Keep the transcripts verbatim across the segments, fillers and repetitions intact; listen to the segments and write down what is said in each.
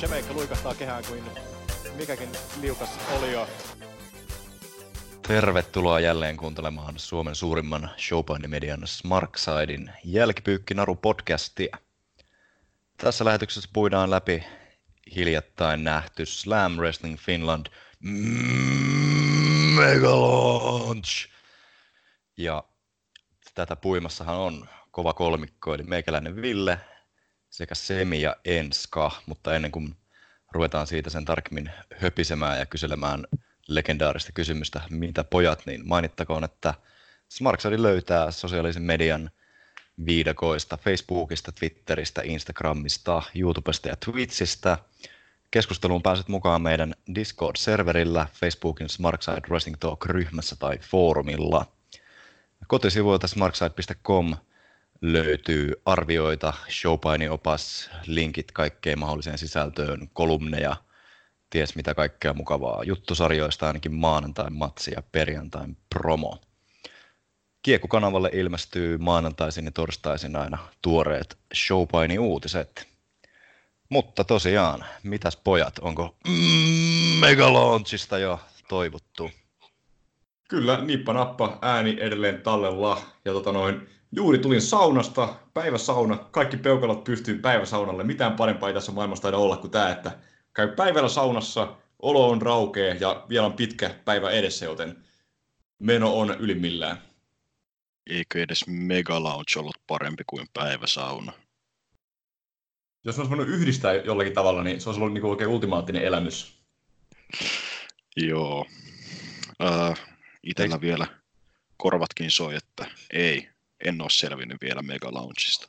se meikki luikahtaa kehään kuin mikäkin liukas olio. Tervetuloa jälleen kuuntelemaan Suomen suurimman Showbindimedian Smarksidein jälkipyykkinaru-podcastia. Tässä lähetyksessä puidaan läpi hiljattain nähty Slam Wrestling Finland Mega Launch. Ja tätä puimassahan on kova kolmikko, eli meikäläinen Ville sekä Semi ja Enska, mutta ennen kuin ruvetaan siitä sen tarkemmin höpisemään ja kyselemään legendaarista kysymystä, mitä pojat, niin mainittakoon, että Smarksadi löytää sosiaalisen median viidakoista, Facebookista, Twitteristä, Instagramista, YouTubesta ja Twitchistä. Keskusteluun pääset mukaan meidän Discord-serverillä, Facebookin Smarkside Wrestling Talk-ryhmässä tai foorumilla. Kotisivuilta smarkside piste com löytyy arvioita, showpainiopas, linkit kaikkeen mahdolliseen sisältöön, kolumneja, ties mitä kaikkea mukavaa juttusarjoista, ainakin maanantain matsi ja perjantain promo. Kiekkukanavalle ilmestyy maanantaisin ja torstaisin aina tuoreet showpaini-uutiset. Mutta tosiaan, mitäs pojat, onko Mega Launchista jo toivottu? Kyllä, nippa nappa, ääni edelleen tallella. Ja tota noin, juuri tulin saunasta, päiväsauna, kaikki peukalat pystyy päiväsaunalle. Mitään parempaa ei tässä maailmassa taida olla kuin tämä, että käy päivällä saunassa, olo on raukea ja vielä on pitkä päivä edessä, joten meno on ylimmillään. Eikö edes Mega Launch ollut parempi kuin päiväsauna? Jos olisi voinut yhdistää jollakin tavalla, niin se olisi ollut niinku oikein ultimaattinen elämys. Joo. Äh, itellä Eik... vielä korvatkin soi, että ei, en ole selvinnyt vielä Mega Launchista.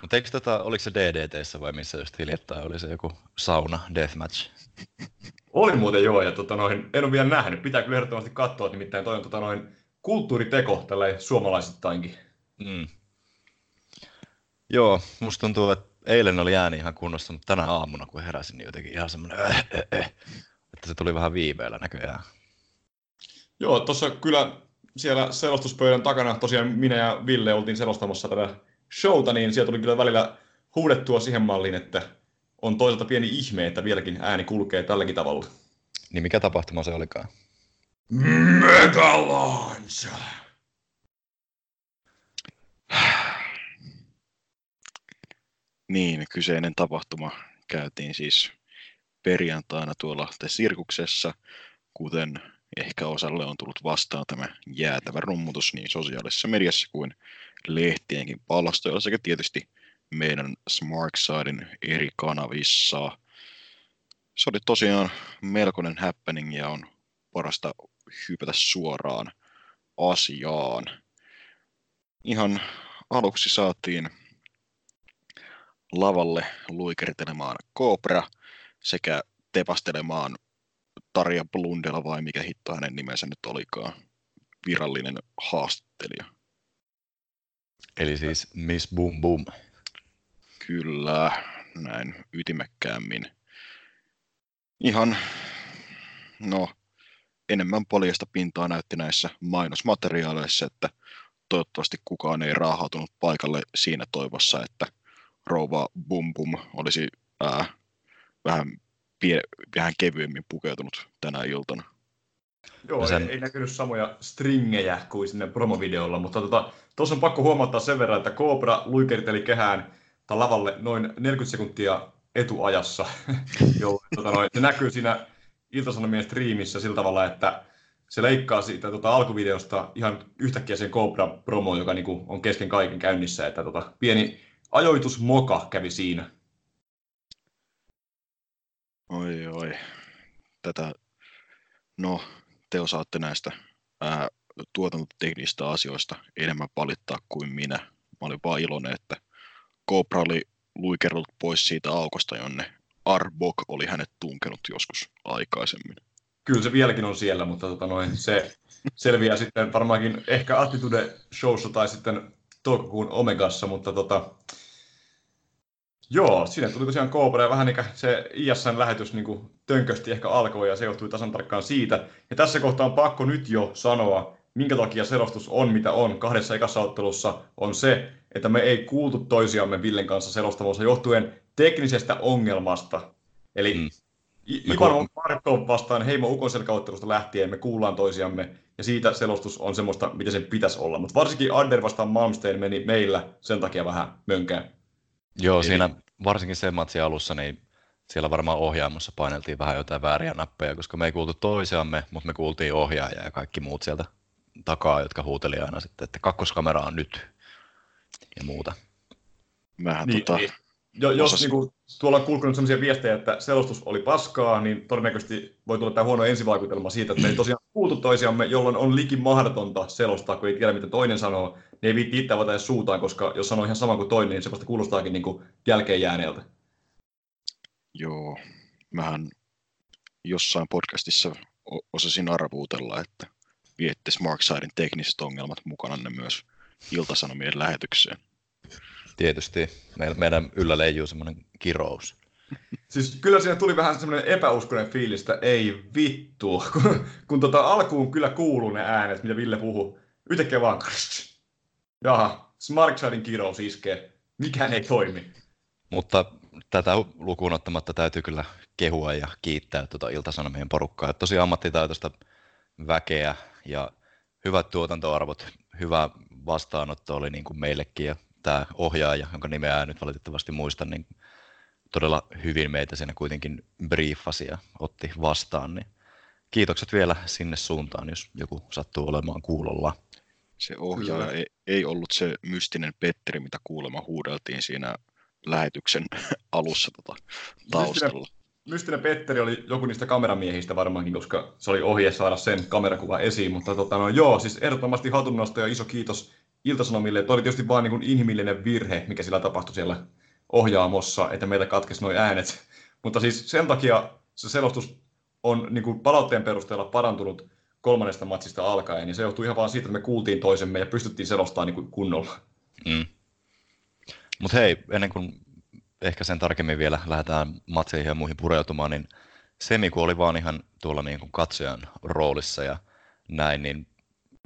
Mutta eikö tota, oliko se D D T:ssä vai missä just hiljattain oli se joku sauna deathmatch? Oli muuten joo, ja tota noin, en ole vielä nähnyt. Pitää kyllä ehdottomasti katsoa, että nimittäin toi on tota noin kulttuuriteko tälleen suomalaisittainkin. Mm. Joo, musta tuntuu, että eilen oli ääni ihan kunnossa, mutta tänä aamuna kun heräsin, niin jotenkin ihan semmoinen äh, äh, äh, että se tuli vähän viiveellä näköjään. Joo, tuossa kyllä siellä selostuspöydän takana tosiaan minä ja Ville oltiin selostamassa tätä showta, niin sieltä tuli kyllä välillä huudettua siihen malliin, että on toisaalta pieni ihme, että vieläkin ääni kulkee tälläkin tavalla. Niin mikä tapahtuma se olikaan? Mega Launch! Niin, kyseinen tapahtuma käytiin siis perjantaina tuolla The Sirkuksessa, kuten ehkä osalle on tullut vastaan tämä jäätävä rummutus niin sosiaalisessa mediassa kuin lehtienkin palstoilla sekä tietysti meidän Smarksiden eri kanavissa. Se oli tosiaan melkoinen happening ja on parasta hypätä suoraan asiaan. Ihan aluksi saatiin lavalle luikertelemaan Cobra sekä tepastelemaan Tarja Blundella, vai mikä hitto hänen nimensä nyt olikaan, virallinen haastattelija. Eli siis Miss Boom Boom. Kyllä, näin ytimekkäämmin. Ihan, no, enemmän paljasta pintaa näytti näissä mainosmateriaaleissa, että toivottavasti kukaan ei raahautunut paikalle siinä toivossa, että rouva Boom Boom olisi ää, vähän, pie, vähän kevyemmin pukeutunut tänä iltana. Joo, sen ei, ei näkynyt samoja stringejä kuin sinne promovideolla, mutta tuossa tota, on pakko huomauttaa sen verran, että Cobra luikerteli kehään tai lavalle noin neljäkymmentä sekuntia etuajassa. Joo, tota noin, se näkyy siinä Ilta-Sanomien striimissä sillä tavalla, että se leikkaa siitä tota, alkuvideosta ihan yhtäkkiä sen Cobra-promoon, joka niinku, on kesken kaiken käynnissä, että tota, pieni ajoitusmoka kävi siinä. Oi, oi. Tätä, no, te osaatte näistä ää, tuotantoteknisistä asioista enemmän palittaa kuin minä. Mä olin vaan iloinen, että Cobra oli luikerrellut pois siitä aukosta, jonne Arbok oli hänet tunkenut joskus aikaisemmin. Kyllä se vieläkin on siellä, mutta tota noin, se selviää sitten varmaankin ehkä Attitude-showssa tai sitten toukokuun Omegassa, mutta tota, joo, siinä tuli tosiaan Cobra ja vähän se I S N-lähetys niin tönkösti ehkä alkoi ja se johtui tasan tarkkaan siitä. Ja tässä kohtaa on pakko nyt jo sanoa, minkä takia selostus on mitä on kahdessa ekassa ottelussa, on se, että me ei kuultu toisiamme Villen kanssa selostamassa johtuen teknisestä ongelmasta. Eli mm. Ivan Markov vastaan Heimo Ukonselkaottelusta lähtien me kuullaan toisiamme, ja siitä selostus on semmoista, mitä sen pitäisi olla. Mutta varsinkin Ander vastaan Malmsteen meni meillä sen takia vähän mönkään. Joo, Eli... siinä varsinkin sen matsin alussa, niin siellä varmaan ohjaamossa paineltiin vähän jotain vääriä nappeja, koska me ei kuultu toisiamme, mutta me kuultiin ohjaajia ja kaikki muut sieltä takaa, jotka huuteli aina sitten, että kakkoskamera on nyt ja muuta. Mähän niin, tota... Jo, jos osas... niinku, tuolla on kulkunut sellaisia viestejä, että selostus oli paskaa, niin todennäköisesti voi tulla tämä huono ensivaikutelma siitä, että me ei tosiaan kuultu toisiamme, jolloin on liikin mahdotonta selostaa, kun ei tiedä, mitä toinen sanoo. Ne niin ei viitti itse avata edes suutaan, koska jos sanoo ihan sama kuin toinen, niin se vasta kuulostaakin niinku jälkeen jääneeltä. Joo, mähän jossain podcastissa osasin arvuutella, että viettis Marksidein tekniset ongelmat mukana ne myös Ilta-Sanomien lähetykseen. Tietysti. Meidän yllä leijuu semmoinen kirous. Siis kyllä siinä tuli vähän semmoinen epäuskoinen fiilis, että ei vittu. Kun, kun tota, alkuun kyllä kuuluu ne äänet, mitä Ville puhuu. Yhtäkkiä vaan krst. Jaha, Marksidein kirous iskee. Mikään ei toimi. Mutta tätä lukuun ottamatta täytyy kyllä kehua ja kiittää tuota Ilta-Sanomien porukkaa. Tosi ammattitaitoista väkeä ja hyvät tuotantoarvot, hyvä vastaanotto oli niin kuin meillekin. Ja tämä ohjaaja, jonka nimeä en nyt valitettavasti muista, niin todella hyvin meitä siinä kuitenkin briefasi ja otti vastaan. Niin kiitokset vielä sinne suuntaan, jos joku sattuu olemaan kuulolla. Se ohjaaja ei, ei ollut se mystinen Petteri, mitä kuulemma huudeltiin siinä lähetyksen alussa tota, taustalla. Mystinen, mystinen Petteri oli joku niistä kameramiehistä varmaankin, koska se oli ohje saada sen kamerakuva esiin, mutta tota, no, joo, siis ehdottomasti hatunnosto ja iso kiitos Ilta-Sanomille. Tuo oli tietysti vain niin inhimillinen virhe, mikä sillä tapahtui siellä ohjaamossa, että meiltä katkesi nuo äänet, mutta siis sen takia se selostus on niin kuin palautteen perusteella parantunut kolmannesta matsista alkaen, niin se johtuu ihan vaan siitä, että me kuultiin toisemme ja pystyttiin selostamaan niin kuin kunnolla. Mm. Mutta hei, ennen kuin ehkä sen tarkemmin vielä lähdetään matseihin ja muihin pureutumaan, niin Semiku oli vaan ihan tuolla niin kuin katsojan roolissa ja näin, niin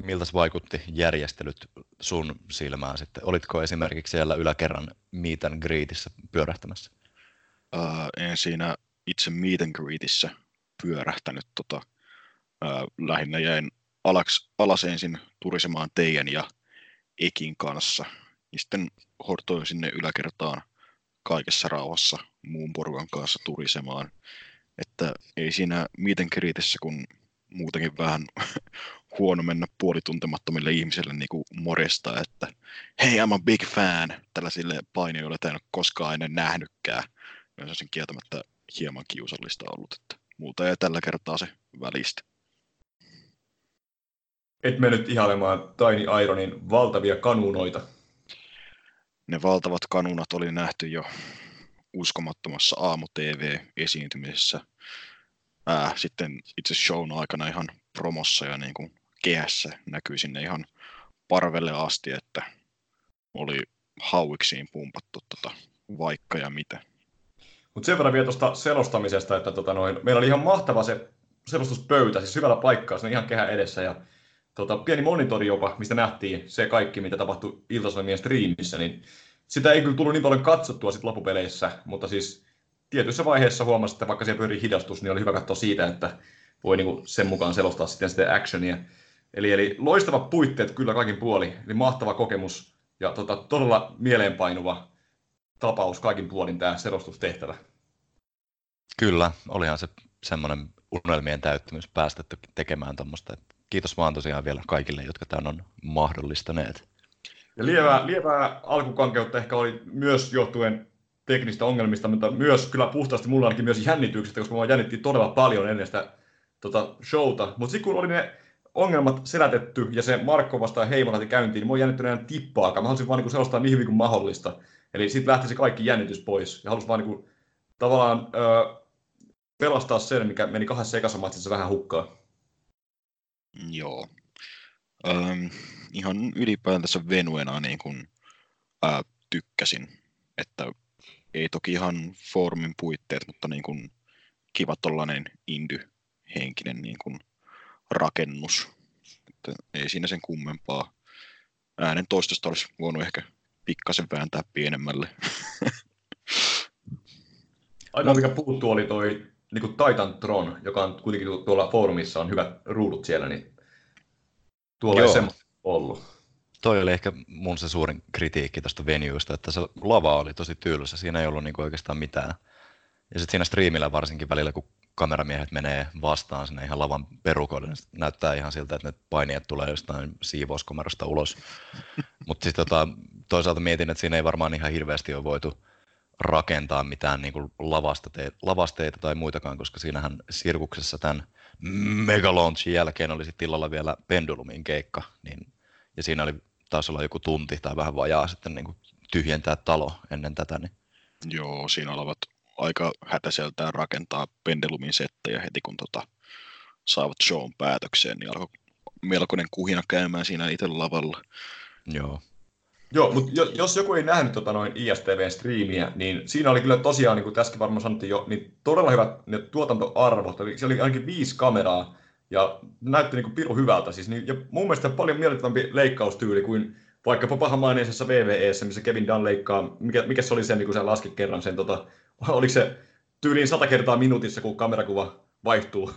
miltäs vaikutti järjestelyt sun silmään sitten? Olitko esimerkiksi siellä yläkerran meet and greetissä pyörähtämässä? Ää, en siinä itse meet and greetissä pyörähtänyt. Tota, ää, lähinnä jäin alaks, alas ensin turisemaan teidän ja Ekin kanssa. Ja sitten hortoin sinne yläkertaan kaikessa rauhassa muun porukan kanssa turisemaan. Että ei siinä meet and greetissä, kun muutenkin vähän huono mennä puolituntemattomille ihmisille niin kuin morjesta, että hei, I'm a big fan, tällaisille painijoille, että en ole koskaan ennen nähnytkään. Se on sen kieltämättä hieman kiusallista ollut, että muuta ei tällä kertaa se välistä. Et mennyt ihailemaan Taini Aironin valtavia kanunoita? Ne valtavat kanunat oli nähty jo uskomattomassa aamu-tv-esiintymisessä. Ää, sitten itse shown aikana ihan promossa ja niin kuin kehässä näkyy sinne ihan parvelle asti, että oli hauiksiin pumpattu tota, vaikka ja mitä. Mutta sen verran vielä tuosta selostamisesta, että tota noin, meillä oli ihan mahtava se selostuspöytä, siis hyvällä paikkaa, siinä ihan kehän edessä ja tota, pieni monitori jopa, mistä nähtiin se kaikki, mitä tapahtui Ilta-Sanomien striimissä, niin sitä ei kyllä tullut niin paljon katsottua sit loppupeleissä, mutta siis tietyissä vaiheessa huomasi, että vaikka siellä pyörii hidastus, niin oli hyvä katsoa siitä, että voi niinku sen mukaan selostaa sitten sitä actionia. Eli, eli loistavat puitteet kyllä kaikin puolin, eli mahtava kokemus ja tota, todella mieleenpainuva tapaus kaikin puolin tämä selostustehtävä. Kyllä, olihan se semmoinen unelmien täyttymys päästä tekemään tuommoista. Kiitos vaan tosiaan vielä kaikille, jotka tämän on mahdollistaneet. Ja lievää, lievää alkukankeutta ehkä oli myös johtuen teknistä ongelmista, mutta myös kyllä puhtaasti mulla ainakin myös jännityksestä, koska mä jännittiin todella paljon ennen sitä tota, showta. Mutta sitten kun oli ne ongelmat selätetty ja se Markko vastaan Heimo lähti käyntiin, niin mä oon jännittynyt enää tippaakaan. Mä halusin vaan niin selostaa niin hyvin kuin mahdollista. Eli sitten lähti se kaikki jännitys pois ja halusin vaan niin kuin, tavallaan öö, pelastaa sen, mikä meni kahdessa ekassa matsissa vähän hukkaan. Joo. Ähm, ihan ylipäätänsä venuena niin kun, äh, tykkäsin, että ei toki ihan foorumin puitteet, mutta niin kuin kiva tollainen indy-henkinen niin kuin rakennus. Että ei siinä sen kummempaa. Äänen toistosta olisi voinut ehkä pikkasen vääntää pienemmälle. Ainoa mikä puuttuu oli toi niinku Titan Tron, joka on kuitenkin tuolla foorumissa on hyvät ruudut siellä, niin tuolla Joo. ei semmoinen ollut. Toi oli ehkä mun se suurin kritiikki tästä venuesta, että se lava oli tosi tylsä, siinä ei ollut niinku oikeastaan mitään. Ja sitten siinä striimillä varsinkin välillä, kun kameramiehet menee vastaan sinne ihan lavan perukoille, niin näyttää ihan siltä, että ne painijat tulee jostain siivouskomerosta ulos. Mutta sitten tota, toisaalta mietin, että siinä ei varmaan ihan hirveästi ole voitu rakentaa mitään niinku lavasteita, lavasteita tai muitakaan, koska siinähän sirkuksessa tämän megalaunchen jälkeen oli sitten illalla vielä Pendulumin keikka. Niin, ja siinä oli taas olla joku tunti tai vähän vajaa sitten niinku tyhjentää talo ennen tätä. Niin. Joo, siinä olivat aika hätäseltään rakentaa Pendulumin settejä heti, kun tota, saavat shown päätökseen, niin alkoi melkoinen kuhina käymään siinä itse lavalla. Joo. Joo, mutta jos joku ei nähnyt tota noin I S T V:n striimiä, niin siinä oli kyllä tosiaan, niin kuin tässäkin varmaan sanottiin jo, niin todella hyvät ne tuotantoarvot. Eli siellä oli ainakin viisi kameraa ja näytti niin kuin pirun hyvältä. Siis, niin, ja mun mielestä paljon miellyttävämpi leikkaustyyli kuin vaikkapa pahamaineisessa W W E:ssä, missä Kevin Dunn leikkaa, mikä, mikä se oli se, niin kun sä laskit kerran sen, tota, oliko se tyyliin sata kertaa minuutissa, kun kamerakuva vaihtuu?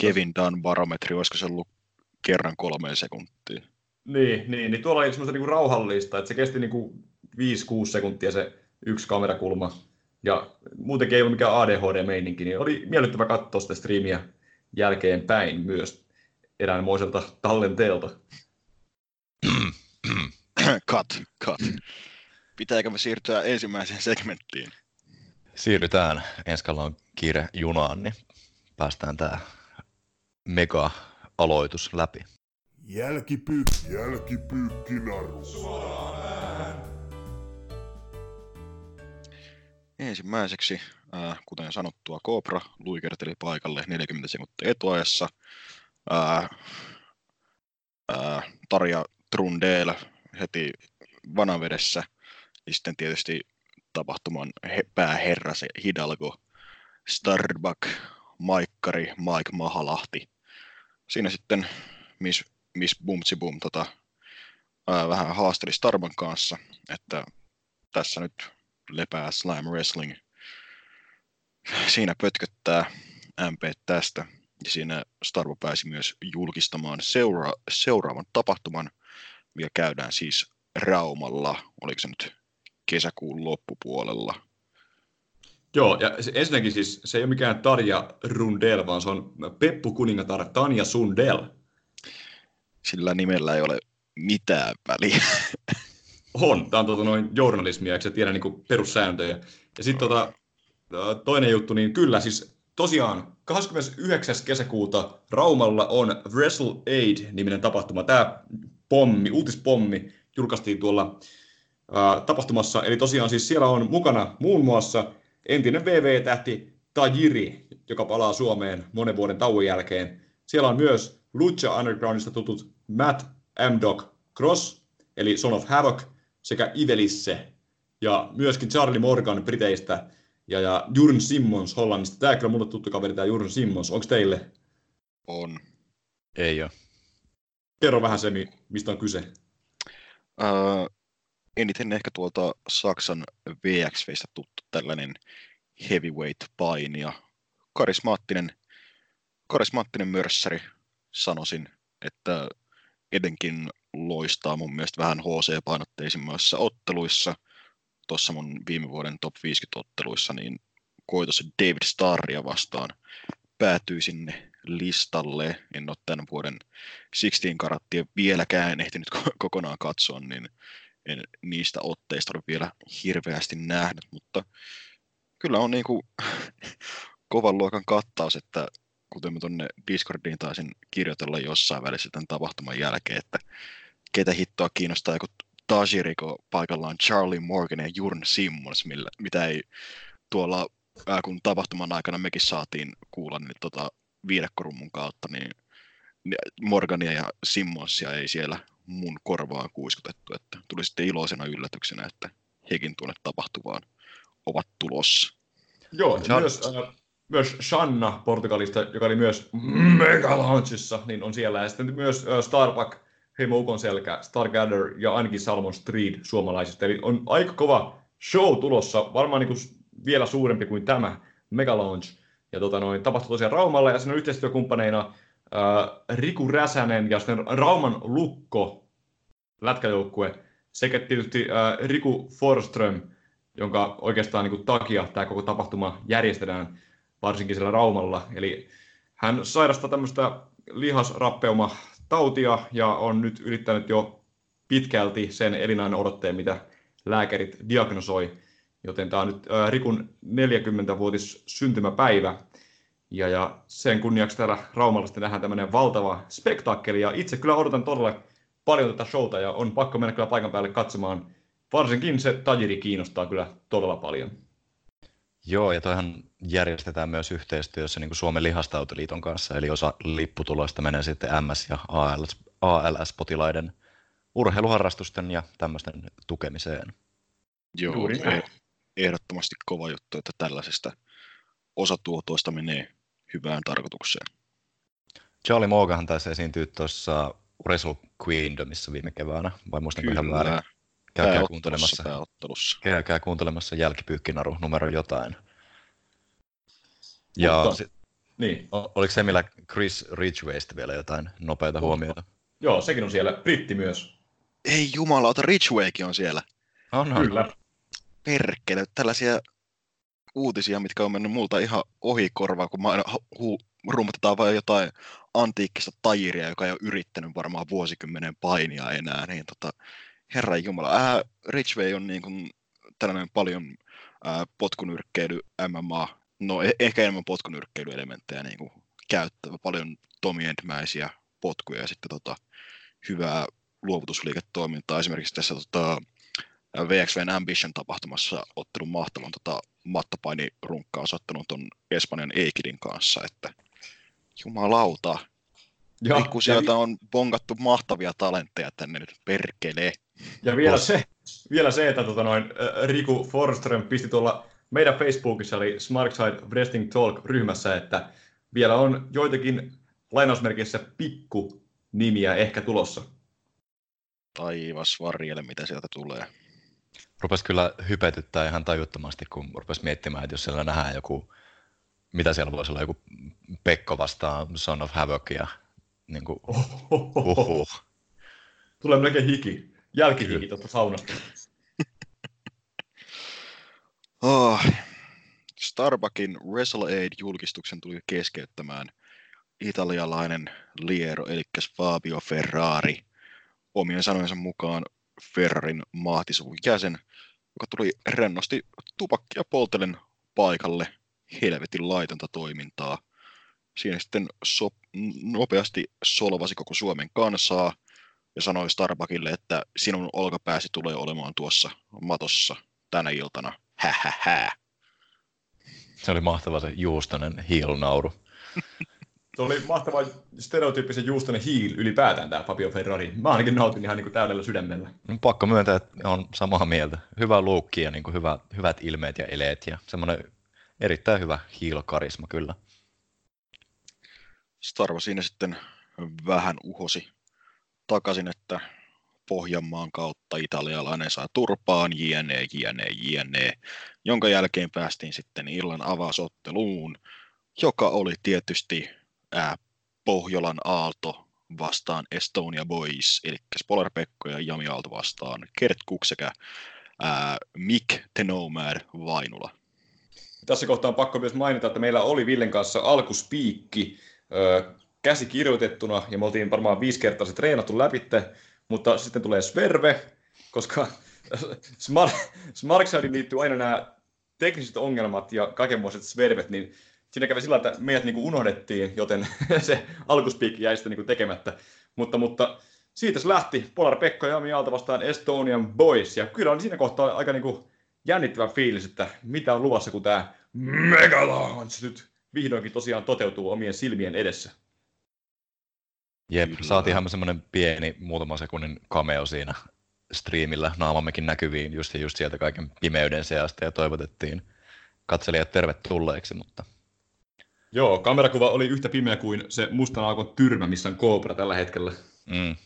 Kevin Dunn barometri, olisiko se ollut kerran kolmeen sekuntia? Niin, niin, niin tuolla oli semmoista niinku rauhallista, että se kesti niinku viisi kuusi sekuntia se yksi kamerakulma, ja muutenkin ei ollut mikään A D H D-meininki, niin oli miellyttävä katsoa sitä striimiä jälkeenpäin myös eräänmoiselta tallenteelta. Cut, cut. Pitääkö me siirtyä ensimmäiseen segmenttiin? Siirrytään. Enskalla on kiire junaan, niin päästään tää mega-aloitus läpi. Jälkipyykki, jälkipyykkinaru. Suoraan äänen. Ensimmäiseksi, äh, kuten sanottua, Cobra luikerteli paikalle neljäkymmentä sekuntia etuajassa. Äh, äh, Tarja Trundell heti vanavedessä. Ja sitten tietysti tapahtuman he, pääherra, se Hidalgo, Starbuck, Maikkari, Mike Mahalahti. Siinä sitten Miss, miss Bumtsi Bum tota, ää, vähän haasteli Starban kanssa, että tässä nyt lepää Slime Wrestling. Siinä pötköttää M P tästä. Ja siinä Starba pääsi myös julkistamaan seura- seuraavan tapahtuman, mikä käydään siis Raumalla, oliko se nyt kesäkuun loppupuolella. Joo, ja ensinnäkin siis se ei ole mikään Tarja Rundell, vaan se on Peppu Kuningatar Tanja Sundell. Sillä nimellä ei ole mitään väliä. On, tämä on tuota, noin journalismia, eikö se tiedä niin kuin perussääntöjä. Ja sitten tuota, toinen juttu, niin kyllä siis tosiaan kahdeskymmenesyhdeksäs kesäkuuta Raumalla on WrestleAid-niminen tapahtuma. Tämä pommi, uutispommi julkaistiin tuolla ää, tapahtumassa. Eli tosiaan siis siellä on mukana muun muassa entinen W W E-tähti Tajiri, joka palaa Suomeen monen vuoden tauon jälkeen. Siellä on myös Lucha Undergroundista tutut Matt M-Dog Cross, eli Son of Havoc, sekä Ivelisse, ja myöskin Charlie Morgan Briteistä, ja, ja Jurn Simmons Hollannista. Tämä kyllä mulle tuttu kaveri, tämä Jurn Simmons. Onko teille? On. Ei ole. Kerro vähän se, mistä on kyse. Öö, eniten ehkä tuolta Saksan V X V:stä tuttu tällainen heavyweight-painija. Karismaattinen, karismaattinen mörssäri. Sanoisin, että etenkin loistaa mun mielestä vähän H C-painotteisimmissa otteluissa. Tuossa mun viime vuoden top viisikymmentä-otteluissa niin koitossa David Starria vastaan päätyi sinne listalle. En ole tämän vuoden kuusitoista karattia vieläkään ehtinyt kokonaan katsoa, niin en niistä otteista ole vielä hirveästi nähnyt. Mutta kyllä on niin kuin kovan luokan kattaus, että kuten mä tuonne Discordiin taisin kirjoitella jossain välissä tämän tapahtuman jälkeen, että ketä hittoa kiinnostaa joku Tajiriko paikallaan Charlie Morgan ja Jurn Simmons, millä, mitä ei tuolla, ää, kun tapahtuman aikana mekin saatiin kuulla niin tota, viidekkorummun kautta, niin Morgania ja Simmonsia ei siellä mun korvaan kuiskutettu, että tuli sitten iloisena yllätyksenä, että hekin tuonne tapahtuvaan ovat tulossa. Joo, myös... Myös Shanna Portugalista, joka oli myös mega launchissa, niin on siellä. Ja sitten myös Starbuck, Heimo Ukonselkä, Stargather ja ainakin Salmon Street suomalaisista. Eli on aika kova show tulossa. Varmaan niin kuin vielä suurempi kuin tämä Mega Launch. Ja tota noin, tapahtui tosiaan Raumalla ja siinä on yhteistyökumppaneina ää, Riku Räsänen ja sitten Rauman Lukko lätkäjoukkue sekä tietysti ää, Riku Forström, jonka oikeastaan niin kuin, takia tämä koko tapahtuma järjestetään varsinkin siellä Raumalla. Eli hän sairastaa tämmöistä lihasrappeuma-tautia ja on nyt yrittänyt jo pitkälti sen elinajan odotteen, mitä lääkärit diagnosoi. Joten tämä on nyt ää, Rikun neljäkymmenvuotis syntymäpäivä. Ja, ja sen kunniaksi täällä Raumalla sitten nähdään tämmöinen valtava spektaakkeli. Ja itse kyllä odotan todella paljon tätä showta ja on pakko mennä kyllä paikan päälle katsomaan. Varsinkin se Tajiri kiinnostaa kyllä todella paljon. Joo, ja toihan järjestetään myös yhteistyössä niin kuin Suomen lihastautiliiton kanssa. Eli osa lipputuloista menee sitten M S- ja A L S-potilaiden urheiluharrastusten ja tämmöisten tukemiseen. Joo, ehdottomasti kova juttu, että tällaisesta osatuotoista menee hyvään tarkoitukseen. Charlie Morganhan taisi esiintyy tuossa Wrestle Queendomissa viime keväänä, vai muistanko ihan väärin? Käykää kuuntelemassa, käykää kuuntelemassa jälkipyykkinaru numero jotain. Ja Mutta, sit, niin. Oliko se millä Chris Ridgwaysta vielä jotain nopeita huomiota? Joo, sekin on siellä. Britti myös. Ei jumalauta, Ridgewaykin on siellä. Onhan. Kyllä. Perkele, tällaisia uutisia, mitkä on mennyt multa ihan ohi korvaa, kun mä aina hu- rummatetaan vain jotain antiikkista Tajiria, joka ei ole yrittänyt varmaan vuosikymmenen painia enää. Niin tota, herran jumala, äh, Ridgeway on niin kuin tällainen paljon äh, potkunyrkkeily, M M A, no eh- ehkä enemmän potkunyrkkeilyelementtejä niin kuin käyttävä, paljon tomiendmäisiä potkuja ja sitten tota, hyvää luovutusliiketoimintaa. Esimerkiksi tässä tota, V X V:n Ambition-tapahtumassa ottanut mahtavan tota, mattapainirunkkaa osoittanut tuon Espanjan Eikidin kanssa, että jumalauta. Ja, Eiku, sieltä ja... on bongattu mahtavia talentteja tänne nyt, perkelee. Ja vielä se, vielä se että tota noin, Riku Forström pisti tuolla meidän Facebookissa, eli Smartside Wrestling Talk-ryhmässä, että vielä on joitakin lainausmerkissä pikkunimiä ehkä tulossa. Taivas varjelle, mitä sieltä tulee. Rupesi kyllä hypetyttää ihan tajuttomasti, kun rupesi miettimään, että jos siellä nähdään joku, mitä siellä voisi olla, joku Pekko vastaan Son of Havocia. Niin kuin, uhuh. Tulee melkein hiki. Jälkihiki tuosta saunasta. oh. Starbuckin WrestleAid-julkistuksen tuli keskeyttämään italialainen liero, eli Fabio Ferrari. Omien sanojensa mukaan Ferrarin mahtisuvun jäsen, joka tuli rennosti tupakkia poltellen paikalle helvetin laitonta toimintaa. Siinä sitten so, nopeasti solvasi koko Suomen kansaa ja sanoi Starbuckille, että sinun olkapääsi tulee olemaan tuossa matossa tänä iltana. Hähähä. Se oli mahtava se juustonen hiilunauru. Se oli mahtava stereotyyppisen juustonen hiil ylipäätään tämä Fabio Ferrari. Mä ainakin nautin ihan niin kuin täydellä sydämellä. No, pakko myöntää, että on samaa mieltä. Hyvä luukki ja niin kuin hyvä, hyvät ilmeet ja eleet ja semmoinen erittäin hyvä hiilokarisma kyllä. Starva siinä sitten vähän uhosi takaisin, että Pohjanmaan kautta italialainen saa turpaan, jne, jne, jne, jonka jälkeen päästiin sitten illan avausotteluun, joka oli tietysti ää, Pohjolan Aalto vastaan Estonia Boys, eli Spoiler Pekko ja Jami Aalto vastaan Gert Kuk sekä ää, Mick the Nomad Vainula. Tässä kohtaa on pakko myös mainita, että meillä oli Villen kanssa alkuspiikki, käsi kirjoitettuna, ja me oltiin varmaan viisi kertaa se treenattu läpitte, mutta sitten tulee Sverve, koska Smarksidein liittyy aina nämä tekniset ongelmat ja kaikenmoiset Svervet, niin siinä kävi sillä, että meidät niinku unohdettiin, joten se alkuspiikki jäi sitten niinku tekemättä. Mutta, mutta siitä se lähti Polar Pekko ja Jami Aalto vastaan Estonian Boys, ja kyllä on siinä kohtaa aika niinku jännittävä fiilis, että mitä on luvassa, kun tämä Mega Launch nyt vihdoinkin tosiaan toteutuu omien silmien edessä. Jep, saatiinhan semmoinen pieni muutaman sekunnin cameo siinä striimillä naamammekin näkyviin just ja just sieltä kaiken pimeyden seasta ja toivotettiin katselijat tervetulleeksi, mutta... Joo, kamerakuva oli yhtä pimeä kuin se mustan aukon tyrmä, missä on Cobra tällä hetkellä. Mm.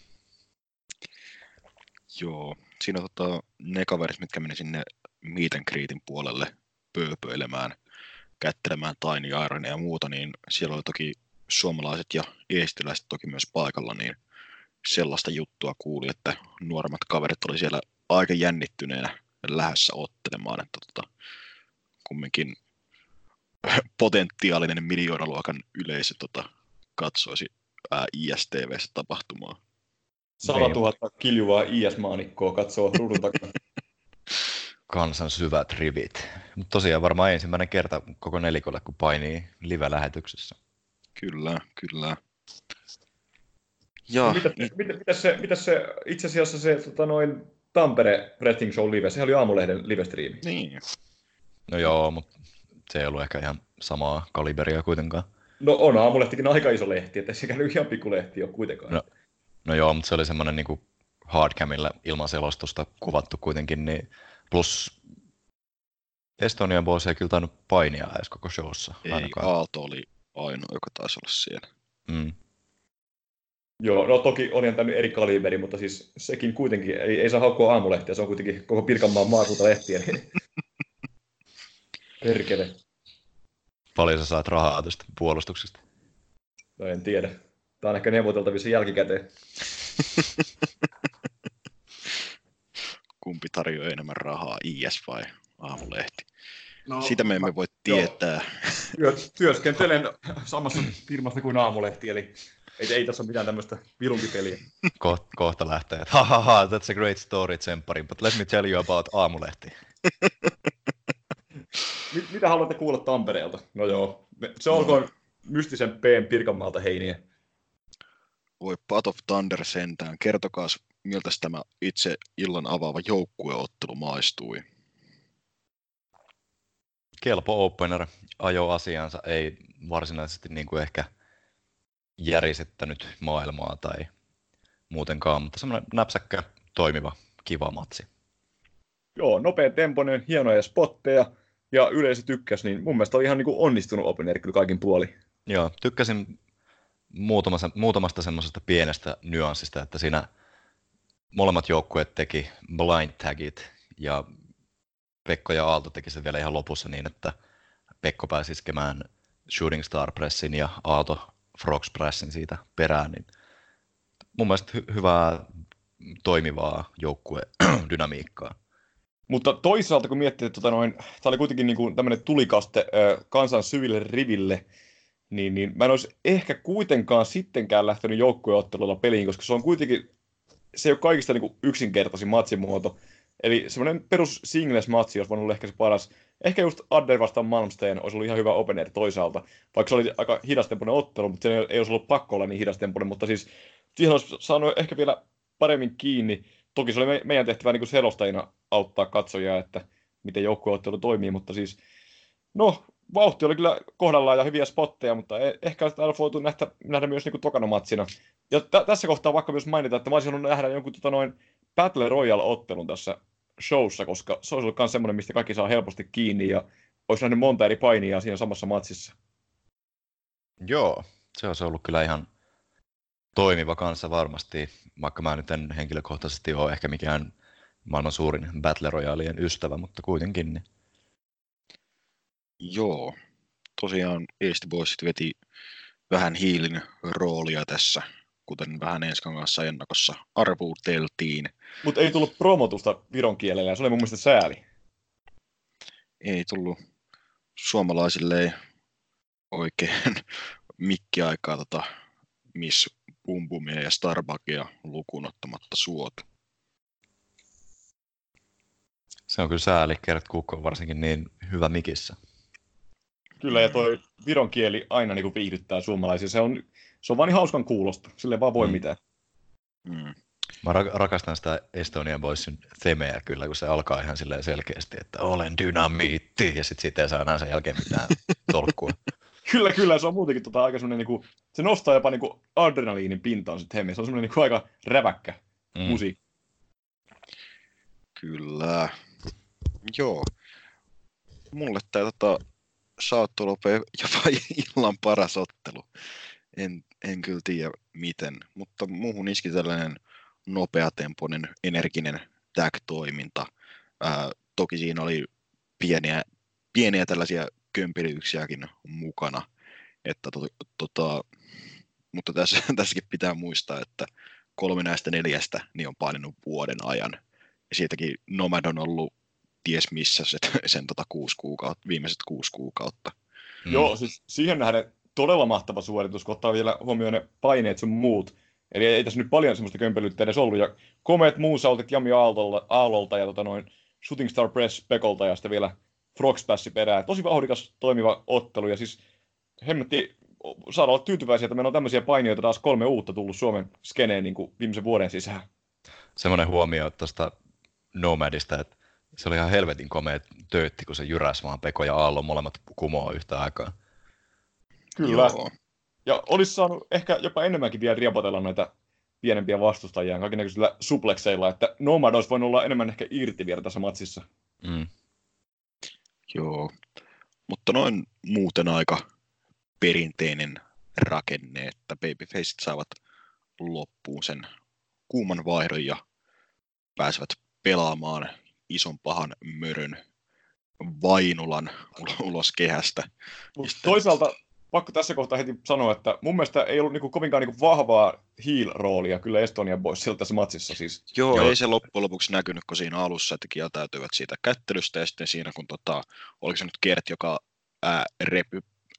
Joo, siinä tota, ne kaverit, mitkä meni sinne meet and greetin puolelle, pööpöilemään, kättelemään Tiny Ironia ja muuta, niin siellä oli toki suomalaiset ja eestiläiset toki myös paikalla, niin sellaista juttua kuuli, että nuoremmat kaverit oli siellä aika jännittyneenä lähdössä ottelemaan, että tota, kumminkin potentiaalinen miljoonaluokan yleisö tota, katsoisi ää, I S T V:ssä tapahtumaa. sata tuhatta kiljuvaa I S-maanikkoa katsoo ruudun takana. Kansan syvät rivit. Mutta tosiaan varmaan ensimmäinen kerta koko nelikolle, kun painii live-lähetyksessä. Kyllä, kyllä. Ja, mitä, mit, mit, mitä se, mitä se itse asiassa se tota noin Tampere Wrestling Show live, sehän oli Aamulehden live-striimi. Niin. No joo, mutta se ei ollut ehkä ihan samaa kaliberia kuitenkaan. No on Aamulehtikin aika iso lehti, että ei sekään ihan pikkulehti ole kuitenkaan. No, no joo, mutta se oli semmoinen niinku hardcamilla ilman selostusta kuvattu kuitenkin, niin plus Estonian boss ei kyllä tainnut painia edes koko showssa. Ei, ainakaan. Aalto oli ainoa, joka taisi olla siellä. Mm. Joo, no toki on ihan tämmöinen eri kaliberi, mutta siis sekin kuitenkin, ei, ei saa haukkua Aamulehtiä, se on kuitenkin koko Pirkanmaan maakuntalehtiä. Niin... Perkele. Paljon sä saat rahaa tästä puolustuksesta? No en tiedä. Tää on ehkä neuvoteltavissa jälkikäteen. Kumpi tarjoaa enemmän rahaa, I S vai Aamulehti? No, sitä me emme voi tietää. Joo. Työskentelen samassa firmassa kuin Aamulehti, eli ei, ei tässä ole mitään tämmöistä vilunkipeliä. Ko, kohta lähtee, että ha ha ha, that's a great story, Tsemppari, but let me tell you about Aamulehti. Mit, mitä haluatte kuulla Tampereelta? No joo, se olkoon no. Mystisen P:n Pirkanmaalta heiniä. Voi Path of Thunder sentään, kertokaas miltä tämä itse illan avaava joukkueottelu maistui. Kelpo opener ajoi asiansa, ei varsinaisesti niin kuin ehkä järisettänyt maailmaa tai muutenkaan, mutta semmoinen näpsäkkä, toimiva, kiva matsi. Joo, nopea tempoinen, hienoja spotteja ja yleisö tykkäsi, niin mun mielestä oli ihan niin kuin onnistunut opener kyllä kaikin puoli. Joo, tykkäsin muutamasta, muutamasta semmoisesta pienestä nyanssista, että siinä molemmat joukkueet teki blind tagit ja Pekko ja Aalto teki sen vielä ihan lopussa niin, että Pekko pääsi iskemään Shooting Star Pressin ja Aalto Frogs Pressin siitä perään. Niin mun mielestä hy- hyvää toimivaa joukkuedynamiikkaa. Mutta toisaalta kun miettii, että tota noin, tämä oli kuitenkin niinku tämmöinen tulikaste ö, kansan syville riville, niin, niin mä en olisi ehkä kuitenkaan sittenkään lähtenyt joukkueottelulla peliin, koska se on kuitenkin, se ei ole kaikista niinku yksinkertaisin matsimuoto. Eli semmoinen perus singles-matsi olisi voinut olla ehkä se paras. Ehkä just Adder vastaan Malmsteen olisi ollut ihan hyvä opener toisaalta. Vaikka se oli aika hidastempoinen ottelu, mutta se ei olisi ollut pakko olla niin hidastempoinen. Mutta siis siihen olisi saanut ehkä vielä paremmin kiinni. Toki se oli meidän tehtävä niin kuin selostajina auttaa katsojaa, että miten joukkueottelu toimii. Mutta siis, no, vauhti oli kyllä kohdallaan ja hyviä spotteja, mutta ehkä sitä olisi voitu nähdä, nähdä myös niin kuin tokana matsina. Ja t- tässä kohtaa vaikka myös mainita, että mä olisin halunnut nähdä jonkun tota noin Battle Royale-ottelun tässä showssa, koska se olisi ollut myös semmoinen, mistä kaikki saa helposti kiinni ja olisi nähnyt monta eri painijaa siinä samassa matsissa. Joo, se olisi ollut kyllä ihan toimiva kanssa varmasti, vaikka mä nyt en henkilökohtaisesti ole ehkä mikään maailman suurin Battle Royalien ystävä, mutta kuitenkin. Joo, tosiaan Eesti Boysit veti vähän hiilin roolia tässä, kuten vähän Enskan kanssa ennakossa arvuuteltiin. Mutta ei tullut promotusta viron kielellä, se oli mun mielestä sääli. Ei tullut. Suomalaisille ei oikein mikkiaikaa tota Miss Boom Boomia ja Starbuckia lukuun ottamatta suotu. Se on kyllä sääli, Gert Kukko on varsinkin niin hyvä mikissä. Kyllä, ja toi viron kieli aina niinku viihdyttää suomalaisia. Se on, se on vaan ihan hauskan kuulosta. Sille vaan voi mm. mitään. Mm. Mä ra- rakastan sitä Estonian Boysin themeä kyllä, kun se alkaa ihan silleen selkeästi, että olen dynamiitti, ja sit siitä ei saa enää sen jälkeen mitään tolkkua. Kyllä, kyllä. Se on muutenkin tota aika semmoinen, niinku, se nostaa jopa niinku adrenaliinin pintaan se theme. Se on semmoinen niinku aika räväkkä mm. musiikki. Kyllä. Joo. Mulle tää tota... Saattu lopee jopa illan paras ottelu. En, en kyllä tiedä miten, mutta muuhun iski tällainen nopeatempoinen, energinen tag-toiminta. Ää, toki siinä oli pieniä, pieniä tällaisia kömpelyyksiäkin mukana. Että to, tota, mutta tässä, tässäkin pitää muistaa, että kolme näistä neljästä niin on painanut vuoden ajan. Ja siitäkin Nomad on ollut ties missä se, sen tota kuusi kuukautta, viimeiset kuusi kuukautta. Mm. Joo, siis siihen nähden todella mahtava suoritus, kun ottaa vielä huomioon ne paineet sun muut. Eli ei tässä nyt paljon semmoista kömpelyyttä edes ollut. Ja komeet moonsaultit Jami Aallolta ja tota noin Shooting Star Press Pekolta ja sitten vielä Frog Splash perään. Tosi vauhdikas toimiva ottelu. Ja siis hemmetti saada olla tyytyväisiä, että meillä on tämmöisiä painijoita taas kolme uutta tullut Suomen skeneen niin kuin viimeisen vuoden sisään. Semmoinen huomio tuosta Nomadista, että se oli ihan helvetin komea töötti, kun se jyräsi vaan Peko ja Aallon molemmat kumoa yhtä aikaa. Kyllä. Joo. Ja olisi saanut ehkä jopa enemmänkin vielä riepotella noita pienempiä vastustajia kaikennäköisillä suplekseilla, että Nomad olisi voinut olla enemmän ehkä irti vielä tässä matsissa. Mm. Joo, mutta noin muuten aika perinteinen rakenne, että babyfacet saavat loppuun sen kuuman vaihdon ja pääsevät pelaamaan ison pahan mörön Vainulan ulos kehästä. Mut toisaalta pakko tässä kohtaa heti sanoa, että mun mielestä ei ollut niinku kovinkaan niinku vahvaa heel-roolia kyllä Estonian boysilta tässä matsissa. Siis. Joo, joo, ei se loppujen lopuksi näkynyt, kun siinä alussa kieltäytyivät siitä kättelystä ja sitten siinä, kun tota, oliko se nyt Gert, joka ää, repi,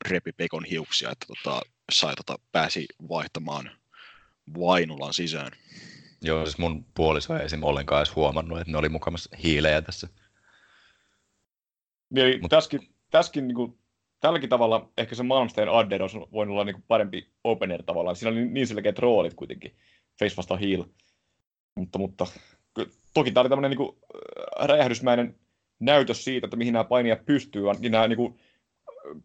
repi Pekon hiuksia, että tota, sai, tota, pääsi vaihtamaan Vainulan sisään. Joo, siis mun puoliso ei esimerkiksi ollenkaan edes huomannut, että ne oli mukamassa hiilejä tässä. Eli Mut... tässäkin, tässäkin niinku... Tälläkin tavalla ehkä se Malmsteen Adder olisi voinut olla niinku parempi opener tavallaan. Siinä oli niin selkeät roolit kuitenkin, face vastaan heel. Mutta, mutta toki tämä oli tämmöinen niinku räjähdysmäinen näytös siitä, että mihin nämä painijat pystyvät. Niin nämä niinku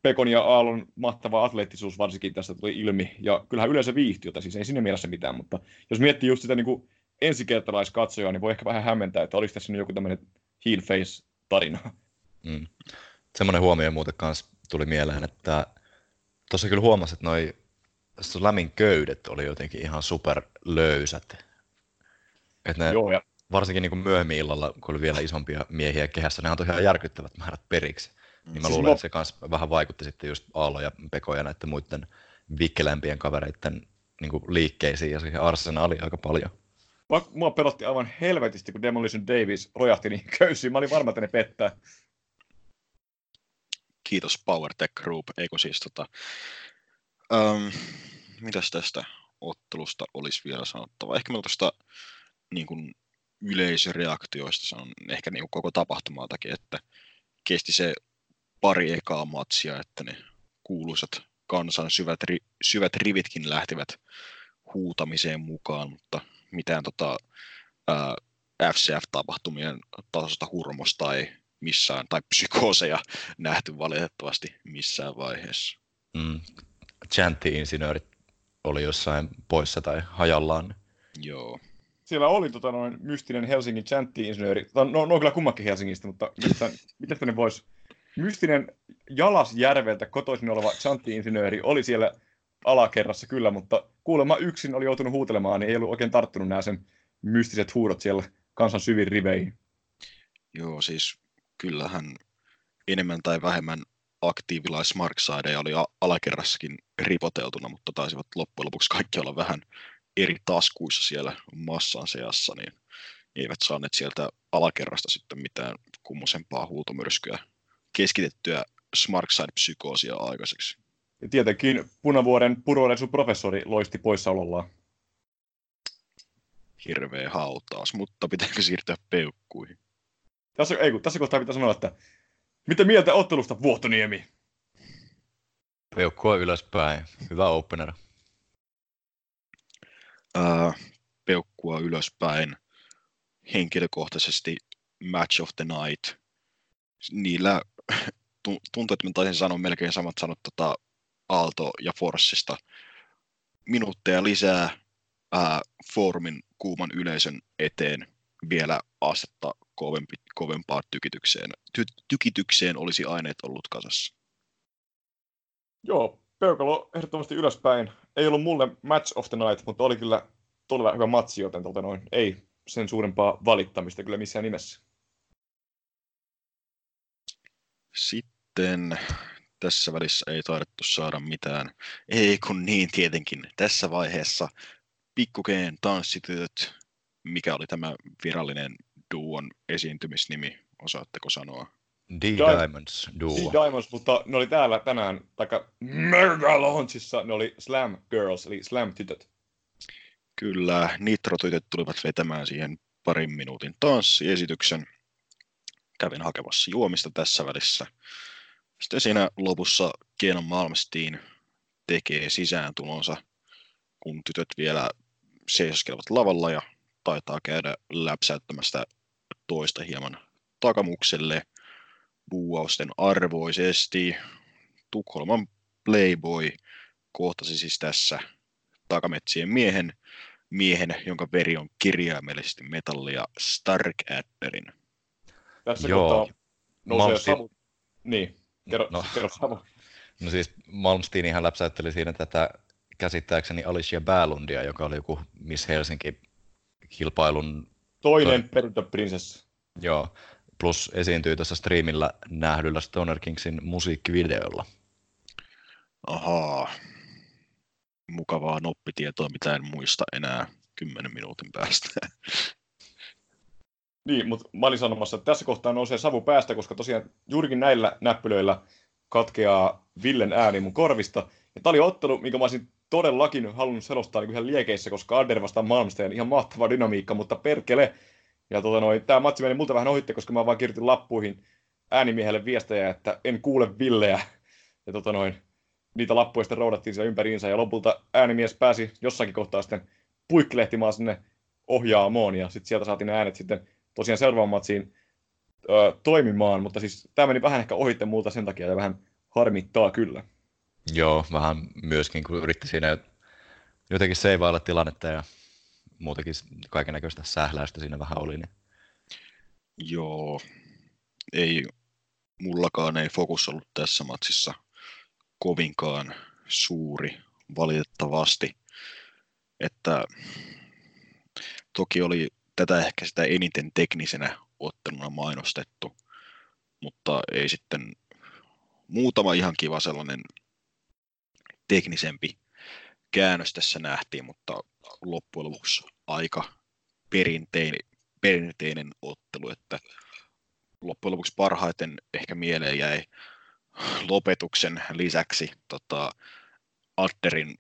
Pekon ja Aallon mahtava atleettisuus varsinkin tästä tuli ilmi. Ja kyllähän yleensä viihtiötä, siis ei siinä mielessä mitään. Mutta jos miettii just sitä niinku ensikertalaiskatsojaa, niin voi ehkä vähän hämmentää, että olisi tässä joku tämmöinen heel face tarina. Mm. Semmoinen huomio muuten kanssa tuli mieleen, että tuossa kyllä huomasin, että noi lämin köydet oli jotenkin ihan superlöysät. Että ne, joo, ja varsinkin niin kuin myöhemmin illalla, kun oli vielä isompia miehiä kehässä, ne antoi ihan järkyttävät määrät periksi. Niin mä siis luulen, mä... että se kans vähän vaikutti sitten just Aallon ja Pekon ja näiden muiden vikkelämpien kavereiden niin kuin liikkeisiin ja siihen arsenaaliin aika paljon. Mua pelotti aivan helvetisti, kun Demolition Davis rojahti niin köysiin. Mä olin varma, että ne pettää. Kiitos PowerTech Group, eikö siis tota, ähm, mitäs tästä ottelusta olisi vielä sanottava? Ehkä mä tuosta niin kuin yleisöreaktioista sanon ehkä niin kuin koko tapahtumaa takia, että kesti se pari ekaa matsia, että ne kuuluisat kansan syvät, ri, syvät rivitkin lähtivät huutamiseen mukaan, mutta mitään tota, äh, F C F-tapahtumien tasosta hurmosta ei missään, tai psykooseja nähty valitettavasti missään vaiheessa. Mm. Chantti-insinöörit oli jossain poissa tai hajallaan. Joo. Siellä oli tota, noin mystinen Helsingin chantti-insinööri. No, no kyllä kummakin Helsingistä, mutta mitä ne vois? Mystinen Jalasjärveltä kotoisin oleva chantti-insinööri oli siellä alakerrassa kyllä, mutta kuulemma yksin oli joutunut huutelemaan, niin ei ollut oikein tarttunut nämä sen mystiset huudot siellä kansan syvin riveihin. Joo, siis kyllähän enemmän tai vähemmän aktiivilaismarksaideja oli alakerrassakin ripoteltuna, mutta taisivat loppujen lopuksi kaikki olla vähän eri taskuissa siellä massan seassa, niin eivät saaneet sieltä alakerrasta sitten mitään kummosempaa huutomyrskyä keskitettyä smarkside-psykoosia aikaiseksi. Ja tietenkin Punavuoren puroreisun professori loisti poissaolollaan. Hirveä hautaus, mutta pitääkö siirtyä peukkuihin? Tässä, ei, tässä kohtaa pitää sanoa, että mitä mieltä ottelusta, Vuotoniemi? Peukkua ylöspäin. Hyvä opener. Uh, peukkua ylöspäin. Henkilökohtaisesti match of the night. Niillä tuntuu, että mä taisin sanoa melkein samat sanot tota Aalto ja Forssista. Minuutteja lisää uh, foorumin kuuman yleisön eteen vielä astetta Kovempi, kovempaa tykitykseen. Ty, tykitykseen olisi aineet ollut kasassa. Joo, peukalo ehdottomasti ylöspäin. Ei ollut mulle match of the night, mutta oli kyllä todella hyvä matsi, joten tuolta noin ei sen suurempaa valittamista kyllä missään nimessä. Sitten sitten tässä välissä ei taidettu saada mitään. Ei kun niin tietenkin. Tässä vaiheessa Pikkukeen tanssitytöt, mikä oli tämä virallinen duon esiintymisnimi, osaatteko sanoa? The Diamonds duo. The Diamonds, mutta ne oli täällä tänään, taikka Mega-launchissa ne oli Slam Girls, eli Slam-tytöt. Kyllä, Nitro-tytöt tulivat vetämään siihen parin minuutin tanssiesityksen. Kävin hakemassa juomista tässä välissä. Sitten siinä lopussa Keena Malmsteen tekee sisääntulonsa, kun tytöt vielä seisoskelevat lavalla ja taitaa käydä läpsäyttämästä toista hieman takamukselle buuausten arvoisesti. Tukholman Playboy kohtasi siis tässä takametsien miehen, miehen jonka veri on kirjaimellisesti metallia, Stark Adderin. Tässä kohtaa nousee Samu. Niin, kerro, no. kerro Samu. No siis Malmsteenihan läpsäytteli siinä tätä käsittääkseni Alicia Bälundia, joka oli joku Miss Helsinki-kilpailun... Toinen to... perintöprinsessa. Joo, plus esiintyy tässä striimillä nähdyllä Stoner Kingsin musiikkivideolla. Ahaa. Mukavaa noppitietoa, mitä en muista enää kymmenen minuutin päästä. Niin, mutta mä olin sanomassa, että tässä kohtaa nousee savu päästä, koska tosiaan juurikin näillä näppylöillä katkeaa Villen ääni mun korvista. Ja tää oli ottelu, minkä mä olisin todellakin halunnut selostaa niin ihan liekeissä, koska Adder vastaan Malmsteen ihan mahtava dynamiikka, mutta perkele. Ja tota noin, tää matsi meni multa vähän ohitte, koska mä vaan kirjoitin lappuihin äänimiehelle viestejä, että en kuule Villeä. Ja tota noin, niitä lappuja sitten roudattiin siellä ympäriinsä ja lopulta äänimies pääsi jossakin kohtaa sitten puikkilehtimaan sinne ohjaamoon ja sitten sieltä saatiin äänet sitten tosiaan seuraavaan matsiin ö, toimimaan, mutta siis tämä meni vähän ehkä ohitte multa sen takia ja vähän harmittaa kyllä. Joo, vähän myöskin, kun yritti siinä jotenkin seivailla tilannetta ja muutenkin kaikennäköistä sähläystä siinä vähän oli. Niin... Joo, ei mullakaan ei fokus ollut tässä matsissa kovinkaan suuri valitettavasti, että toki oli tätä ehkä sitä eniten teknisenä otteluna mainostettu, mutta ei sitten muutama ihan kiva sellainen teknisempi käännös tässä nähtiin, mutta loppujen lopuksi aika perinteinen, perinteinen ottelu, että loppujen lopuksi parhaiten ehkä mieleen jäi lopetuksen lisäksi tota, Adderin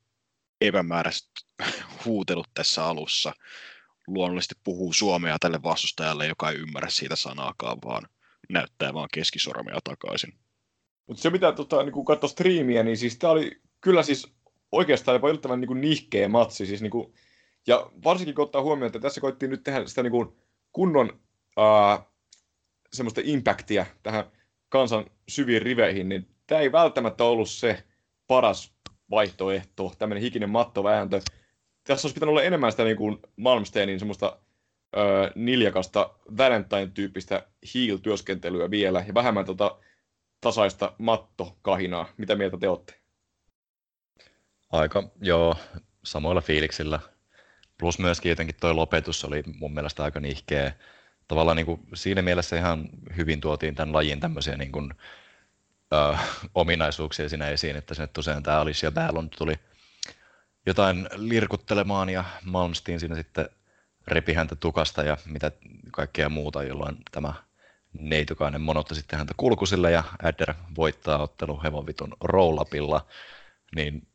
epämääräiset huutelut tässä alussa. Luonnollisesti puhuu suomea tälle vastustajalle, joka ei ymmärrä siitä sanaakaan, vaan näyttää vaan keskisormea takaisin. Mutta se mitä tota, niin kun katsoi striimiä, niin siis tämä oli kyllä siis oikeastaan jopa yllättävän niin nihkeä matsi. Siis, niin kun, ja varsinkin kun ottaa huomioon, että tässä koettiin nyt tehdä sitä niin kunnon ää, semmoista impactia tähän kansan syviin riveihin, niin tämä ei välttämättä ollut se paras vaihtoehto, tämmöinen hikinen mattovääntö. Tässä olisi pitänyt olla enemmän sitä niin kuin Malmsteenin semmoista ö, niljakasta Valentine-tyyppistä heel-työskentelyä vielä ja vähemmän tota tasaista mattokahinaa. Mitä mieltä te olette? Aika, joo, samoilla fiiliksillä. Plus myöskin jotenkin toi lopetus oli mun mielestä aika nihkeä. Tavallaan niin kuin siinä mielessä ihan hyvin tuotiin tämän lajin tämmöisiä niin kuin, ö, ominaisuuksia siinä esiin, että sinne tosiaan tämä Alicia Bälund tuli jotain lirkuttelemaan ja Malmsteen siinä sitten repi häntä tukasta ja mitä kaikkea muuta, jolloin tämä neitokainen monotti sitten häntä kulkusille ja Adder voittaa ottelun hevonvitun roll-upilla. Niin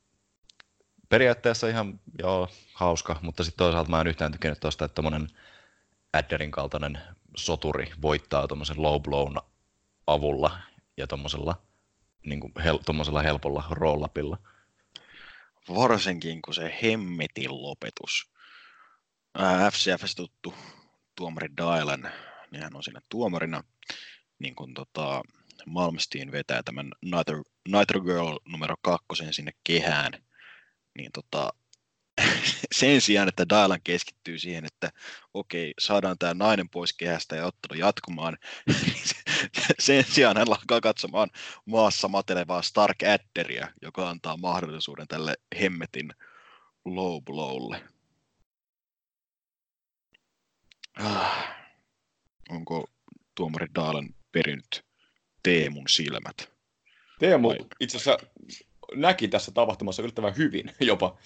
periaatteessa ihan joo, hauska, mutta sitten toisaalta mä en yhtään tykännyt tuosta, että tommonen Adderin kaltainen soturi voittaa tommosen low blown avulla ja tommosella, niin kuin hel- tommosella helpolla roll-upilla. Varsinkin kun se hemmetin lopetus. F C F:stä tuttu tuomari Dylan, niin hän on siinä tuomarina, niin kun tota Malmsteen vetää tämän Nitro, Nitro Girl numero kakkosen sinne kehään, niin tota, sen sijaan, että Dylan keskittyy siihen, että okei, saadaan tämä nainen pois kehästä ja ottelu jatkumaan, sen sijaan hän alkaa katsomaan maassa matelevaa Stark Adderia, joka antaa mahdollisuuden tälle hemmetin low blowlle. Ah, onko tuomari Dylan perinyt Teemun silmät? Teemu itse asiassa näki tässä tapahtumassa yllättävän hyvin jopa.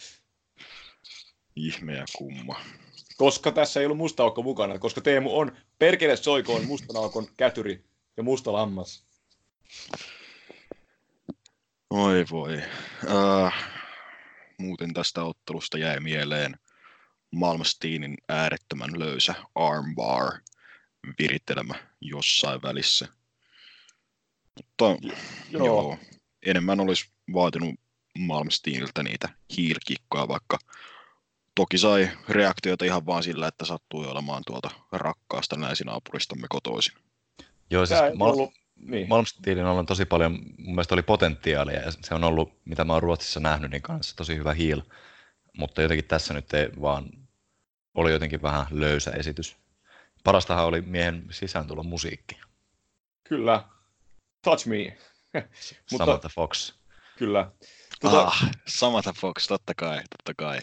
Ihmeä kumma. Koska tässä ei ollut musta aukko mukana, koska Teemu on perkele soikoon mustan aukon kätyri ja musta lammas. Oi voi. Äh, muuten tästä ottelusta jäi mieleen Malmsteinin äärettömän löysä armbar virittelemä jossain välissä. Mutta joo. joo, enemmän olisi vaatinut Malmsteeniltä niitä hiirkikkoja, vaikka toki sai reaktioita ihan vaan sillä, että sattui olemaan tuolta rakkaasta länsinaapuristamme kotoisin. Joo, siis Mal- niin. Malmsteenilla on tosi paljon, mun mielestä oli potentiaalia, ja se on ollut, mitä mä oon Ruotsissa nähnyt, niin kanssa tosi hyvä heel, mutta jotenkin tässä nyt ei vaan, oli jotenkin vähän löysä esitys. Parastahan oli miehen sisääntulo musiikki. Kyllä. Touch me. Mutta, Samantha Fox. Kyllä. Tuota, ah, Samantha Fox, totta kai, totta kai.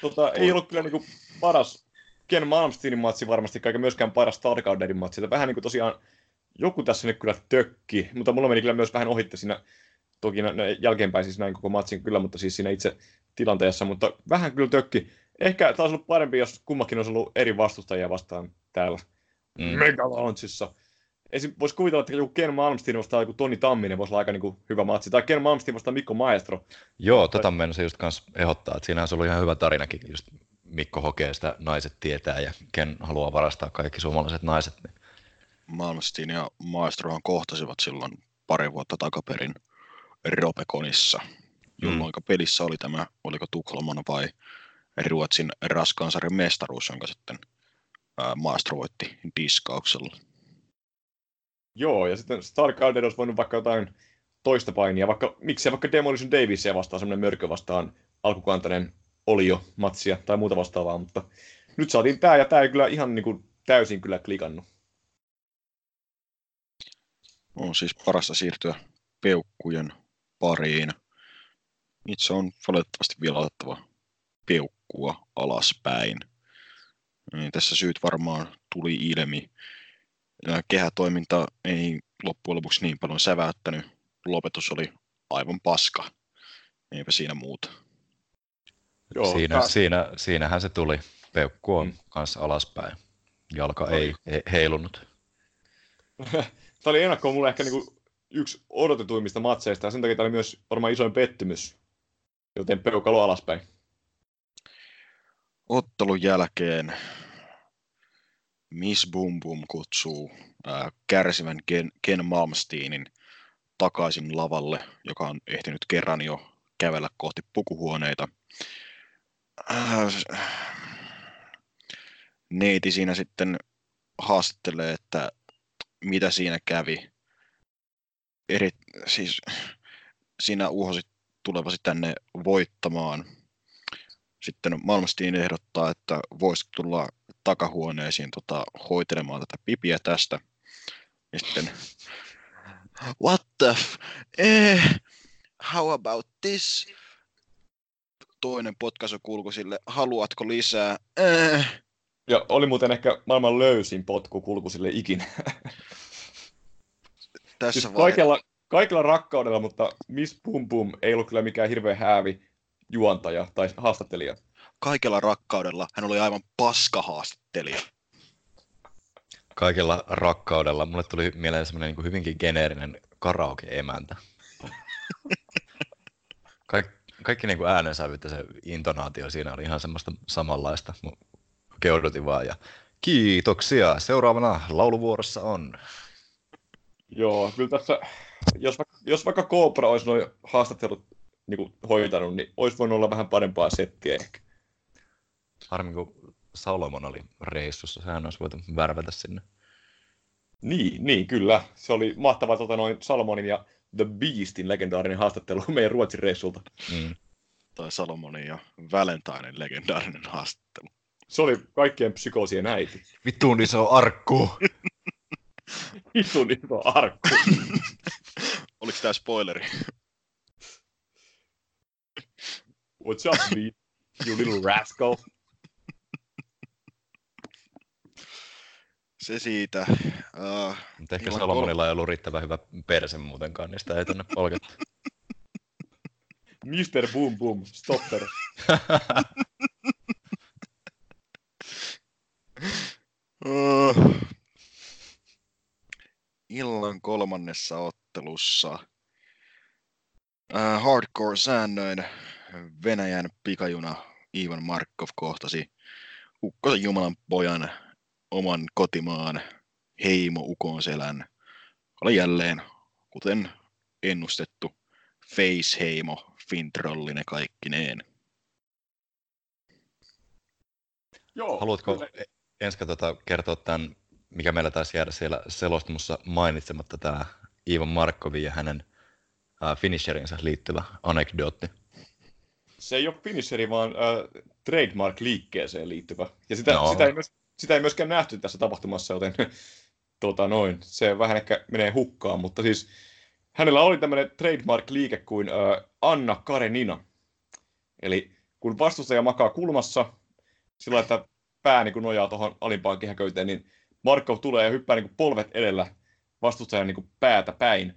Tuota, ei ollut kyllä niinku paras Ken Malmsteinin matsi varmasti, eikä myöskään paras Stargardenin matsi. Että vähän niinku tosiaan joku tässä nyt kyllä tökki, mutta mulla meni kyllä myös vähän ohitte siinä, toki nä- jälkeenpäin siis näin koko matsin kyllä, mutta siis siinä itse tilanteessa, mutta vähän kyllä tökki. Ehkä tämä olisi ollut parempi, jos kummakin olisi ollut eri vastustajia vastaan täällä mm. Megalaunchissa. Esim. Voisi kuvitella, että joku Ken Malmsteen vastaan joku Toni Tamminen voisi olla aika niinku hyvä matsi. Tai Ken Malmsteen vastaan Mikko Maestro. Joo, tota mennä se just kanssa ehdottaa. Että siinähän se oli ihan hyvä tarinakin. Just Mikko hokee sitä naiset tietää ja Ken haluaa varastaa kaikki suomalaiset naiset. Niin. Malmsteen ja Maestrohan kohtasivat silloin pari vuotta takaperin Ropeconissa, jolloin mm. pelissä oli tämä, oliko Tukholman vai Ruotsin raskaansarjan mestaruus, jonka sitten Maestro voitti diskauksella. Joo, ja sitten Stargarden olisi voinut vaikka jotain toista painia, vaikka miksei vaikka Demolition Davisia vastaan, semmoinen mörkö vastaan alkukantainen olio-matsia tai muuta vastaavaa, mutta nyt saatiin tää, ja tää ei kyllä ihan niin kuin täysin kyllä klikannut. On siis parasta siirtyä peukkujen pariin. Itse on valitettavasti vielä otettava peukkua alaspäin. Tässä syyt varmaan tuli ilmi. Kehätoiminta ei loppujen lopuksi niin paljon säväyttänyt. Lopetus oli aivan paska. Eipä siinä muuta. Joo, siinä, ta... siinä, siinähän se tuli. Peukku on mm. kanssa alaspäin. Jalka Toi. ei heilunut. Tämä oli ennakkoon mulle ehkä niinku yksi odotetuimmista matseista. Ja sen takia tämä oli myös varmaan isoin pettymys. Joten peukalo alaspäin. Ottelun jälkeen Miss Boom Boom kutsuu ää, kärsivän Ken, Ken Malmsteinin takaisin lavalle, joka on ehtinyt kerran jo kävellä kohti pukuhuoneita. Ää, neiti siinä sitten haastattelee, että mitä siinä kävi. Eri, siis, siinä uhosit tulevasi tänne voittamaan. Sitten Malmsteen ehdottaa, että voisi tulla takahuoneisiin tota, hoitelemaan tätä pipiä tästä. Ja sitten, what the f... Eh, how about this? Toinen potkaisukulku sille, haluatko lisää? Eh. Ja oli muuten ehkä maailman löysin potkukulku sille ikinä. Tässä siis kaikella, kaikella rakkaudella, mutta Miss Boom Boom ei ollut kyllä mikään hirveä häävi juontaja tai haastattelija. Kaikella rakkaudella hän oli aivan paska haastattelija. Kaikella rakkaudella. Mulle tuli mieleen semmoinen niin kuin hyvinkin geneerinen karaoke-emäntä. Kaik, kaikki niin kuin äänensävyt ja se intonaatio siinä oli ihan semmoista samanlaista. Oikein odotin vaan ja kiitoksia. Seuraavana lauluvuorossa on. Joo, kyllä tässä, jos, jos vaikka Cobra olisi noin haastattelut niinku hoitanut, niin olisi voinut olla vähän parempaa settiä ehkä. Harmi, kun Salomon oli reissussa, sehän olisi voitu värvätä sinne. Niin, niin kyllä. Se oli mahtava tota, noin Salomonin ja The Beastin legendaarinen haastattelu meidän Ruotsin reissulta. Mm. Tai Salomonin ja Valentinen legendaarinen haastattelu. Se oli kaikkien psykoosien äiti. Vittuun iso arkku! Vittuun iso arkku! Oliko tää spoileri? What's up, Pete? You little rascal. Se siitä. Uh, Mutta ehkä Salomonilla kol... ei ollut riittävän hyvä perse muutenkaan, niin sitä ei tuonne polkettu. mister Boom Boom Stopper. uh, illan kolmannessa ottelussa uh, Hardcore-säännöin Venäjän pikajuna Ivan Markov kohtasi Ukkosen Jumalan pojan oman kotimaan Heimo Ukonselän, joka oli jälleen, kuten ennustettu, face Heimo Fintrolline kaikkineen. Joo, haluatko kyllä ensin tota kertoa tämän, mikä meillä taisi jäädä siellä selostumussa mainitsematta, tämä Ivan Markovin ja hänen äh, finisherinsä liittyvä anekdootti? Se ei ole finisheri, vaan äh, trademark-liikkeeseen liittyvä. Ja sitä, no. sitä ei myös... Sitä ei myöskään nähty tässä tapahtumassa, joten tuota, noin, se vähän ehkä menee hukkaan, mutta siis hänellä oli tämmöinen trademark-liike kuin äh, Anna Karenina. Eli kun vastustaja makaa kulmassa, sillä että pää niin kun nojaa tuohon alimpaan kehäköyteen, niin Markov tulee ja hyppää niin kun polvet edellä vastustajan niin kun päätä päin.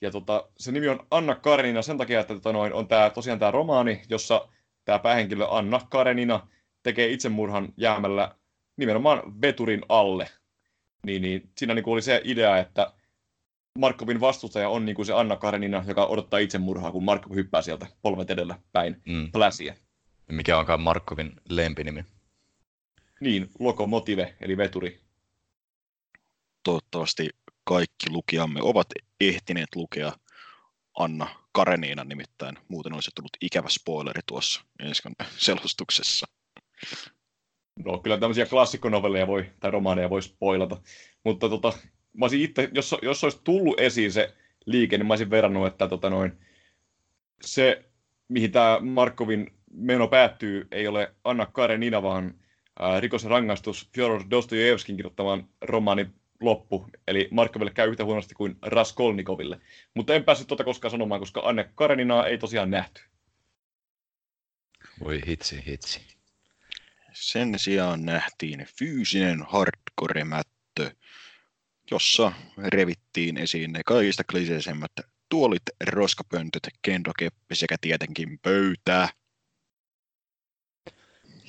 Ja tota, se nimi on Anna Karenina sen takia, että tota, noin, on tää, tosiaan tämä romaani, jossa tämä päähenkilö Anna Karenina tekee itsemurhan jäämällä nimenomaan veturin alle, niin, niin siinä niin kuin oli se idea, että Markovin vastustaja on niin kuin se Anna Karenina, joka odottaa itsemurhaa, kun Markov hyppää sieltä polvet edellä päin mm. pläsiä. Mikä onkaan Markovin lempinimi? Niin, Lokomotive, eli veturi. Toivottavasti kaikki lukijamme ovat ehtineet lukea Anna Karenina nimittäin. Muuten olisi tullut ikävä spoileri tuossa ensi selostuksessa. No kyllä tämmöisiä klassikkonovelleja voi, tai romaaneja voi spoilata, mutta tota, mä olisin itse, jos, jos olisi tullut esiin se liike, niin mä olisin verrannut, että tota noin, se, mihin tämä Markovin meno päättyy, ei ole Anna Karenina, vaan ää, Rikos ja rangaistus, Fjodor Dostojevskin kirjoittaman romaanin loppu, eli Markoville käy yhtä huonosti kuin Raskolnikoville. Mutta en päässyt tota koskaan sanomaan, koska Anna Kareninaa ei tosiaan nähty. Voi hitsi, hitsi. Sen sijaan nähtiin fyysinen hardcore-mättö, jossa revittiin esiin ne kaikista kliseisemmät tuolit, roskapöntöt, kendokeppi sekä tietenkin pöytää.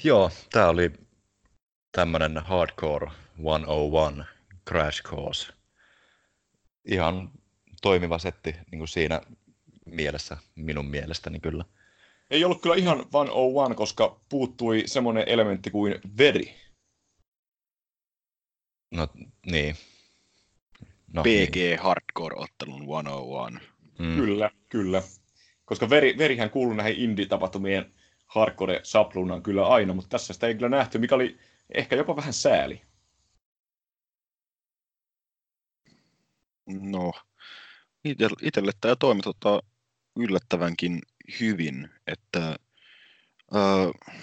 Joo, tää oli tämmönen hardcore sata yksi crash course. Ihan toimiva setti niin kuin siinä mielessä, minun mielestäni kyllä. Ei ollut kyllä ihan sata yksi, koska puuttui semmoinen elementti kuin veri. No niin. No, P G niin. Hardcore-ottelun sata yksi. Mm. Kyllä, kyllä. Koska veri, verihän kuuluu näihin indie-tapahtumien hardcore-sapluunaan kyllä aina, mutta tässä sitä ei kyllä nähty, mikä oli ehkä jopa vähän sääli. No, itselle tämä toimi tota, yllättävänkin hyvin, että äh,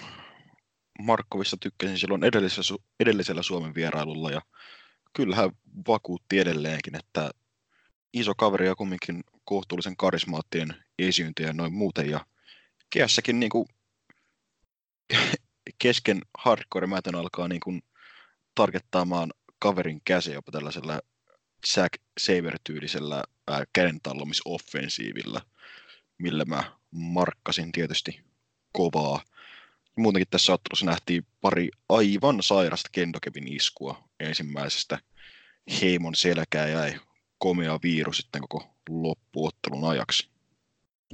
Markovissa tykkäsin silloin edellisellä, su- edellisellä Suomen vierailulla ja kyllähän vakuutti edelleenkin, että iso kaveri ja kumminkin kohtuullisen karismaattien esiintyjä noin muuten ja keässäkin niinku kesken hardcore-mätön alkaa niinku targettaamaan kaverin käsi jopa tällaisella Zack Saber-tyylisellä äh, kädentallomisoffensiivillä, millä mä markkasin tietysti kovaa. Muutenkin tässä ottelussa nähtiin pari aivan sairasta kendokepin iskua. Ensimmäisestä Heimon selkää jäi komea viiru sitten koko loppuottelun ajaksi.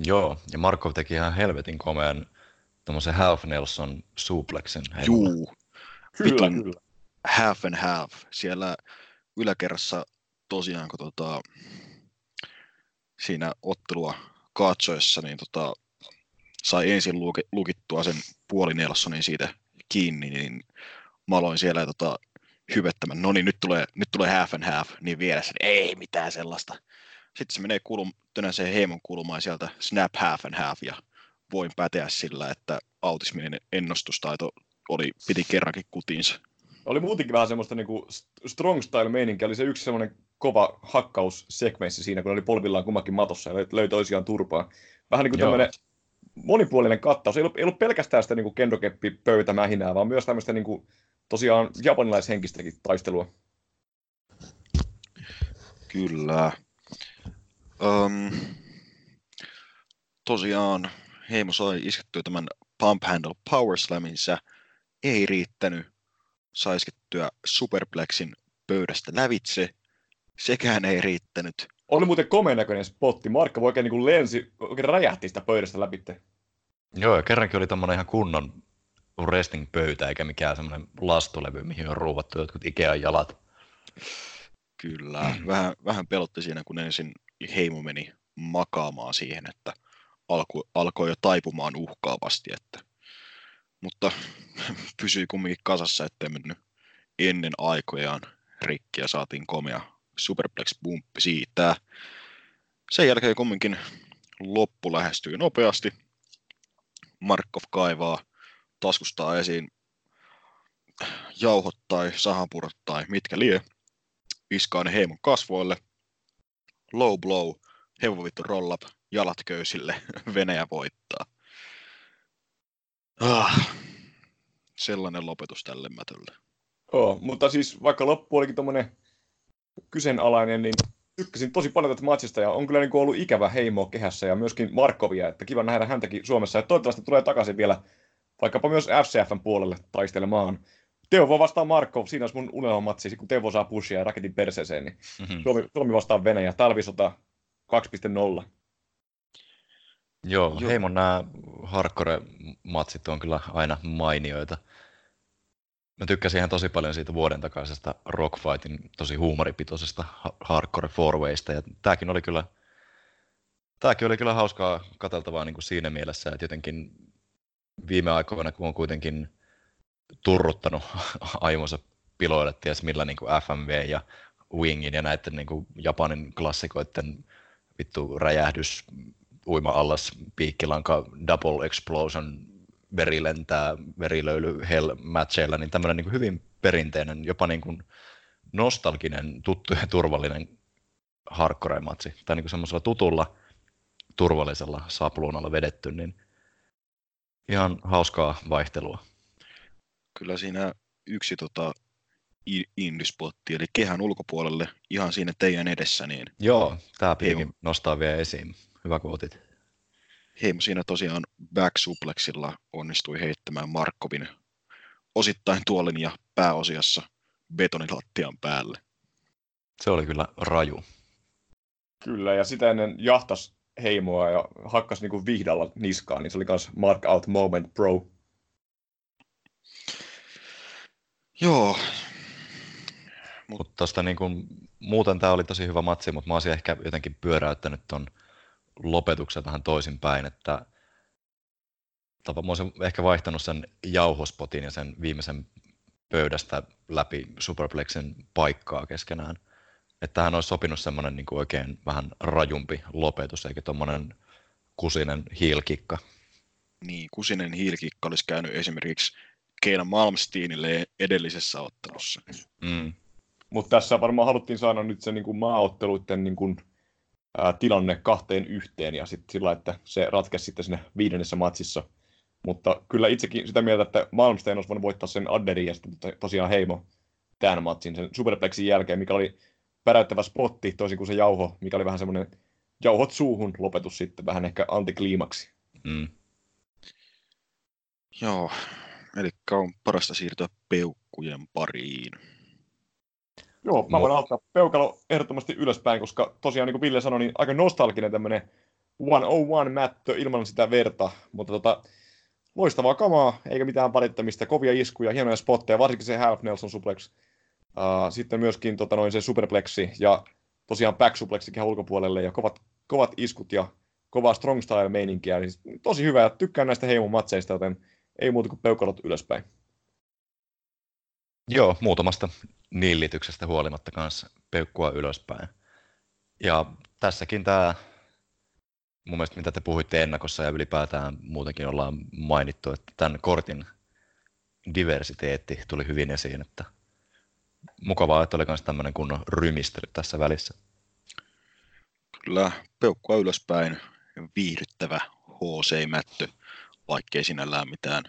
Joo, ja Markov teki ihan helvetin komean tommosen half Nelson suplexin. Juu, kyllä, kyllä. Half and half. Siellä yläkerrassa tosiaan, kun tota, siinä ottelua katsoessa niin tota, sai ensin lukittua sen puolinelsonin siitä kiinni, niin mä aloin siellä tota, hyvettämään, no niin nyt tulee, nyt tulee half and half, niin vieressä, niin ei mitään sellaista. Sitten se menee kulm, tönäseen Heimon kulmaan sieltä snap half and half ja voin päteä sillä, että autisminen ennustustaito oli, piti kerrankin kutinsa. Oli muutenkin vähän semmoista niinku strong style meininkiä, oli se yksi semmoinen kova hakkaussegmenssi siinä, kun oli polvillaan kummankin matossa ja löi toisiaan turpaa. Vähän niin kuin tämmöinen monipuolinen kattaus. Ei ollut, ei ollut pelkästään sitä niin kendokeppi pöytämähinää, vaan myös tämmöistä niin kuin, tosiaan japanilaishenkistäkin taistelua. Kyllä. Öm, tosiaan Heimo sai iskettyä tämän Pump Handle Power Slaminsa. Ei riittänyt. Sai iskettyä Superplexin pöydästä lävitse. Sekään ei riittänyt. Oli muuten komea näköinen spotti. Markka oikein niin kuin lensi, oikein räjähti sitä pöydästä läpitte. Joo, ja kerrankin oli tämmöinen ihan kunnon wrestling-pöytä, eikä mikään semmoinen lastulevy, mihin on ruuvattu jotkut Ikean jalat. Kyllä, vähän, vähän pelotti siinä, kun ensin Heimo meni makaamaan siihen, että alku, alkoi jo taipumaan uhkaavasti. Että. Mutta pysyi kumminkin kasassa, ettei mennyt ennen aikojaan rikkiä, saatiin komea superplex-bumppi siitä. Sen jälkeen kumminkin loppu lähestyi nopeasti. Markov kaivaa taskustaa esiin jauhot tai sahanpurot tai mitkä lie. Iskaa ne Heimon kasvoille. Low blow, hevovittu roll up, jalat köysille, Venäjä voittaa. Ah, sellainen lopetus tälle mätölle. Joo, mutta siis vaikka loppu olikin tommonen kyseenalainen, niin tykkäsin tosi paljon tätä matsista ja on kyllä niin kuin ollut ikävä Heimoa kehässä ja myöskin Markovia, että kiva nähdä häntäkin Suomessa ja toivottavasti tulee takaisin vielä vaikkapa myös F C F:n puolelle taistelemaan. Teuvo vastaa Markov, siinä olisi mun unelmamatsi, kun Teuvo saa pushia ja raketin perseeseen, niin mm-hmm. Suomi, Suomi vastaa Venäjä, talvisota kaksi piste nolla. Joo, Joo. Heimon nämä hardcore-matsit on kyllä aina mainioita. Mä tykkäsin ihan tosi paljon siitä vuoden takaisesta Rockfightin tosi huumoripitoisesta hardcore fourwaysta ja tääkin oli kyllä tääkin oli kyllä hauskaa katseltavaa niin kuin siinä mielessä, että jotenkin viime aikoina kun on kuitenkin turruttanut aimonsa piloille ties millä niin kuin F M V ja Wingin ja näiden niin kuin Japanin klassikoiden vittu räjähdys uima-allas piikkilanka double explosion veri lentää, verilöyly hell-matcheilla, niin tämmöinen niin kuin hyvin perinteinen, jopa niin kuin nostalginen, tuttu ja turvallinen hardcore-matsi. Tai niin kuin semmoisella tutulla, turvallisella sapluunalla vedetty, niin ihan hauskaa vaihtelua. Kyllä siinä yksi tota, indyspotti, eli kehän ulkopuolelle, ihan siinä teidän edessä. Niin joo, tämä pitikin nostaa vielä esiin. Hyvä, kun otit. Heimo siinä tosiaan back suplexilla onnistui heittämään Markovin osittain tuolin ja pääosiassa betonilattian päälle. Se oli kyllä raju. Kyllä, ja sitä ennen jahtas Heimoa ja hakkas niinku vihdalla niskaan, niin se oli myös mark out moment, bro. Joo. Mut... Mut tosta niinku, muuten tämä oli tosi hyvä matsi, mutta mä olisin ehkä jotenkin pyöräyttänyt ton lopetuksen vähän toisinpäin, että mä olisin ehkä vaihtanut sen jauhospotin ja sen viimeisen pöydästä läpi Superplexin paikkaa keskenään. Että tähän olisi sopinut semmoinen niin kuin oikein vähän rajumpi lopetus, eikä tommoinen kusinen hiilkikka. Niin, kusinen hiilkikka olisi käynyt esimerkiksi Keina Malmsteenille edellisessä ottelussa. Mm. Mutta tässä varmaan haluttiin saada nyt se niin kuin maaotteluiden niin kuin tilanne kahteen yhteen ja sitten sillä, että se ratkesi sitten sinne viidennessä matsissa. Mutta kyllä itsekin sitä mieltä, että Malmsteen olisi voinut voittaa sen Adderin ja sitten tosiaan Heimo tämän matsin sen Superplexin jälkeen, mikä oli päräyttävä spotti toisin kuin se jauho, mikä oli vähän semmoinen jauhot suuhun lopetus sitten, vähän ehkä antikliimaksi. Mm. Joo, eli on parasta siirtyä peukkujen pariin. Joo, mä voin auttaa peukalo ehdottomasti ylöspäin, koska tosiaan niin kuin Ville sanoi, niin aika nostalginen tämmönen one oh one-mättö ilman sitä verta, mutta tota, loistavaa kamaa, eikä mitään valittamista, kovia iskuja, hienoja spotteja, varsinkin se half Nelson suplex, uh, sitten myöskin tota, noin se superplexi ja tosiaan back suplexikin ulkopuolelle ja kovat, kovat iskut ja kovaa strong style-meininkiä, eli siis tosi hyvä ja tykkään näistä Heimon matseista, joten ei muuta kuin peukalot ylöspäin. Joo, muutamasta nillityksestä huolimatta kanssa peukkua ylöspäin. Ja tässäkin tämä, mun mielestä mitä te puhuitte ennakossa ja ylipäätään muutenkin ollaan mainittu, että tämän kortin diversiteetti tuli hyvin esiin. Että mukavaa, että oli myös tämmöinen kunnon rymistely tässä välissä. Kyllä, peukkua ylöspäin, viihdyttävä H C-mättö, vaikkei sinällään mitään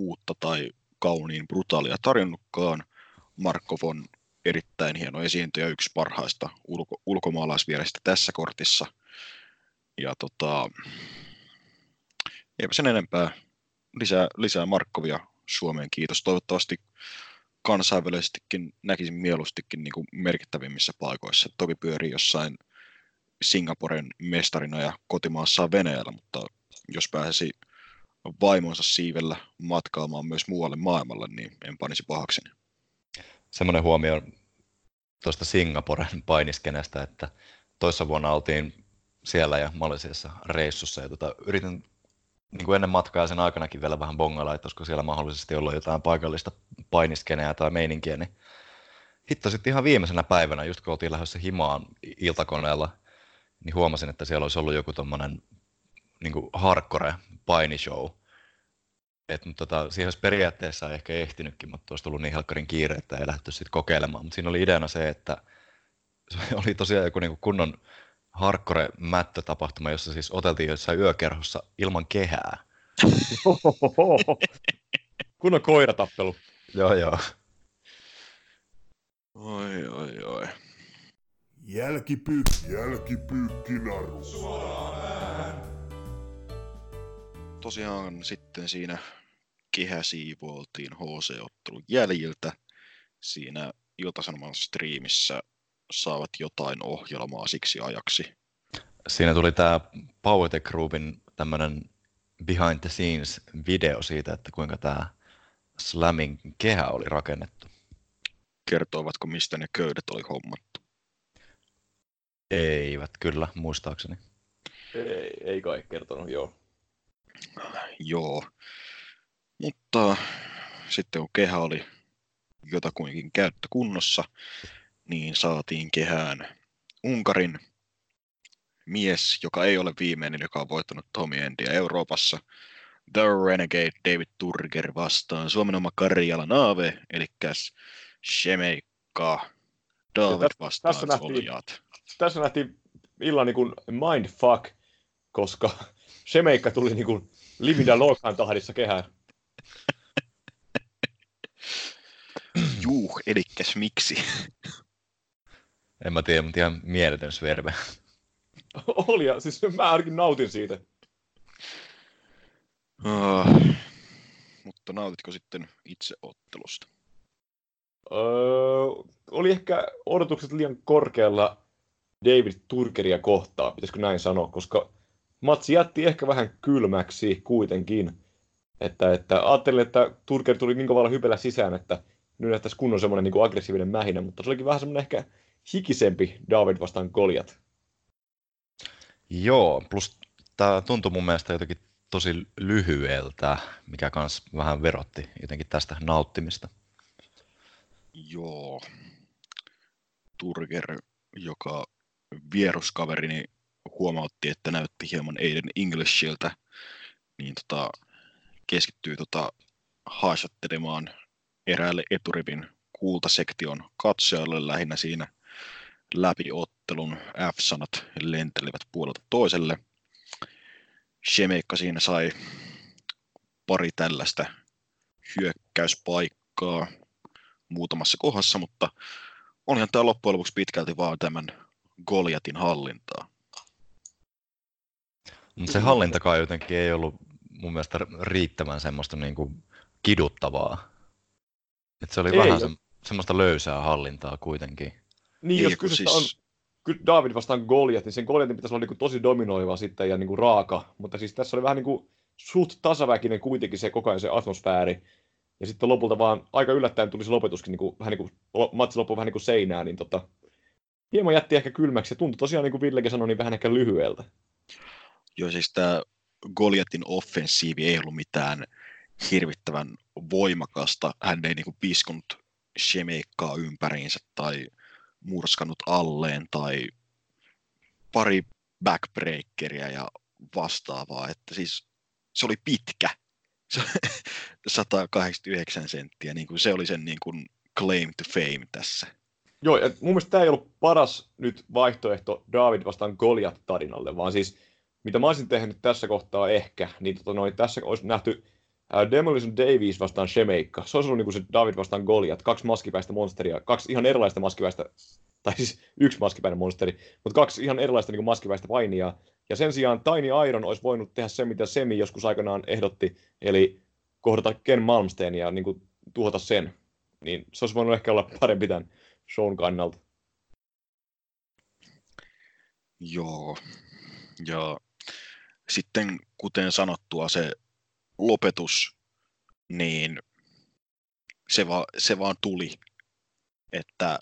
uutta tai kauniin brutaalia tarjonnutkaan. Markov on erittäin hieno esiintyjä, yksi parhaista ulko- ulkomaalaisvierestä tässä kortissa. Ja tota, eipä sen enempää. Lisää, lisää Markkovia Suomeen, kiitos. Toivottavasti kansainvälisestikin näkisin mieluustikin niin kuin merkittävimmissä paikoissa. Toki pyörii jossain Singaporen mestarina ja kotimaassaan veneellä, mutta jos pääsisi vaimonsa siivellä matkaamaan myös muualle maailmalle, niin en panisi pahakseni. Semmoinen huomio tuosta Singaporen painiskenestä, että toissa vuonna oltiin siellä ja Malesiassa reissussa ja tota, yritin niin kuin ennen matkaa sen aikanakin vielä vähän bongailla, että olisiko siellä mahdollisesti ollut jotain paikallista painiskeneä tai meininkiä, niin hitto sitten ihan viimeisenä päivänä, just kun oltiin lähdössä himaan iltakoneella, niin huomasin, että siellä olisi ollut joku tommonen niin kuin hardcore painishow. Et, mutta tota, siihen olisi periaatteessa ehkä ehtinytkin, mutta olisi tullut niin helkkarin kiire, että ei lähdetty sitten kokeilemaan. Mutta siinä oli ideana se, että se oli tosiaan joku niin kuin kunnon hardcore-mättötapahtuma, jossa siis oteltiin jossain yökerhossa ilman kehää. Kunnon koiratappelu. Joo, joo. Oi, oi, oi. Jälkipyykki, jälkipyykkinaru. Tosiaan sitten siinä kehä siivoiltiin H C-ottelun jäljiltä. Siinä Ilta-Sanoman striimissä saavat jotain ohjelmaa siksi ajaksi. Siinä tuli tämä Powertech Groupin tämmöinen behind the scenes video siitä, että kuinka tämä Slamin kehä oli rakennettu. Kertoivatko, mistä ne köydet oli hommattu? Eivät kyllä, muistaakseni. Ei, ei kai kertonut, joo. Joo, mutta sitten kun kehä oli jotakuinkin käyttökunnossa, niin saatiin kehään Unkarin mies, joka ei ole viimeinen, joka on voittanut Tommy Endiä Euroopassa. The Renegade David Turger vastaan Suomen oma Karjalan Aave, eli Shemeikka David vastaan tässä Goliat. Nähtiin, tässä nähtiin illan niin kuin mindfuck, koska Shemeikka tuli niin kuin Livida Lokan tahdissa kehään. Juh, elikkäs miksi? En mä tiedä, mutta ihan mieletön sverve. Oli, ja siis mä ainakin nautin siitä. Uh, mutta nautitko sitten itse ottelusta? Öö, oli ehkä odotukset liian korkealla David Turgeria kohtaan, pitäisikö näin sanoa, koska matsi jätti ehkä vähän kylmäksi kuitenkin. Että, että ajattelin, että Turger tuli niin kovalla hypellä sisään, että nyt nähtäisi kunnon semmoinen niin kuin aggressiivinen mähinä, mutta se olikin vähän semmoinen ehkä hikisempi David vastaan Goliat. Joo, plus tämä tuntui mun mielestä jotenkin tosi lyhyeltä, mikä kans vähän verotti jotenkin tästä nauttimista. Joo, Turger, joka vieruskaverini huomautti, että näytti hieman Aiden Englishiltä, niin tota, keskittyy tota, haastattelemaan eräälle eturivin kultasektion katsojalle lähinnä siinä läpiottelun F-sanat lentelivät puolelta toiselle. Shemeikka siinä sai pari tällaista hyökkäyspaikkaa muutamassa kohdassa, mutta olihan tämä loppujen lopuksi pitkälti vaan tämän Goliatin hallintaa. Mutta se hallintakaan jotenkin ei ollut mun mielestä riittävän semmoista niin kuin kiduttavaa. Että se oli ei, vähän se, semmoista löysää hallintaa kuitenkin. Niin, ei, jos kyseessä siis on kyllä David vastaan Goliat, niin sen Goliatin pitäisi olla niin kuin tosi dominoiva sitten ja niin kuin raaka. Mutta siis tässä oli vähän niin kuin suht tasaväkinen kuitenkin se koko ajan se atmosfääri. Ja sitten lopulta vaan aika yllättäen tuli se lopetuskin, niin kuin, vähän niin kuin, matsi loppui vähän niin kuin seinään, niin tota, hieman jätti ehkä kylmäksi. Ja tuntui tosiaan, niin kuin Villekin sanoi, niin vähän ehkä lyhyeltä. Joo, siis tämä Goliatin offensiivi ei ollut mitään hirvittävän voimakasta. Hän ei niin kuin piskunut Shemeikkaa ympäriinsä tai murskanut alleen tai pari backbreakeria ja vastaavaa. Että siis se oli pitkä, sata kahdeksankymmentäyhdeksän senttiä. Niin kuin se oli sen niin kuin claim to fame tässä. Joo, ja mun mielestä tämä ei ollut paras nyt vaihtoehto David vastaan Goliat -tarinalle, vaan siis mitä mä olisin tehnyt tässä kohtaa ehkä, niin tota noin, tässä olisi nähty Demolition Davies vastaan Shemeikka. Se olisi ollut niin kuin se David vastaan Goliat. Kaksi maskipäistä monsteria. Kaksi ihan erilaista maskipäistä, tai siis yksi maskipäinen monsteri, mutta kaksi ihan erilaista niin kuin maskipäistä painijaa. Ja sen sijaan Tiny Iron olisi voinut tehdä se, mitä Semi joskus aikanaan ehdotti, eli kohdata Ken Malmsteenia ja niin kuin tuhota sen. Niin se olisi voinut ehkä olla parempi tämän shown kannalta. Joo. Ja sitten kuten sanottua se lopetus, niin se, va, se vaan tuli, että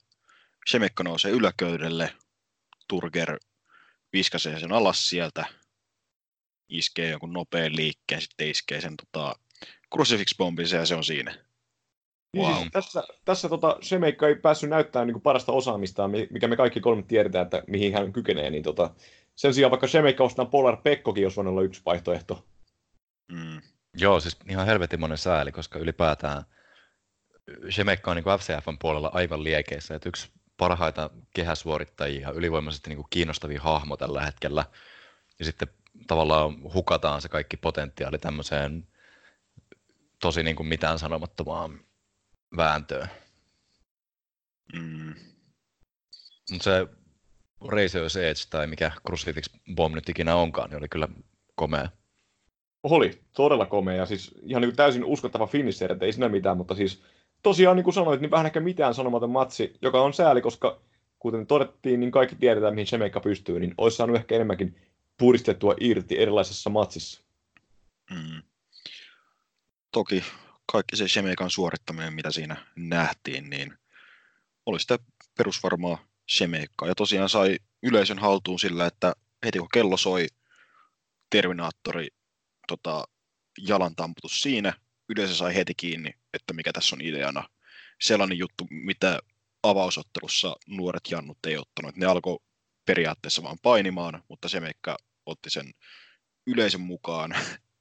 Shemekka nousee yläköydelle, Turger viskasee sen alas sieltä, iskee jonkun nopean liikkeen, sitten iskee sen tota, crucifix-bombinsa ja se on siinä. Wow. Niin, siis tässä tässä tota, Shemekka ei päässyt näyttämään niin kuin parasta osaamistaan, mikä me kaikki kolme tiedetään, että mihin hän kykenee. Niin tota, sen sijaan vaikka Shemekka ostaa Polar Pekkokin, jos on olla yksi vaihtoehto. Mm. Joo, siis ihan helvetimoinen sääli, koska ylipäätään Shemekka on niin kuin F C F:n puolella aivan liekeissä, että yksi parhaita kehäsuorittajia, ylivoimaisesti niin kuin kiinnostavia hahmo tällä hetkellä, ja sitten tavallaan hukataan se kaikki potentiaali tämmöiseen tosi niin kuin mitään sanomattomaan vääntöön. Mm. Mutta se Razor's Edge tai mikä Crucifix Bomb nyt ikinä onkaan, niin oli kyllä komea. Oli todella komea ja siis ihan niin kuin täysin uskottava finisher, että ei siinä mitään, mutta siis tosiaan niin kuin sanoit, niin vähän ehkä mitään sanomaton matsi, joka on sääli, koska kuten todettiin, niin kaikki tiedetään, mihin Shemekka pystyy, niin olisi saanut ehkä enemmänkin puristettua irti erilaisessa matsissa. Mm. Toki kaikki se Shemekan suorittaminen, mitä siinä nähtiin, niin oli sitä perusvarmaa Shemekkaa ja tosiaan sai yleisön haltuun sillä, että heti kun kello soi, Terminaattori Tota, jalan tamputus siinä, yleensä sai heti kiinni, että mikä tässä on ideana. Sellainen juttu, mitä avausottelussa nuoret jannut ei ottanut. Ne alkoi periaatteessa vaan painimaan, mutta Shemekka otti sen yleisön mukaan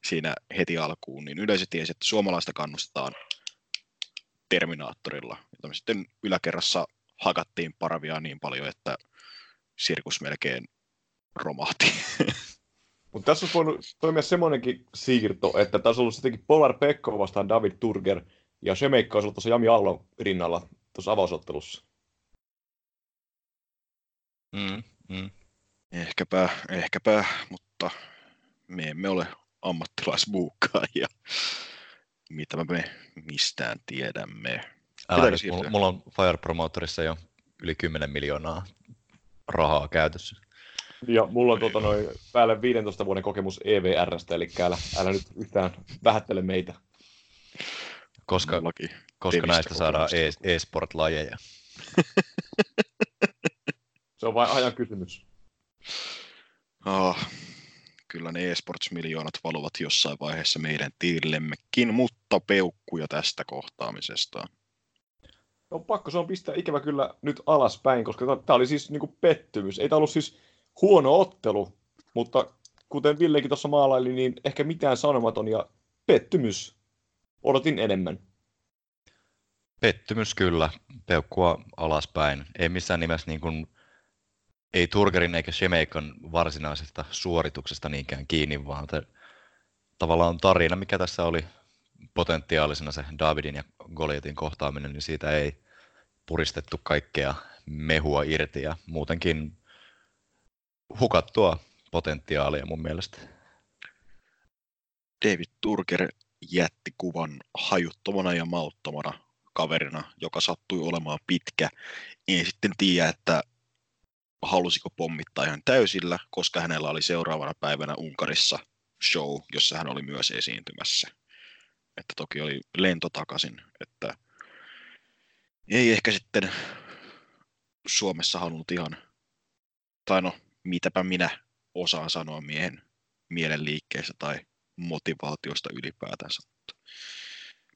siinä heti alkuun. Niin yleisö tiesi, että suomalaista kannustetaan Terminaattorilla. Jota me sitten yläkerrassa hakattiin Paravia niin paljon, että sirkus melkein romahti. Mutta tässä olisi voinut toimia semmoinenkin siirto, että tässä olisi ollut sittenkin Polar Pekko vastaan David Turger ja Shemekka olisi ollut tuossa Jami Ahlon rinnalla tuossa avausottelussa. Mm, mm. Ehkäpä, ehkäpä, mutta me emme ole ammattilaisbuukkaajia. Mitä me mistään tiedämme. Älä, mulla, mulla on Fire Promotorissa jo yli kymmenen miljoonaa rahaa käytössä. Ja mulla on tuota, noin päälle viidentoista vuoden kokemus E V R:stä, eli älä, älä nyt yhtään vähättele meitä. Koska, koska näistä saadaan e- e-sport-lajeja. Se on vain ajan kysymys. Oh, kyllä ne e-sports-miljoonat valuvat jossain vaiheessa meidän tiilillemmekin, mutta peukkuja tästä kohtaamisesta. No pakko se on pistää ikävä kyllä nyt alaspäin, koska tämä oli siis niinku pettymys. Ei tämä ollut siis huono ottelu, mutta kuten Villekin tuossa maalaili, niin ehkä mitään sanomaton ja pettymys. Odotin enemmän. Pettymys kyllä, peukkua alaspäin. Ei missään nimessä niin kuin, ei Turgerin eikä Shemekan varsinaisesta suorituksesta niinkään kiinni, vaan te, tavallaan tarina, mikä tässä oli potentiaalisena se Davidin ja Goliatin kohtaaminen, niin siitä ei puristettu kaikkea mehua irti ja muutenkin hukattua potentiaalia mun mielestä. David Turger jätti kuvan hajuttomana ja mauttomana kaverina, joka sattui olemaan pitkä. En sitten tiedä, että halusiko pommittaa ihan täysillä, koska hänellä oli seuraavana päivänä Unkarissa show, jossa hän oli myös esiintymässä. Että toki oli lento takaisin, että ei ehkä sitten Suomessa halunnut ihan, tai no, mitäpä minä osaan sanoa miehen mielenliikkeestä tai motivaatiosta ylipäätänsä.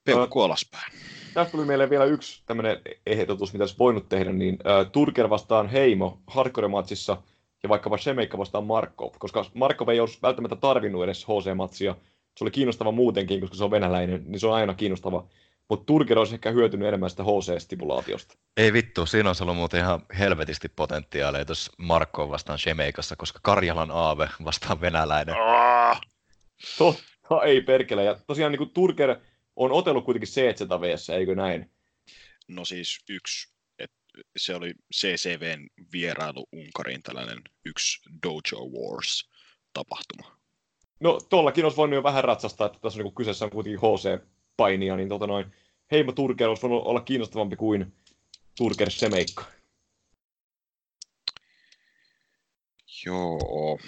Peukku alaspäin. Tästä tuli meille vielä yksi tämmöinen ehdotus, mitä olisi voinut tehdä, niin äh, Turker vastaan Heimo hardcore-matsissa ja vaikkapa Shemekka vastaan Markov, koska Markov ei olisi välttämättä tarvinnut edes H C-matsia. Se oli kiinnostava muutenkin, koska se on venäläinen, niin se on aina kiinnostava. Mutta Turker olisi ehkä hyötynyt enemmän sitä H C-stipulaatiosta. Ei vittu, siinä on ollut muuten ihan helvetisti potentiaalia tuossa Markkoon vastaan Shemekassa, koska Karjalan Aave vastaan venäläinen. Totta. Ha ei perkele. Ja tosiaan niin Turker on otellut kuitenkin C Z V:ssä, eikö näin? No siis yksi, et se oli C C V:n vierailu Unkariin, tällainen yksi Dojo Wars-tapahtuma. No tuollakin olisi voinut jo vähän ratsastaa, että tässä on niin kyseessä on kuitenkin H C-painia, niin tota noin, Heimo Turker olisi voinut olla kiinnostavampi kuin Turker Semeikka. Joo.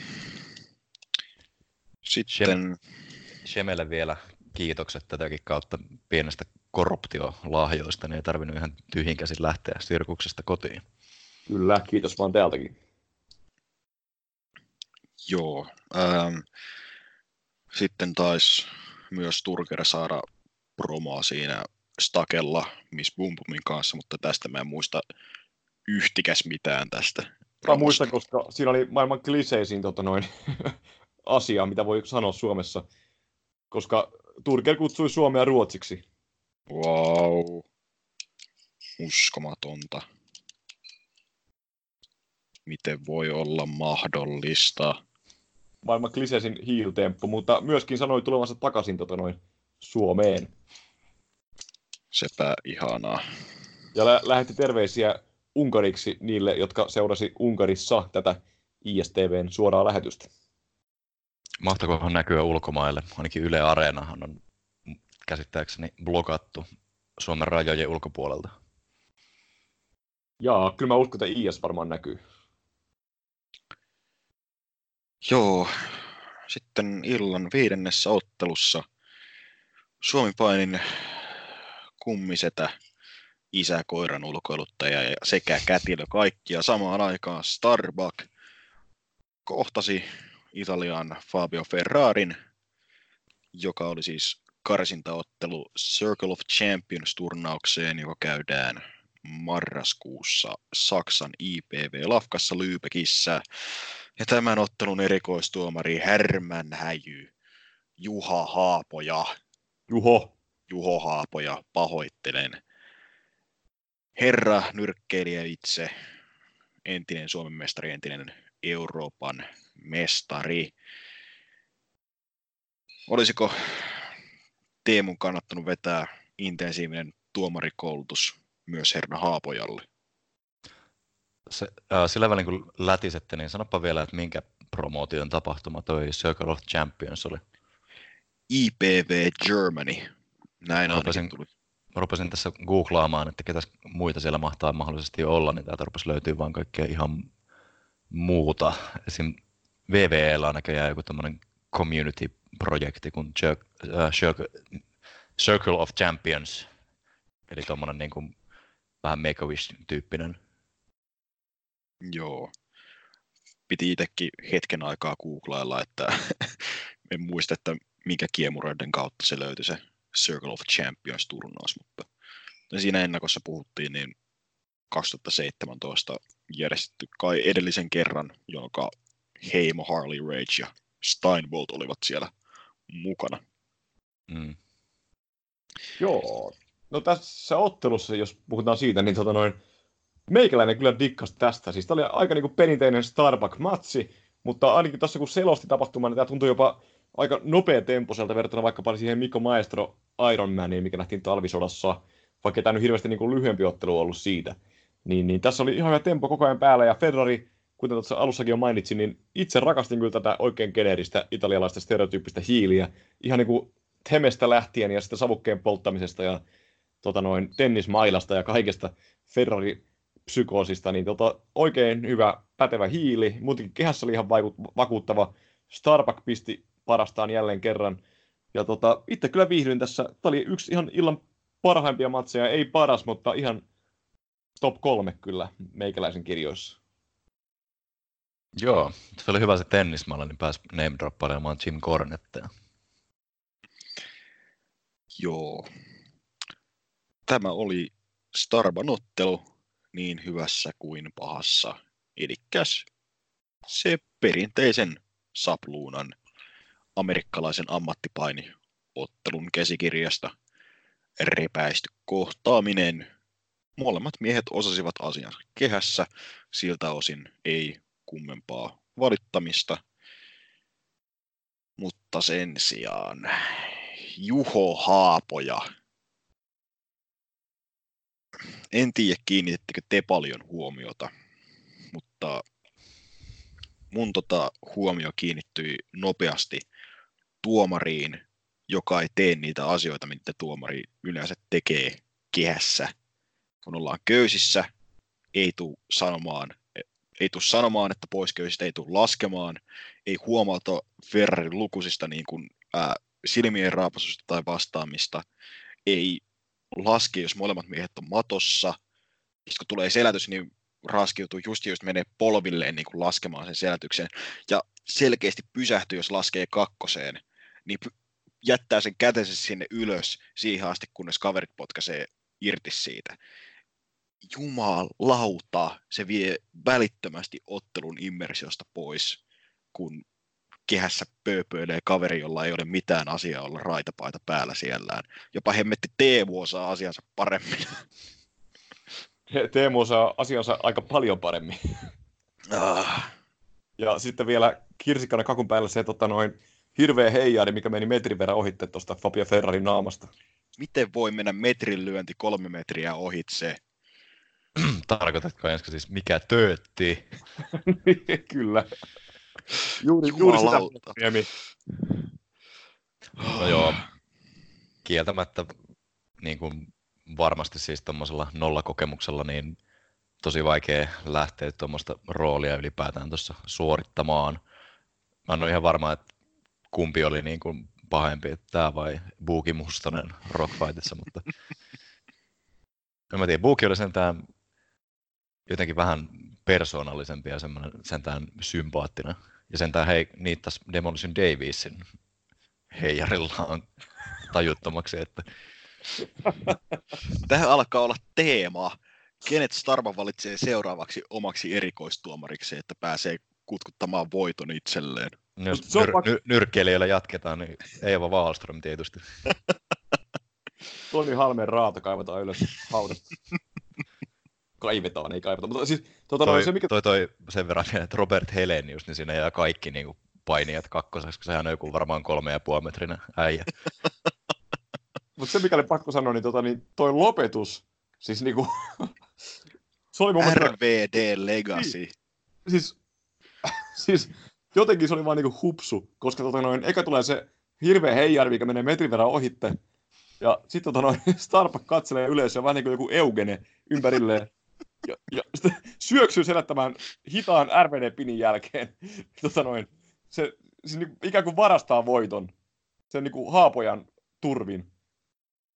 Sitten Shemelle vielä kiitokset tätäkin kautta pienestä korruptiolahjoista, niin ei tarvinnut ihan tyhjin käsin lähteä sirkuksesta kotiin. Kyllä, kiitos vaan täältäkin. Joo. Ähm, sitten taisi myös Turker saada promoa siinä Stakella Miss Boom Boomin kanssa, mutta tästä mä en muista yhtikäs mitään tästä. Mä muistan, koska siinä oli maailman kliseisin tota noin, asia, mitä voi sanoa Suomessa, koska Turker kutsui suomea ruotsiksi. Wow. Uskomatonta. Miten voi olla mahdollista? Maailman kliseisin hiiltemppu, mutta myöskin sanoi tulevansa takaisin tota noin, Suomeen. Sepä ihanaa. Ja lä- lähetti terveisiä Unkariksi niille, jotka seurasi Unkarissa tätä I S T V:n suoraa lähetystä. Mahtakohan näkyä ulkomaille? Ainakin Yle Areenahan on käsittääkseni blokattu Suomen rajojen ulkopuolelta. Jaa, kyllä mä uskon, että I S varmaan näkyy. Joo, sitten illan viidennessä ottelussa Suomi-painin kummisetä, isä koiran ulkoiluttaja ja sekä kätilö kaikkia samaan aikaan Starbuck kohtasi Italian Fabio Ferrarin, joka oli siis karsintaottelu Circle of Champions -turnaukseen, joka käydään marraskuussa Saksan I P V-lafkassa Lübeckissä. Ja tämän ottelun erikoistuomari Härmän häijy Juha Haapoja. Juho. Juho Haapoja, pahoittelen. Herra nyrkkeilijä itse, entinen Suomen mestari, entinen Euroopan mestari. Olisiko Teemun kannattanut vetää intensiivinen tuomarikoulutus myös herra Haapojalle? Se, äh, sillä välin kun lätisette, niin sanoppa vielä, että minkä promootion tapahtuma toi Circle of Champions oli? I P V Germany. Näin ainakin tuli. Rupesin tässä googlaamaan, että ketäs muita siellä mahtaa mahdollisesti olla, niin täältä rupesi löytyy vaan kaikkea ihan muuta. Esim. V V L on näköjään joku tämmöinen community-projekti kuin Circle of Champions, eli tommonen niin kuin vähän Make-A-Wish-tyyppinen. Joo. Piti itsekin hetken aikaa googlailla, että en muista, että minkä kiemuroiden kautta se löytyi se Circle of Champions -turnaus, mutta siinä ennakossa puhuttiin, niin kaksituhattaseitsemäntoista järjestetty kai edellisen kerran, jonka Heimo Harley Rage ja Steinbolt olivat siellä mukana. Mm. Joo, no tässä ottelussa, jos puhutaan siitä, niin tota noin, meikäläinen kyllä dikkasi tästä. Siis tämä oli aika niinku perinteinen Starbuck-matsi, mutta ainakin tässä kun selosti tapahtumaan, niin tämä tuntui jopa aika nopea temposelta verrattuna vaikkapa siihen Mikko Maestro Ironmaniin, mikä nähtiin talvisodassa, vaikka tämä nyt hirveästi niin kuin lyhyempi ottelu on ollut siitä. Niin, niin tässä oli ihan hyvä tempo koko ajan päällä, ja Ferrari, kuten tuossa alussakin jo mainitsin, niin itse rakastin kyllä tätä oikein geneeristä italialaista stereotyyppistä hiiliä, ihan niin kuin Temestä lähtien ja sitä savukkeen polttamisesta ja tota noin, tennismailasta ja kaikesta Ferrari-psykoosista, niin tota, oikein hyvä pätevä hiili, muutenkin kehässä oli ihan vaiku- vakuuttava, Starbuck pisti parastaan jälleen kerran. Ja tota, itse kyllä viihdyin tässä. Tämä oli yksi ihan illan parhaimpia matseja. Ei paras, mutta ihan top kolme kyllä meikäläisen kirjoissa. Joo, se oli hyvä se tennismalla, niin pääsi name droppailemaan Jim Cornettea. Joo. Tämä oli Starban ottelu niin hyvässä kuin pahassa. Elikkäs se perinteisen sapluunan amerikkalaisen ammattipainiottelun käsikirjasta repäisty kohtaaminen. Molemmat miehet osasivat asiansa kehässä, siltä osin ei kummempaa valittamista. Mutta Mutta sen sijaan Juho Haapoja. En tiedä, kiinnittekö te paljon huomiota, mutta mun tota huomio kiinnittyi nopeasti tuomariin, joka ei tee niitä asioita, mitä tuomari yleensä tekee kehässä. Kun ollaan köysissä, ei tule sanomaan, ei tule sanomaan, että pois köysistä, ei tule laskemaan, ei huomauta Ferrarin lukuisista niin kuin, ää, silmien raapasusta tai vastaamista, ei laske, jos molemmat miehet on matossa. Sitten kun tulee selätys, niin raskiutuu just just menee polvilleen niin kuin laskemaan sen selätyksen. Ja selkeästi pysähtyy, jos laskee kakkoseen, niin jättää sen kätensä sinne ylös siihen asti, kunnes kaverit potkaisee irti siitä. Jumalauta, se vie välittömästi ottelun immersiosta pois, kun kehässä pööpöilee kaveri, jolla ei ole mitään asiaa olla raitapaita päällä siellään. Jopa hemmetti Teemu osaa asiansa paremmin. Teemu osaa asiansa aika paljon paremmin. Ah. Ja sitten vielä kirsikkana kakun päällä se tota noin hirveä heijaari, mikä meni metrin verran ohitte tuosta Fabio Ferrarin naamasta. Miten voi mennä metrin lyönti kolme metriä ohitse? Tarkoitatko ensin siis mikä töötti? Kyllä. Juuri, juuri sitä. No joo, kieltämättä niin kuin varmasti siis tuommoisella nollakokemuksella niin tosi vaikea lähteä tuommoista roolia ylipäätään tuossa suorittamaan. Mä en ole ihan varma, että kumpi oli niin kuin pahempi, tämä vai Buuki Mustonen Rockfightissa, mutta en mä tiedä, Buuki oli sentään jotenkin vähän persoonallisempi ja semmoinen sentään sympaattinen. Ja sentään hei, niittäisi Demolition Daviesin heijarillaan tajuttomaksi, että... Tähän alkaa olla teema. Kenet Starman valitsee seuraavaksi omaksi erikoistuomariksi, että pääsee kutkuttamaan voiton itselleen? Jos nyr- nyr- nyrkkeilijällä jatketaan, niin Eeva Wahlström tietysti. Toni Halmeen raato kaivetaan ylös haudasta. Kaivetaan, ei kaiveta. Mutta siis, tuota, toi, no, se, mikä... toi, toi sen verran, että Robert Helenius, niin siinä jää kaikki niin kuin painijat kakkoseksi, koska sehän on joku varmaan kolme ja puoli metrinä äijä. Mutta se, mikä oli pakko sanoa, niin, tota, niin toi lopetus, siis niinku... R V D Legacy. Niin, siis, siis jotenkin se oli vaan niinku hupsu, koska tota noin, eka tulee se hirveä heijari, mikä menee metrin verran ohitte, ja sitten tota Starbuck katselee yleisöä vähän niin kuin joku Eugene ympärilleen, ja, ja sitten syöksyy selättämään hitaan R V D-pinin jälkeen. Tota noin, se siis niinku ikään kuin varastaa voiton, sen niinku Haapojan turvin.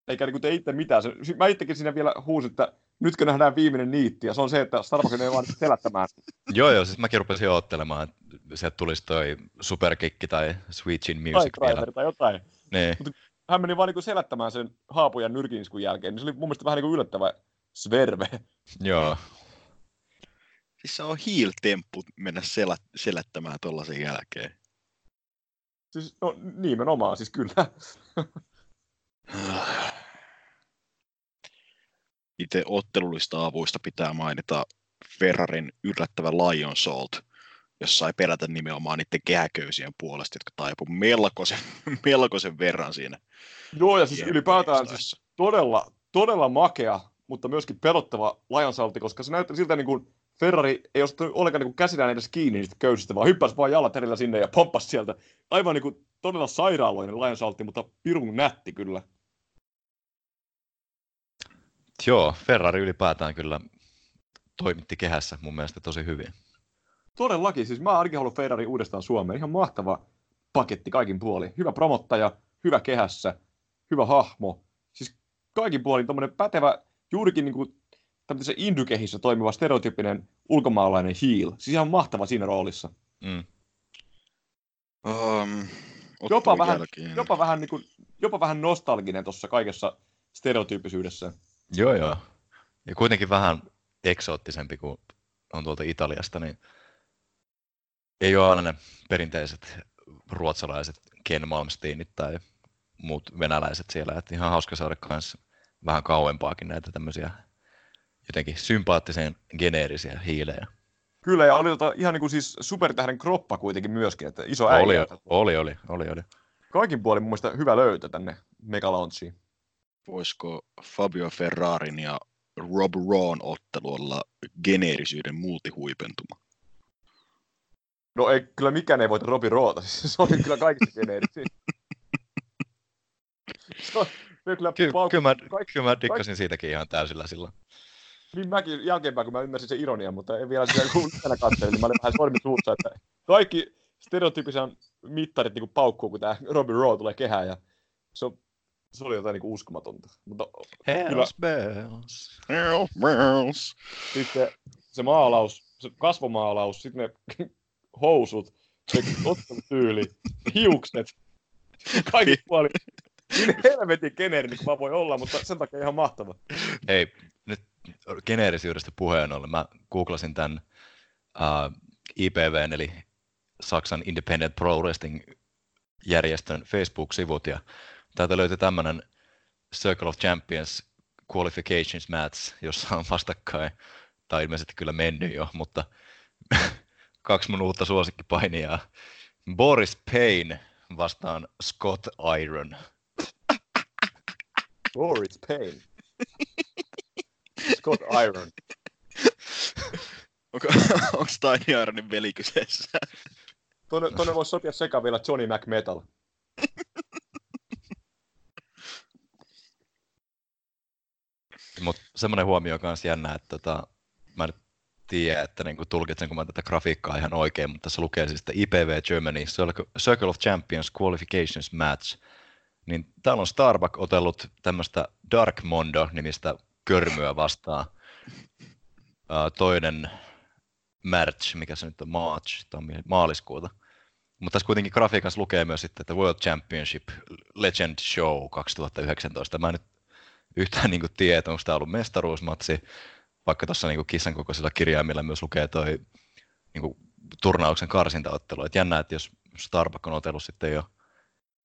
Eikä niin kuin tee itse mitään. Mä itsekin siinä vielä huusin, että nytkö nähdään viimeinen niitti, ja se on se, että Starbuckin ei vaan selättämään. joo, joo, siis mäkin rupesin oottelemaan, että sieltä tulisi toi Superkikki tai Sweet Chin Music tai vielä. Tai jotain. Niin. Mutta hän meni vaan niin kuin selättämään sen Haapojan nyrkiniskun jälkeen, niin se oli mun mielestä vähän niin kuin yllättävä sverve. Joo. Siis se on heel-temppu mennä selät, selättämään tollasen jälkeen. Siis, no nimenomaan, siis kyllä. Itse ottelullista avuista pitää mainita Ferrarin yllättävä Lion Salt, jossa sai pelätä nimenomaan niiden kehäköysien puolesta, jotka taipui melkoisen, melkoisen verran siinä. Joo, ja siis ylipäätään siis todella, todella makea, mutta myöskin pelottava Lion Saltti, koska se näyttää siltä, niin kuin Ferrari ei ole ollenkaan niin käsidään edes kiinni niistä köysistä, vaan hyppäsi vaan jalat edellä sinne ja pomppasi sieltä. Aivan niin kuin todella sairaaloinen Lion Saltti, mutta pirun nätti kyllä. Joo, Ferrari ylipäätään kyllä toimitti kehässä mun mielestä tosi hyvin. Todellakin, siis mä ainakin haluan Ferrari uudestaan Suomeen. Ihan mahtava paketti kaikin puolin. Hyvä promottaja, hyvä kehässä, hyvä hahmo. Siis kaikin puolin tommonen pätevä, juurikin niinku tämmöisessä indykehissä toimiva stereotyyppinen ulkomaalainen heel. Siis ihan mahtava siinä roolissa. Mm. Um, jopa, vähän, jopa, vähän niinku, jopa vähän nostalginen tuossa kaikessa stereotyyppisyydessä. Joo, joo. Ja kuitenkin vähän eksoottisempi kuin on tuolta Italiasta, niin ei ole aina ne perinteiset ruotsalaiset Ken Malmsteenit tai muut venäläiset siellä. Että ihan hauska saada myös vähän kauempaakin näitä tämmöisiä jotenkin sympaattisen geneerisiä hiilejä. Kyllä, ja oli tota ihan niin kuin siis supertähden kroppa kuitenkin myöskin, että iso äijä. Oli, oli, oli, oli, oli. kaikin puolin mun mielestä hyvä löytö tänne Megalaunchiin. Voisiko Fabio Ferrarin ja Rob Rawn ottelu olla geneerisyyden multihuipentuma? No ei, kyllä mikään ei voita Robi Rawta, siis se on kyllä kaikissa geneerisin. Kyllä, Ky- pal- kyllä mä, kaik- kyllä mä dikkasin kaik- siitäkin ihan täysillä silloin. Niin mäkin jälkeenpäin, kun mä ymmärsin sen ironian, mutta en vielä sitä kuuntana katsele, niin mä olin vähän sormi suussa, että kaikki stereotyypisen mittarit niin kuin paukkuu, kun tää Robbie Raw tulee kehään, ja se, on, se oli jotain niin kuin uskomatonta. Mutta Hells bells, Hells bells. Sitten se maalaus, se kasvomaalaus, sitten ne housut, se ottelutyyli, hiukset, kaikki puoli. Niin helvetin geneeri, niin kuin mä voin olla, mutta sen takia ihan mahtava. Hei, nyt geneerisyydestä puheen ollen. Mä googlasin tämän uh, I P V:n, eli Saksan Independent Pro Wrestling-järjestön Facebook-sivut, ja täältä löytyi tämmönen Circle of Champions Qualifications Match, jossa on vastakkain, tai ilmeisesti kyllä mennyt jo, mutta kaksi mun uutta suosikkipainijaa. Boris Payne vastaan Scott Iron. Boris Payne. Scott Iron. Onko, onko Tiny Ironin veli kyseessä? Tuonne, tuonne voisi sopia sekaan vielä Johnny McMetal. Mutta semmoinen huomio on myös jännä, että tota, mä en tiedä, että niinku tulkitsen, kun mä tätä grafiikkaa ihan oikein, mutta se lukee siis, että I P V Germany Circle of Champions Qualifications Match. Niin täällä on Starbuck otellut tämmöistä Dark Mondo-nimistä körmyä vastaan. Uh, toinen March, mikä se nyt on, March, maaliskuuta. Mutta tässä kuitenkin grafiikassa lukee myös sitten, että World Championship Legend Show kaksituhattayhdeksäntoista. Mä en nyt yhtään niin kuin tiedä, että onko tämä ollut mestaruusmatsi, vaikka tuossa niin kuin kissan kokoisilla kirjaimilla myös lukee toi niin kuin turnauksen karsintaottelu. Et jännä, että jos Starbuck on otellut sitten jo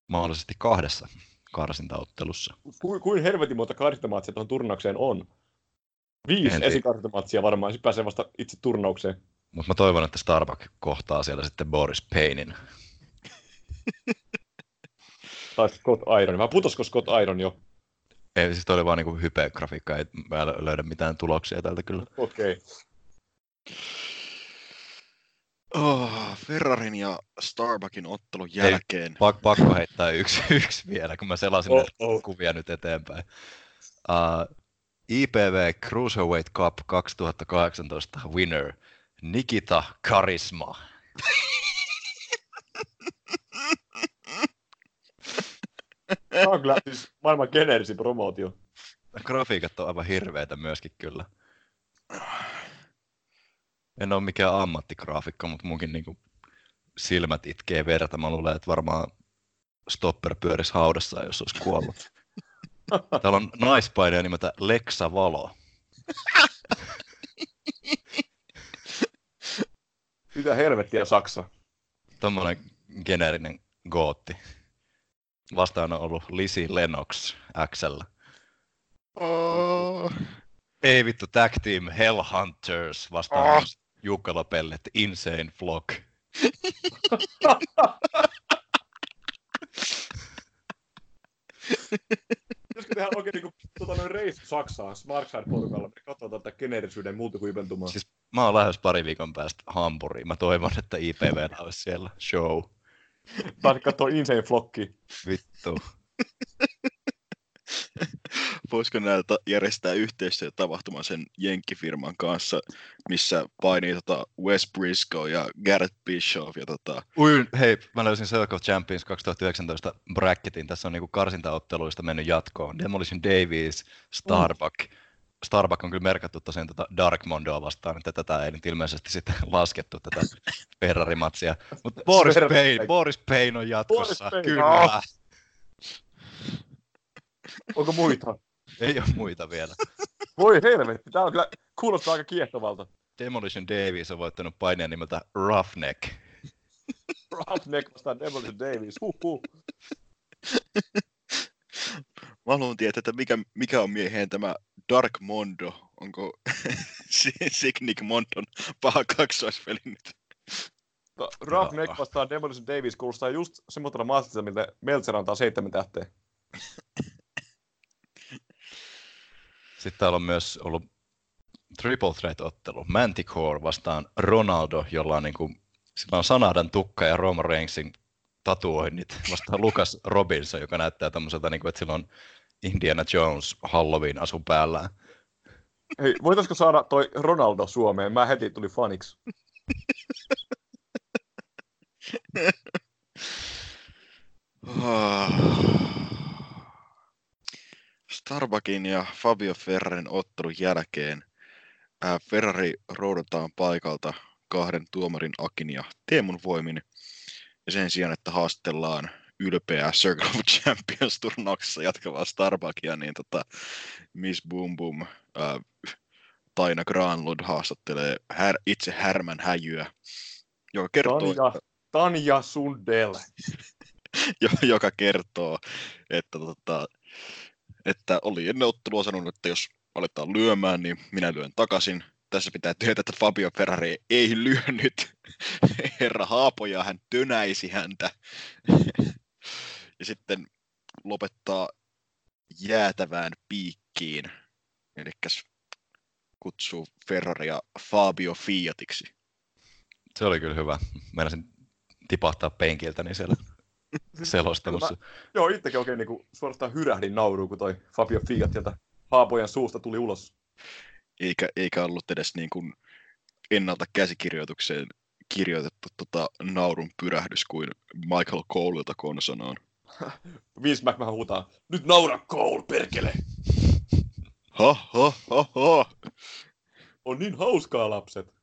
mahdollisesti kahdessa karsintaottelussa. Kuin, kuin helvetin monta karsintamatsia tuohon turnaukseen on? Viisi esikarsintamatsia varmaan, ja pääsee vasta itse turnaukseen. Mutta mä toivon, että Starbuck kohtaa siellä sitten Boris Paynein. Tai Scott Iron. Vai putosko Scott Iron jo? Ei, siis toi oli vaan niinku hype-grafiikka, ei mä löydä mitään tuloksia täältä kyllä. Okei. Okay. Oh, Ferrarin ja Starbuckin ottelun jälkeen. Ei, pak, pakko heittää yksi, yksi vielä, kun mä selasin oh, oh. kuvia nyt eteenpäin. Uh, I P V Cruiserweight Cup kaksituhattakahdeksantoista winner Nikita Karisma. Tämä on kyllä siis maailman geneerisin promootio. Grafiikat on aivan hirveitä myöskin kyllä. En ole mikään ammattigraafikko, mutta munkin niinku silmät itkee verta. Mä luulen, että varmaan Stopper pyörisi haudassa, jos olisi kuollut. Täällä on naispainija nimeltä Lexa Valo. Mitä helvettiä Saksa? Tommoinen geneerinen gootti. Vastaan on ollut Lizzie Lennox X:llä. Oh. Ei vittu, Tag Team Hellhunters vastaan oh. Jukka Lopelle, Insane Flock. Josko tehdään oikein niinku tota noin reissu Saksaan, Smartside Portugalia, me katsotaan tätä geneerisyyden multihuipentumaa. Siis mä oon lähes pari viikon päästä Hampuriin, mä toivon, että I P V:llä olisi siellä show. Tää kattoo Insane Flocki. Vittu. Voisiko näitä järjestää yhteistyötapahtuman sen jenkkifirman kanssa, missä painii tota Wes Briscoe ja Garrett Bischoff ja tota... Ui, hei, mä löysin Circle of Champions kaksituhattayhdeksäntoista bracketin. Tässä on niinku karsintaotteluista mennyt jatkoon. Demolition Davies, Starbuck. Mm. Starbuck on kyllä merkattu tosiaan tota Dark Mondoa vastaan, että tätä ei nyt ilmeisesti sitten laskettu tätä Ferrari-matsia. Mutta Boris Payne, Boris Payne on jatkossa, Payne. Kyllä. Onko muita? Ei oo muita vielä. Voi helvetti, tää on kyllä, kuulostaa aika kiehtovalta. Demolition Davies on voittanut paineen nimeltä Roughneck. Roughneck vastaan Demolition Davies, huhhuh. Mä haluan tietää, että mikä, mikä on mieheen tämä Dark Mondo. Onko Signic Mondon paha kaksoisveli nyt? Mutta Ravnek vastaan Demolition Davis kuulostaa just semmoisella maastissa, miltä Meltzer antaa seitsemän tähteä. Sitten täällä on myös ollut Triple Threat-ottelu. Manticore vastaan Ronaldo, jolla on, niin kuin, sillä on Sanadan tukka ja Roman Reignsin tatuoinnit. Vastaan Lucas Robinson, joka näyttää tämmöiseltä, niin kuin, että sillä on Indiana Jones Halloween-asu päällään. Hei, voitaisko saada toi Ronaldo Suomeen? Mä heti tuli faniksi. Starbuckin ja Fabio Ferrarin ottelun jälkeen ää, Ferrari roudataan paikalta kahden tuomarin Akin ja Teemun voimin. Ja sen sijaan, että haastellaan ylpeää Circle of Champions -turnauksessa jatkavaa Starbuckia, niin tota, Miss Boom Boom ää, Taina Granlund haastattelee här, itse härmän häjyä, joka kertoo... Tanja, Tanja Sundell. Joka kertoo, että... Tota, että oli ennen ottelua sanonut, että jos aletaan lyömään, niin minä lyön takaisin. Tässä pitää tietää, että Fabio Ferrari ei lyönyt herra Haapoja, hän tönäisi häntä. Ja sitten lopettaa jäätävään piikkiin, eli kutsuu Ferraria Fabio Fiatiksi. Se oli kyllä hyvä. Meinasin tipahtaa penkiltä, niin siellä... selostamassa. Mä, joo, itsekin oikein niin kuin, suorastaan hyrähdin nauruun, kun toi Fabio Fiat sieltä Haapojan suusta tuli ulos. Eikä, eikä ollut edes niin kuin ennalta käsikirjoitukseen kirjoitettu tota, naurun pyrähdys kuin Michael Coleilta konsanaan. Vince McMahon huutaa, nyt naura Cole, perkele! Ha, ha, ha, ha! On niin hauskaa, lapset!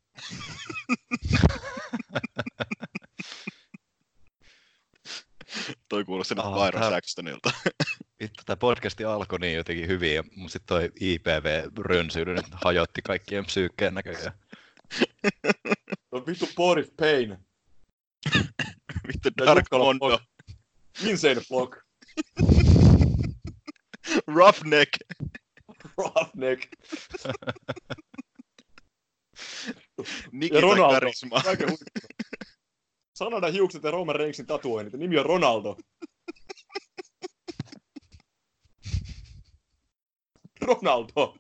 Toi kuulosti nyt Byron Saxtonilta. Vittu, tää podcasti alkoi niin jotenkin hyvin, ja sitten toi I P V-rönsyydy nyt hajotti kaikkien psyykkeen näköjään. No vittu Boris Payne. Vittu Dark Mondo. Insane Vlog. Roughneck. Roughneck. Nikita Karisma. Sanadan hiukset ja Roman Reignsin tatuoinnit. Nimi on Ronaldo. Ronaldo.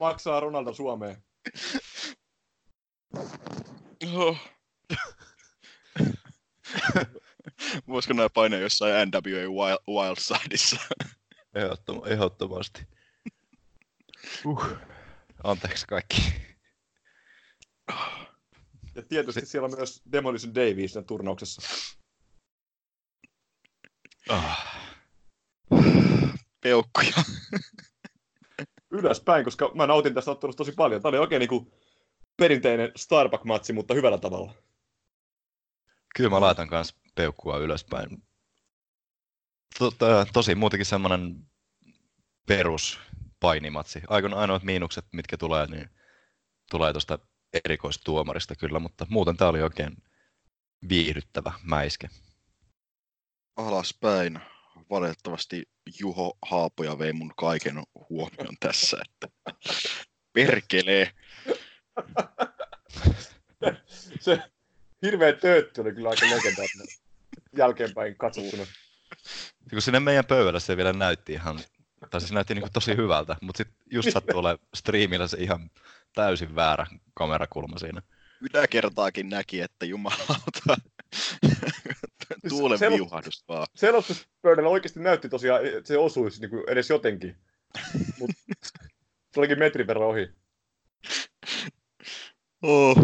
Maksaa Ronaldo Suomeen. Oh. Voisiko nää painaa jossain N W A Wildsideissa? Ehdottom- ehdottomasti. Uh. Anteeksi kaikki. Ja tietysti Se... siellä on myös Demolition Davies sen turnauksessa. Oh. Peukkuja. Ylöspäin, koska mä nautin tästä ottelusta tosi paljon. Tää oli oikein niinku perinteinen Starbuck-matsi, mutta hyvällä tavalla. Kyllä mä laitan kans peukkua ylöspäin. Tosi muutenkin semmonen perus painimatsi. Ainoat miinukset, mitkä tulee, niin tulee tosta erikoistuomarista kyllä, mutta muuten tää oli oikein viihdyttävä mäiske. Alaspäin. Valitettavasti Juho Haapoja vei mun kaiken huomion tässä, että perkelee. Se hirveä töötty oli kyllä aika legendaarinen jälkeenpäin katsottuna. Sinne meidän pöydällä se vielä näytti ihan, tai se näytti niin tosi hyvältä, mutta sitten just sattui olemaan striimillä se ihan täysin väärä kamerakulma siinä. Yläkertaakin näki, että jumalauta. Tuulen viuhahdus vaan. Selostuspöydällä oikeasti näytti tosiaan, että se osuisi niin kuin edes jotenkin. Mut se olikin metrin verran ohi. Oh.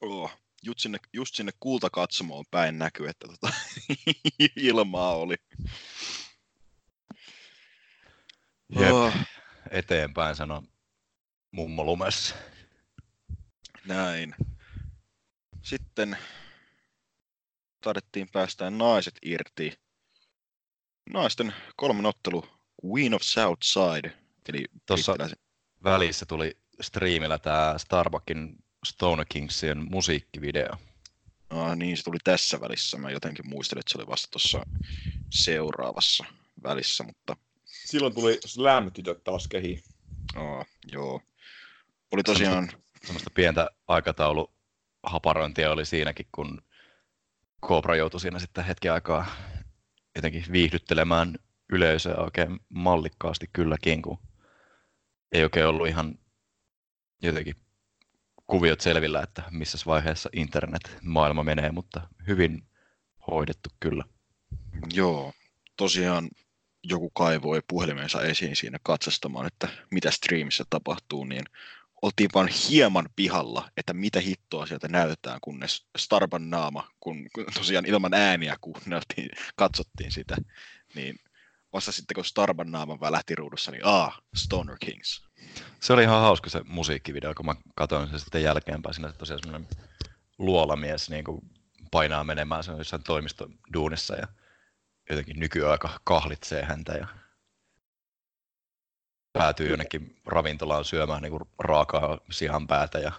Oh. just sinne, just sinne kultakatsomoon päin näkyy, että tota ilmaa oli. Jep, oh. Eteenpäin sano mummo lumessa. Näin. Sitten taidettiin päästään naiset irti. Naisten kolmen ottelu Queen of Southside. Eli tuossa välissä tuli striimillä tää Starbuckin Stoner Kingsien musiikkivideo. Ah, niin, se tuli tässä välissä. Mä jotenkin muistelin, että se oli vasta tuossa seuraavassa välissä, mutta... Silloin tuli Slam-tytöt taas kehiin. Ah, joo. Oli tosiaan... Semmosta, semmoista pientä aikatauluhaparointia oli siinäkin, kun Cobra joutui siinä sitten hetken aikaa jotenkin viihdyttelemään yleisöä oikein mallikkaasti kylläkin, kun ei oikein ollut ihan jotenkin kuviot selvillä, että missä vaiheessa internet-maailma menee, mutta hyvin hoidettu kyllä. Joo, tosiaan joku kaivoi puhelimensa esiin siinä katsastamaan, että mitä striimissä tapahtuu, niin oltiin vaan hieman pihalla, että mitä hittoa sieltä näytetään, kunnes Starban naama, kun tosiaan ilman ääniä kuunneltiin, katsottiin sitä, niin vasta sitten kun Starban naama välähti ruudussa, niin aah, Stoner Kings. Se oli ihan hauska se musiikkivideo, kun mä katsoin sen sitten jälkeenpäin. Siinä tosiaan semmoinen luolamies niin kuin painaa menemään, se on jossain toimiston duunissa ja jotenkin nykyaika kahlitsee häntä ja päätyy jonnekin ravintolaan syömään niin kuin raakaa sihan päätä ja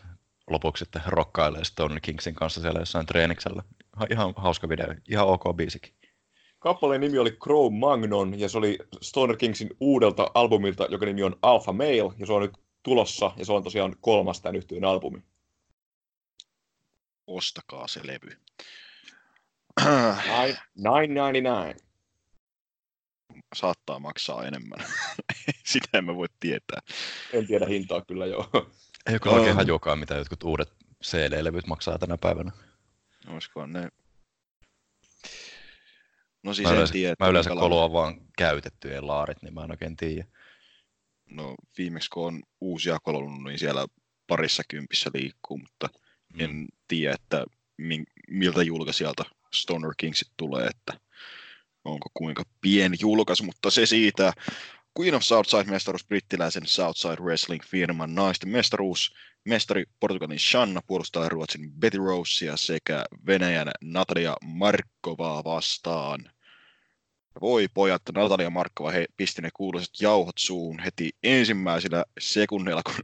lopuksi sitten rokkailee Stone Kingsin kanssa siellä jossain treeniksellä. Ihan hauska video, ihan ok biisikin. Kappaleen nimi oli Crow Magnon, ja se oli Stoner Kingsin uudelta albumilta, joka nimi on Alpha Male, ja se on nyt tulossa, ja se on tosiaan kolmas tämän yhtyeen albumi. Ostakaa se levy. nine ninety-nine. Saattaa maksaa enemmän. Sitä emme voi tietää. En tiedä hintaa kyllä joo. Ei ole oikein hajuakaan, mitä jotkut uudet C D-levyt maksaa tänä päivänä. Olisikohan ne... No siis mä yleensä, tiedä, mä yleensä koloan vaan käytettyjen laarit, niin mä en oikein tiedä. No viimeksi kun on uusia kolonnut, niin siellä parissa kympissä liikkuu, mutta mm. en tiedä, että miltä julkaisijalta Stoner Kingsit tulee, että onko kuinka pieni julkais, mutta se siitä. Queen of Southside-mestaruus, brittiläisen Southside Wrestling-firman naisten mestaruus. Mestari Portugalin Shanna puolustaa Ruotsin Betty Rosea sekä Venäjän Natalia Markkovaa vastaan. Voi pojat, Natalia Markkova he pisti ne kuuluiset jauhot suuhun heti ensimmäisillä sekunneilla, kun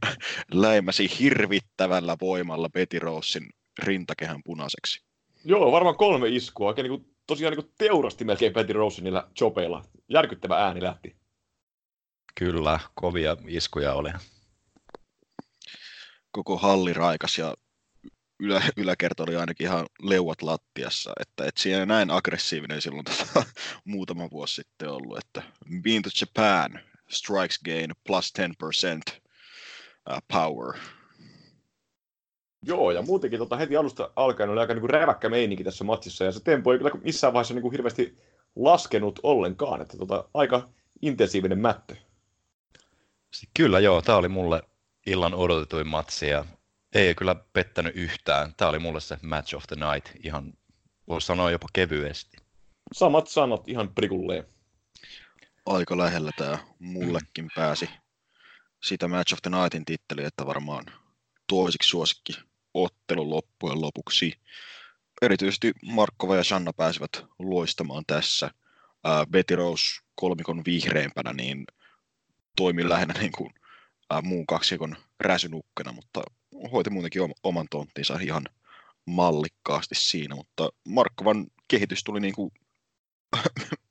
läimäsi hirvittävällä voimalla Betty Rosen rintakehän punaiseksi. Joo, varmaan kolme iskua. Oikein niin kuin, tosiaan niin kuin teurasti melkein Betty Rosenilla chopeilla. Järkyttävä ääni lähti. Kyllä, kovia iskuja oli. Koko halli raikas ja ylä, yläkerta oli ainakin ihan leuat lattiassa, että et siinä näin aggressiivinen silloin tota, muutama vuosi sitten ollut, että Been to Japan, strikes gain plus ten percent uh, power. Joo, ja muutenkin tota, heti alusta alkaen oli aika niinku räväkkä meininki tässä matsissa, ja se tempo ei kyllä missään vaiheessa niinku hirveästi laskenut ollenkaan, että tota, aika intensiivinen mättö. Kyllä joo, tää oli mulle illan odotetuin matsi ja ei kyllä pettänyt yhtään. Tää oli mulle se match of the night, ihan voisi sanoa jopa kevyesti. Samat sanat ihan prikulleen. Aika lähellä tää mullekin pääsi sitä match of the nightin titteliä, että varmaan toisiksi suosikki ottelu loppujen lopuksi. Erityisesti Markkova ja Shanna pääsivät loistamaan tässä. Ää, Betty Rose kolmikon vihreämpänä niin toimi lähinnä niin kuin Äh, muun kaksikon räsynukkena, mutta hoiti muutenkin om- oman tonttinsa ihan mallikkaasti siinä, mutta Markkovan kehitys tuli niinku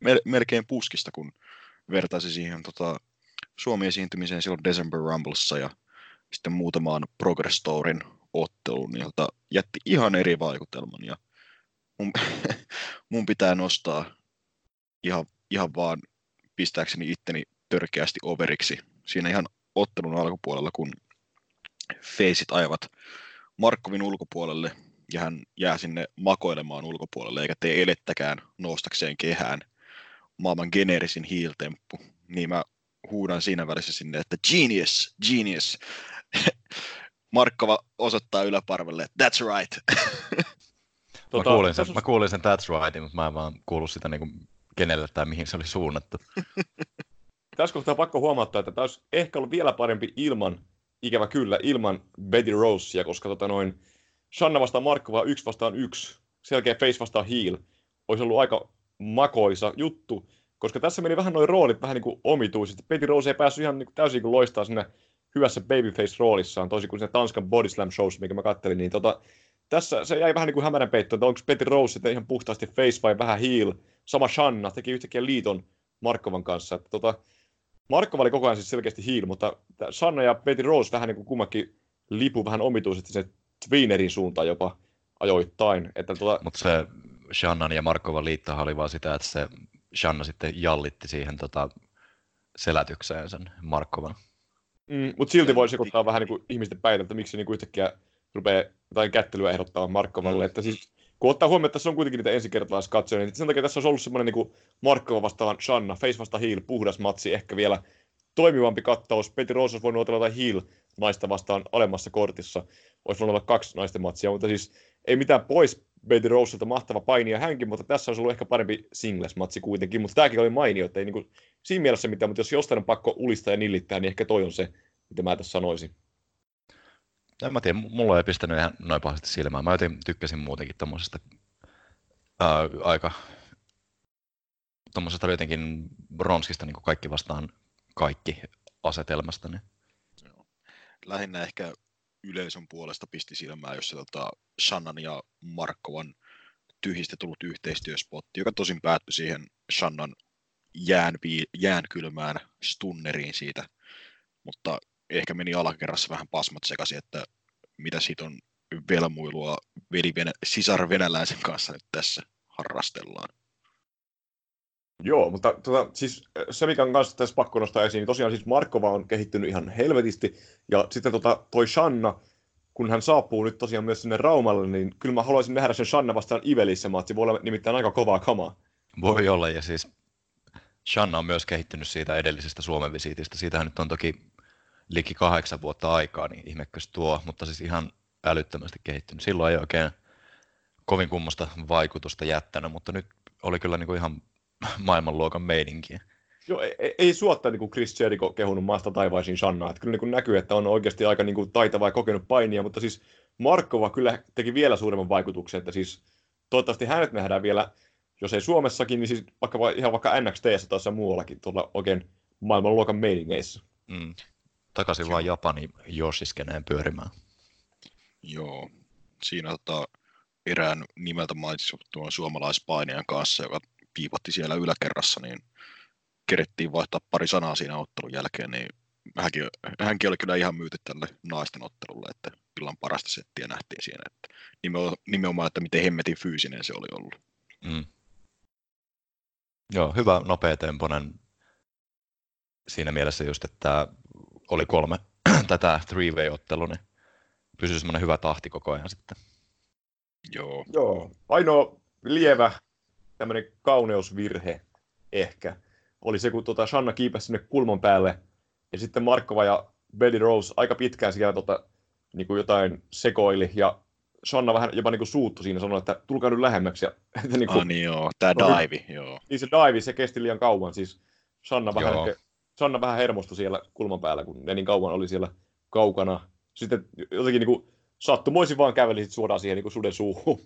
mel- melkein puskista, kun vertaisi siihen tota, Suomi-esiintymiseen silloin December Rumblessa ja sitten muutamaan Progress Tourin otteluun, jolta jätti ihan eri vaikutelman ja mun, mun pitää nostaa ihan, ihan vaan pistääkseni itteni törkeästi overiksi. Siinä ihan ottelun alkupuolella, kun faceit ajavat Markkovin ulkopuolelle ja hän jää sinne makoilemaan ulkopuolelle eikä tee elettäkään noustakseen kehään. Maailman geneerisin hiiltemppu. Niin mä huudan siinä välissä sinne, että genius, genius. Markkova osoittaa yläparvelle, että that's right. Tota, mä, kuulin sen, mä kuulin sen that's rightin, mutta mä en vaan kuullut sitä niin kuin kenelle tai mihin se oli suunnattu. Tässä kohtaa pakko huomauttaa, että tämä olisi ehkä ollut vielä parempi ilman, ikävä kyllä, ilman Betty Rosea, koska tota noin, Shanna vastaan Markkova yksi vastaan yksi, selkeä face vastaan heel, olisi ollut aika makoisa juttu, koska tässä meni vähän noin roolit vähän niin kuin omituisesti. Betty Rose ei päässyt ihan niin kuin täysin kuin loistaa sinne hyvässä babyface-roolissaan, toisin kuin siinä Tanskan Body Slam Shows, mikä mä kattelin, niin tota, tässä se jäi vähän niin kuin hämärän peittoon, että onko Betty Rose ihan puhtaasti face vai vähän heel. Sama Shanna teki yhtäkkiä liiton Markkovan kanssa. Että tota, Markkova oli koko ajan siis selkeästi heel, mutta Shanna ja Betty Rose vähän niin kuin kummankin lipu vähän omituisesti sen tweenerin suuntaan jopa ajoittain. Tota... Mutta se Shannan ja Markkovan liittohan oli vaan sitä, että se Shanna sitten jallitti siihen tota selätykseen sen Markkovan. Mm, mutta silti voi sekoittaa vähän niin kuin ihmisten päitä, että miksi se niin kuin yhtäkkiä rupeaa jotain kättelyä ehdottaa Markkovalle. Mm. Että siis, kun ottaa huomioon, että tässä on kuitenkin niitä ensikertalaiskatsoja, niin sen takia tässä on ollut semmoinen niin kuin Markkova vastaan Shanna, face vastaan heel, puhdas matsi, ehkä vielä toimivampi kattaus. Betty Rose olisi voinut otella jotain heel-naista vastaan alemmassa kortissa. Olisi voinut olla kaksi naisten matsia, mutta siis ei mitään pois Betty Roselta, mahtava painija hänkin, mutta tässä olisi ollut ehkä parempi singles-matsi kuitenkin. Mutta tämäkin oli mainio, että ei niin kuin siinä mielessä mitään, mutta jos jostain on pakko ulistaa ja nillittää, niin ehkä toi on se, mitä mä tässä sanoisin. En mä tiedä, mulla ei pistänyt ihan noin pahasti silmään. Mä joten tykkäsin muutenkin tommosesta ää, aika tommosesta jotenkin bronskista niin kuin kaikki vastaan kaikki asetelmasta. Niin. Lähinnä ehkä yleisön puolesta pisti silmään, jos se tota Shannan ja Markkovan tyhjistä tullut yhteistyöspotti, joka tosin päättyi siihen Shannan jään, jään kylmään stunneriin siitä, mutta ehkä meni alakerrassa vähän pasmat sekaisin, että mitä siitä on velmuilua veli-venä, sisar-venäläisen kanssa nyt tässä harrastellaan. Joo, mutta tota, siis, se mikä on kanssa tässä pakko nostaa esiin, niin tosiaan siis Markkova on kehittynyt ihan helvetisti, ja sitten tota, toi Shanna, kun hän saapuu nyt tosiaan myös sinne Raumalle, niin kyllä mä haluaisin nähdä sen Shanna vastaan Ivelissä matsi, voi olla nimittäin aika kovaa kamaa. Voi olla, ja siis Shanna on myös kehittynyt siitä edellisestä Suomen visiitistä, siitähän nyt on toki liki kahdeksan vuotta aikaa, niin ihmekös tuo, mutta siis ihan älyttömästi kehittynyt. Silloin ei oikein kovin kummosta vaikutusta jättänyt, mutta nyt oli kyllä niinku ihan maailmanluokan meininkiä. Joo, ei, ei suotta niinku Chris Jericho kehunut maasta taivaisiin Shannaa. Kyllä niinku näkyy, että on oikeasti aika niinku taitava ja kokenut painia, mutta siis Markkova kyllä teki vielä suuremman vaikutuksen, että siis toivottavasti hänet nähdään vielä, jos ei Suomessakin, niin siis vaikka, ihan vaikka N X T:ssä tai muuallakin tuolla oikein maailmanluokan meiningeissä. Mm. Takaisin Joo. vaan Japani jossiskeneen pyörimään. Joo, siinä tota, erään nimeltä mainitun suomalaispainijan kanssa, joka piipotti siellä yläkerrassa, niin kerettiin vaihtaa pari sanaa siinä ottelun jälkeen, niin hänkin, hänkin oli kyllä ihan myyty tälle naisten ottelulle, että illan parasta settiä nähtiin siinä, että nimenomaan, että miten hemmetin fyysinen se oli ollut. Mm. Joo, hyvä nopeatempoinen siinä mielessä just, että oli kolme tätä three-way-ottelu, niin pysyi semmoinen hyvä tahti koko ajan sitten. Joo. Joo. Ainoa lievä tämmöinen kauneusvirhe ehkä oli se, kun tuota Shanna kiipesi sinne kulman päälle ja sitten Markkova ja Betty Rose aika pitkään siellä tuota, niin kuin jotain sekoili ja Shanna vähän jopa niin kuin suuttui siinä, sanoi, että tulkaa nyt lähemmäksi. Ja, että niin kuin, ah niin joo, tämä daivi. Joo. Niin se daivi, se kesti liian kauan, siis Shanna vähän... Joo. Shanna vähän hermostui siellä kulman päällä, kun ne niin kauan oli siellä kaukana. Sitten jotenkin niin sattumoisin vaan käveli sit suoraan siihen niin suden suuhun.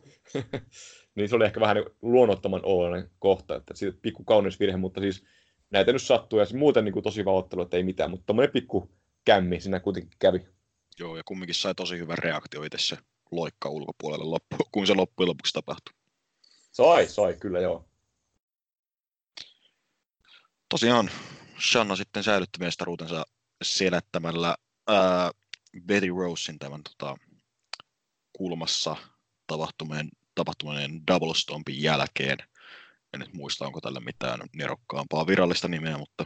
Niin se oli ehkä vähän niin luonnottoman oloinen kohta. Että siitä pikku kaunis virhe, mutta siis näitä nyt sattuu. Ja muuten niin tosi vaan ottelu, että ei mitään, mutta tommoinen pikku kämmi siinä kuitenkin kävi. Joo, ja kumminkin sai tosi hyvän reaktio itse se loikka ulkopuolelle loppuun, kun se loppujen lopuksi tapahtui. Sai, sai, kyllä joo. Tosiaan. Shanna sitten säilytti mestaruutensa selättämällä ää, Betty Rosen tämän tota, kulmassa tapahtumeen, tapahtumeen double stompin jälkeen. En nyt muista, onko tällä mitään nerokkaampaa virallista nimeä, mutta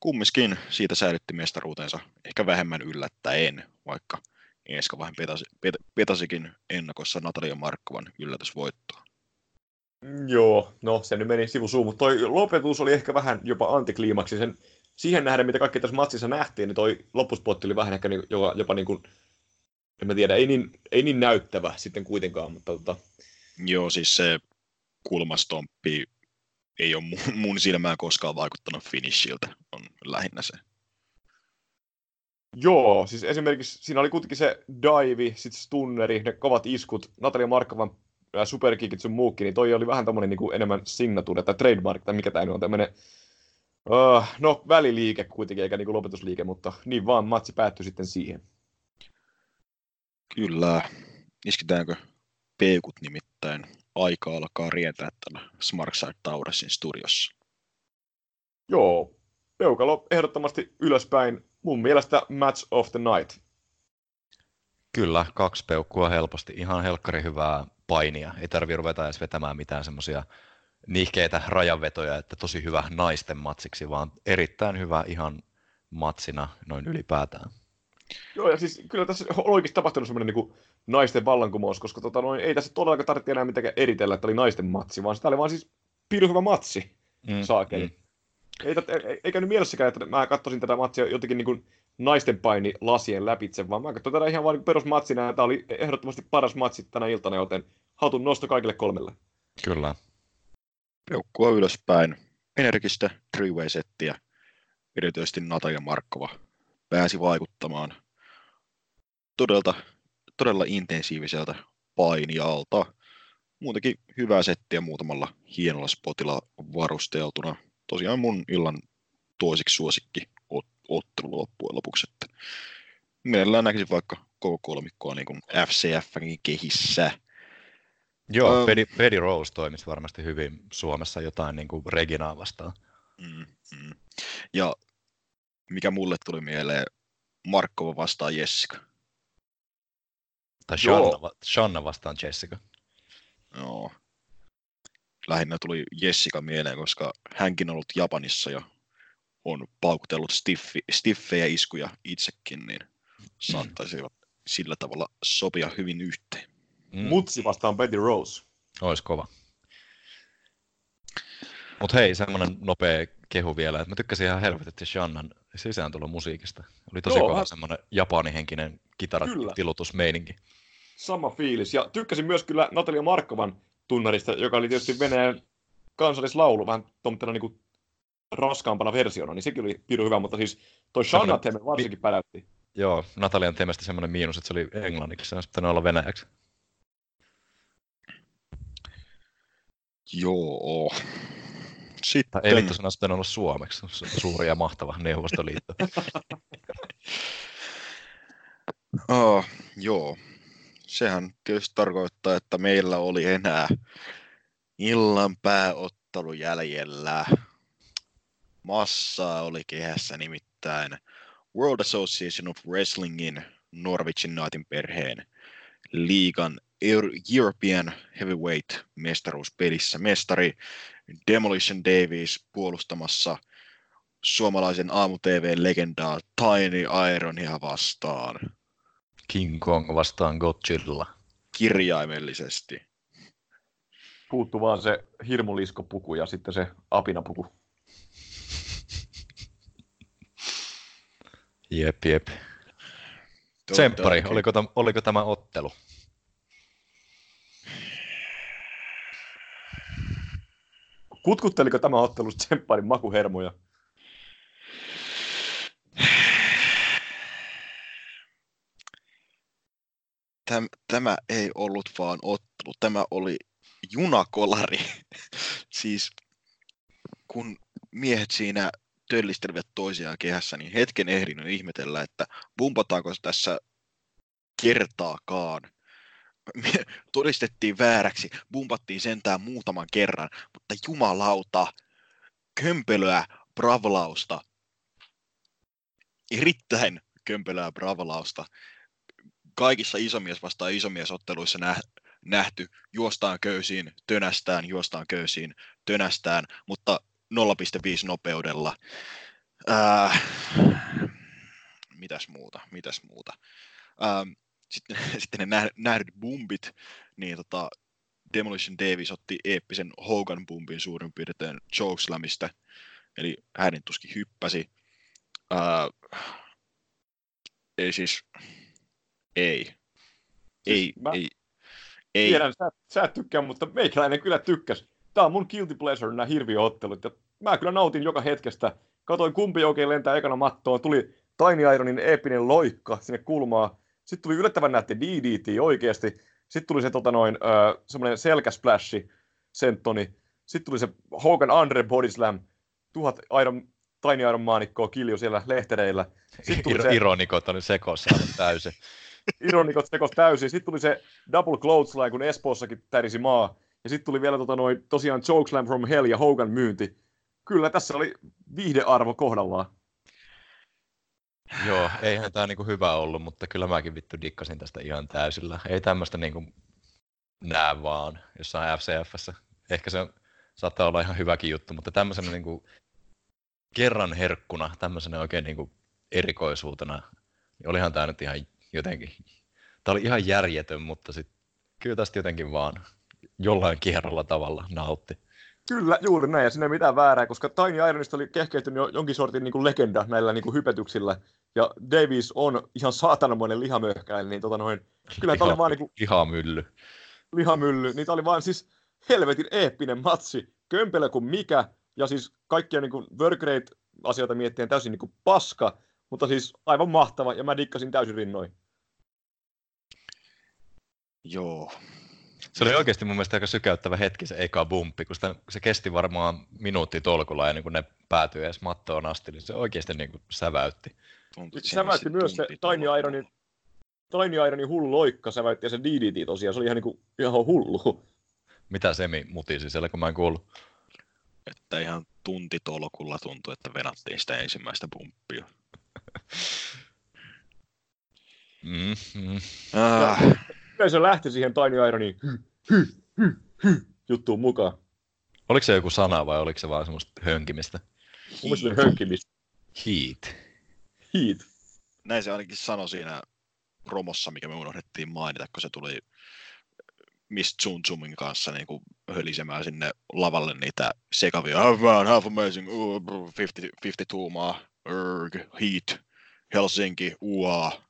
kumminkin siitä säilytti mestaruutensa ehkä vähemmän yllättäen, vaikka Eeska vähän petasi, pet, petasikin ennakossa Natalia Markkovan yllätysvoittoa. Joo, no se nyt meni sivusuun, mutta toi lopetus oli ehkä vähän jopa antikliimaksi. Sen, siihen nähden, mitä kaikki tässä matsissa nähtiin, niin toi loppuspotti oli vähän ehkä jopa, jopa niin kuin en mä tiedä, ei niin, ei niin näyttävä sitten kuitenkaan, mutta tota... Joo, siis se kulmastomppi ei ole mun, mun silmään koskaan vaikuttanut finishiltä, on lähinnä se. Joo, siis esimerkiksi siinä oli kuitenkin se dive, sit stunneri, ne kovat iskut, Natalia Markkavan superkickit sun muukin, niin toi oli vähän tommonen niin kuin enemmän signature tai trademark tai mikä tää nyt on, tämmönen uh, no väliliike kuitenkin, eikä niin kuin lopetusliike, mutta niin vaan matsi päättyi sitten siihen. Kyllä, iskitäänkö peukut nimittäin? Aika alkaa rientää täällä Smartside Tauresin studiossa. Joo, peukalo ehdottomasti ylöspäin. Mun mielestä match of the night. Kyllä, kaksi peukkua helposti. Ihan helkkari hyvää painia. Ei tarvitse ruveta edes vetämään mitään semmoisia nihkeitä rajanvetoja, että tosi hyvä naisten matsiksi, vaan erittäin hyvä ihan matsina noin ylipäätään. Joo, ja siis kyllä tässä on oikeasti tapahtunut semmoinen niin naisten vallankumous, koska tota, noin, ei tässä todellakaan tarvitse enää mitenkään eritellä, että oli naisten matsi, vaan sitä oli vaan siis pirhyvä matsi mm, saakeli. Mm. Ei, ei, ei käynyt mielessäkään, että mä katsoisin tätä matsia jotenkin niin naisten paini lasien läpitse, vaan mä katsoin tätä ihan vain perusmatsina, ja tämä oli ehdottomasti paras matsi tänä iltana, joten hatun nosto kaikille kolmelle. Kyllä. Peukkua ylöspäin, energistä three-way-settiä, erityisesti Natalia Markkova pääsi vaikuttamaan todella, todella intensiiviseltä painialta. Muutenkin hyvää settiä muutamalla hienolla spotilla varusteltuna. Tosiaan mun illan toisiksi suosikki ottelu loppujen lopuksi. Että mielellään näkisin vaikka koko kolmikkoa niin kuin F C F:nkin kehissä. Joo, Pedi, Pedi Rose toimisi varmasti hyvin Suomessa jotain niin kuin Reginaa vastaan. Mm, mm. Ja mikä mulle tuli mieleen, Markkova vastaan Jessica. Tai Shanna, Shanna vastaan Jessica. Joo. Lähinnä tuli Jessica mieleen, koska hänkin on ollut Japanissa ja on paukutellut stiffi, stiffejä iskuja itsekin, niin saattaisivat mm. sillä tavalla sopia hyvin yhteen. Mm. Mutsi vastaan Betty Rose. Ois kova. Mut hei, semmonen nopea kehu vielä, että mä tykkäsin ihan helvetetti Shannan sisääntulomusiikista. Oli tosi Joo, kova semmonen japanihenkinen kitaratilutusmeininki. Sama fiilis. Ja tykkäsin myös kyllä Natalia Markkovan tunnarista, joka oli tietysti Venäjän kansallislaulu, vähän tuommoinen niinku raskaampana versiona, niin sekin oli pirun hyvä, mutta siis toi Shannan teemme varsinkin päläytti. Joo, Natalian teemästä semmoinen miinus, että se oli englanniksi, se olisi pitänyt olla venäjäksi. Joo. Sitten. Ei vittu, sen olisi pitänyt olla suomeksi. Suuri ja mahtava Neuvostoliitto. oh, joo. Sehän tietysti tarkoittaa, että meillä oli enää illan pääottelu jäljellä. Massaa oli kehässä nimittäin World Association of Wrestlingin Norwichin Naitin perheen liigan European Heavyweight-mestaruuspelissä mestari Demolition Davis puolustamassa suomalaisen aamu-tee vee-legendaa Tiny Ironia vastaan. King Kong vastaan Godzilla. Kirjaimellisesti. Puuttuu vaan se hirmuliskopuku ja sitten se apinapuku. Jep, jep. Tsemppari, oliko, oliko tämä ottelu? Kutkutteliko tämä ottelu tsempparin makuhermoja? Tämä, tämä ei ollut vaan ottelu, tämä oli junakolari. Siis kun miehet siinä töllistelivät toisiaan kehässä, niin hetken ehdin ihmetellä, että bumpataanko tässä kertaakaan. Todistettiin vääräksi, bumpattiin sentään muutaman kerran, mutta jumalauta, kömpelöä bravlausta, erittäin kömpelöä bravlausta. Kaikissa isomies vastaan isomiesotteluissa nähty, juostaan köysiin, tönästään, juostaan köysiin, tönästään, mutta nolla pilkku viisi nopeudella. Ää, mitäs muuta, mitäs muuta. Ää, Sitten, sitten ne nähdyt bumpit, niin tota Demolition Davis otti eeppisen Hogan bumpin suurin piirtein chokeslamista, eli hänen tuskin hyppäsi. Ää, ei siis, ei, ei, mä, ei, ei. Tiedän, sä, sä et tykkää, mutta meikäläinen kyllä tykkäs. Tää on mun guilty pleasure, nämä hirviöottelut. Ja mä kyllä nautin joka hetkestä. Katoin kumpi oikein lentää ekana mattoon. Tuli Tiny Ironin eeppinen loikka sinne kulmaan. Sitten tuli yllättävän nätti D D T oikeasti. Sitten tuli se tota noin, äh, semmoinen selkäsplashi senttoni. Sitten tuli se Hogan Andre Body Slam. Tuhat Iron, Tiny Iron maanikkoa kilju siellä lehtereillä. Tuli se... Ironikot on sekossa täysin. Ironikot sekos täysin. Sitten tuli se Double Clothesline, kun Espoossakin tärisi maa. Ja sitten tuli vielä tota noin, tosiaan Chokeslam from Hell ja Hogan myynti. Kyllä tässä oli viihdearvo kohdallaan. Joo, eihän tää niinku hyvä ollut, mutta kyllä mäkin vittu dikkasin tästä ihan täysillä. Ei tämmöstä niinku näe vaan jossain F C F:ssä. Ehkä se on, saattaa olla ihan hyväkin juttu, mutta tämmöisenä niinku kerran herkkuna, tämmöisenä oikein niinku erikoisuutena, niin olihan tää nyt ihan jotenkin, tää oli ihan järjetön, mutta sit kyllä tästä jotenkin vaan jollain kierrolla tavalla nautti. Kyllä, juuri näin, ja siinä ei mitään väärää, koska Tiny Ironista oli kehkeytynyt jo jonkin sortin niin kuin legenda näillä niin kuin hypetyksillä, ja Davies on ihan saatanamoinen lihamöhkäinen, niin tota noin, kyllä Liha, tämä oli vaan niin kuin... Lihamylly. Lihamylly, niin tämä oli vaan siis helvetin eeppinen matsi, kömpelö kuin mikä, ja siis kaikkia niin kuin work rate asioita miettien täysin niin kuin paska, mutta siis aivan mahtava, ja mä dikkasin täysin rinnoin. Joo. Se oli oikeasti mun mielestä aika sykäyttävä hetki se eka bumppi, kun sitä, se kesti varmaan minuutti tolkulla ja niin kun ne päätyi edes mattoon asti, niin se oikeasti niin kun säväytti. Se säväytti se myös se Tiny Ironin, Tiny Ironin hullu loikka säväytti ja se D D T tosiaan, se oli ihan, niin kun, ihan hullu. Mitä Semi mutisi siellä, kun mä en kuullut? Että ihan tuntitolkulla tuntui, että venattiin sitä ensimmäistä bumppia. mm, mm. Ah. Yleisö lähti siihen Tiny Ironiin juttuun mukaan. Oliko se joku sana vai oliko se vaan semmoista hönkimistä? Mun mielestä hönkimistä. Heat. Heat. Näin se ainakin sanoi siinä promossa, mikä me unohdettiin mainita, kun se tuli Miss Tsum-Tsumin kanssa niin kuin hölisemään sinne lavalle niitä sekavia. Half man, half amazing, fifty tuumaa, erg, heat, Helsinki, uaa.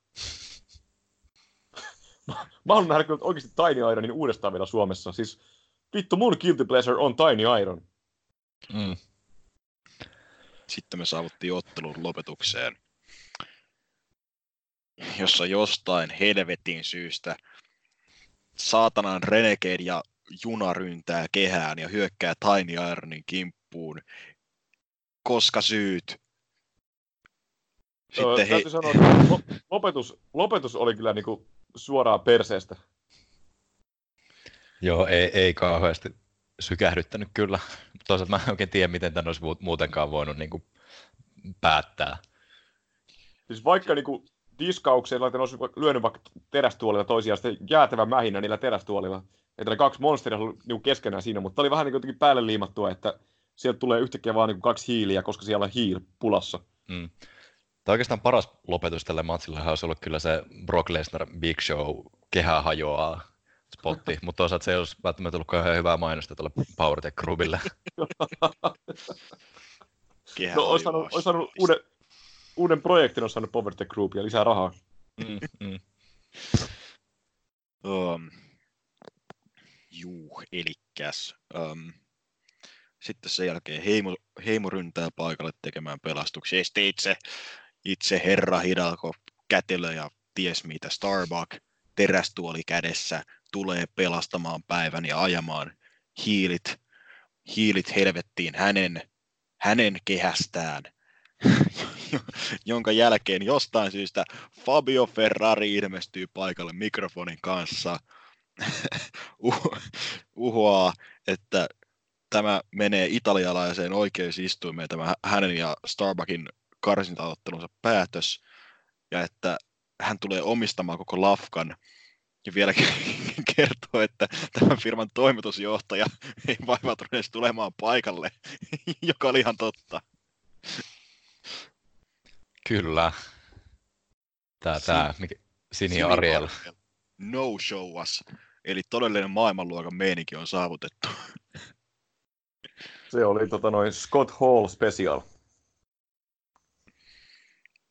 Mä haluan nähdä kyllä oikeasti Tiny Ironin uudestaan vielä Suomessa. Siis vittu mun guilty pleasure on Tiny Iron. Mm. Sitten me saavuttiin ottelun lopetukseen, jossa jostain helvetin syystä saatanan Renegade ja Juna ryntää kehään ja hyökkää Tiny Ironin kimppuun. Koska syyt? Sitten he... Täytyy sanoa, että lopetus, lopetus oli kyllä niinku... suoraan perseestä. Joo, ei, ei kauheasti sykähdyttänyt kyllä. Toisaalta mä en oikein tiedä, miten tämän olisi muutenkaan voinut niin kuin, päättää. Siis vaikka niin kuin, diskauksella olisi lyönyt vaikka terästuolilla toisiaan, sitten jäätävä mähinä niillä terästuolilla. Että oli kaksi monsteria niin keskenään siinä, mutta oli vähän niin kuin, päälle liimattua, että sieltä tulee yhtäkkiä vaan niin kuin, kaksi hiiliä, koska siellä on hiil pulassa. Mm. Tämä oikeastaan paras lopetus tälle matsillehan olisi ollut kyllä se Brock Lesnar Big Show kehää hajoaa spotti, mutta toisaalta se ei olisi välttämättä ollut kauhean hyvää mainosta tuolle Powertech Groupille. No, olisi saanut, olisi saanut uuden, uuden projektin, olisi saanut Powertech Group ja lisää rahaa. Mm, mm. um, juu, elikäs. Um. Sitten sen jälkeen heimo, heimo ryntää paikalle tekemään pelastuksia. Sitten itse... Itse herra Hidalgo, kätilö ja ties mitä Starbuck, terästuoli kädessä, tulee pelastamaan päivän ja ajamaan hiilit, hiilit helvettiin hänen, hänen kehästään, jonka jälkeen jostain syystä Fabio Ferrari ilmestyy paikalle mikrofonin kanssa, uhoaa, että tämä menee italialaiseen oikeusistuimeen, tämä hänen ja Starbuckin karsintaottelunsa päätös, ja että hän tulee omistamaan koko lafkan, ja vielä kertoo, että tämän firman toimitusjohtaja ei vaivautunut edes tulemaan paikalle, joka oli ihan totta. Kyllä. Tää, tää, Sini Ariel. No show us, eli todellinen maailmanluokan meininki on saavutettu. Se oli tota noin Scott Hall special.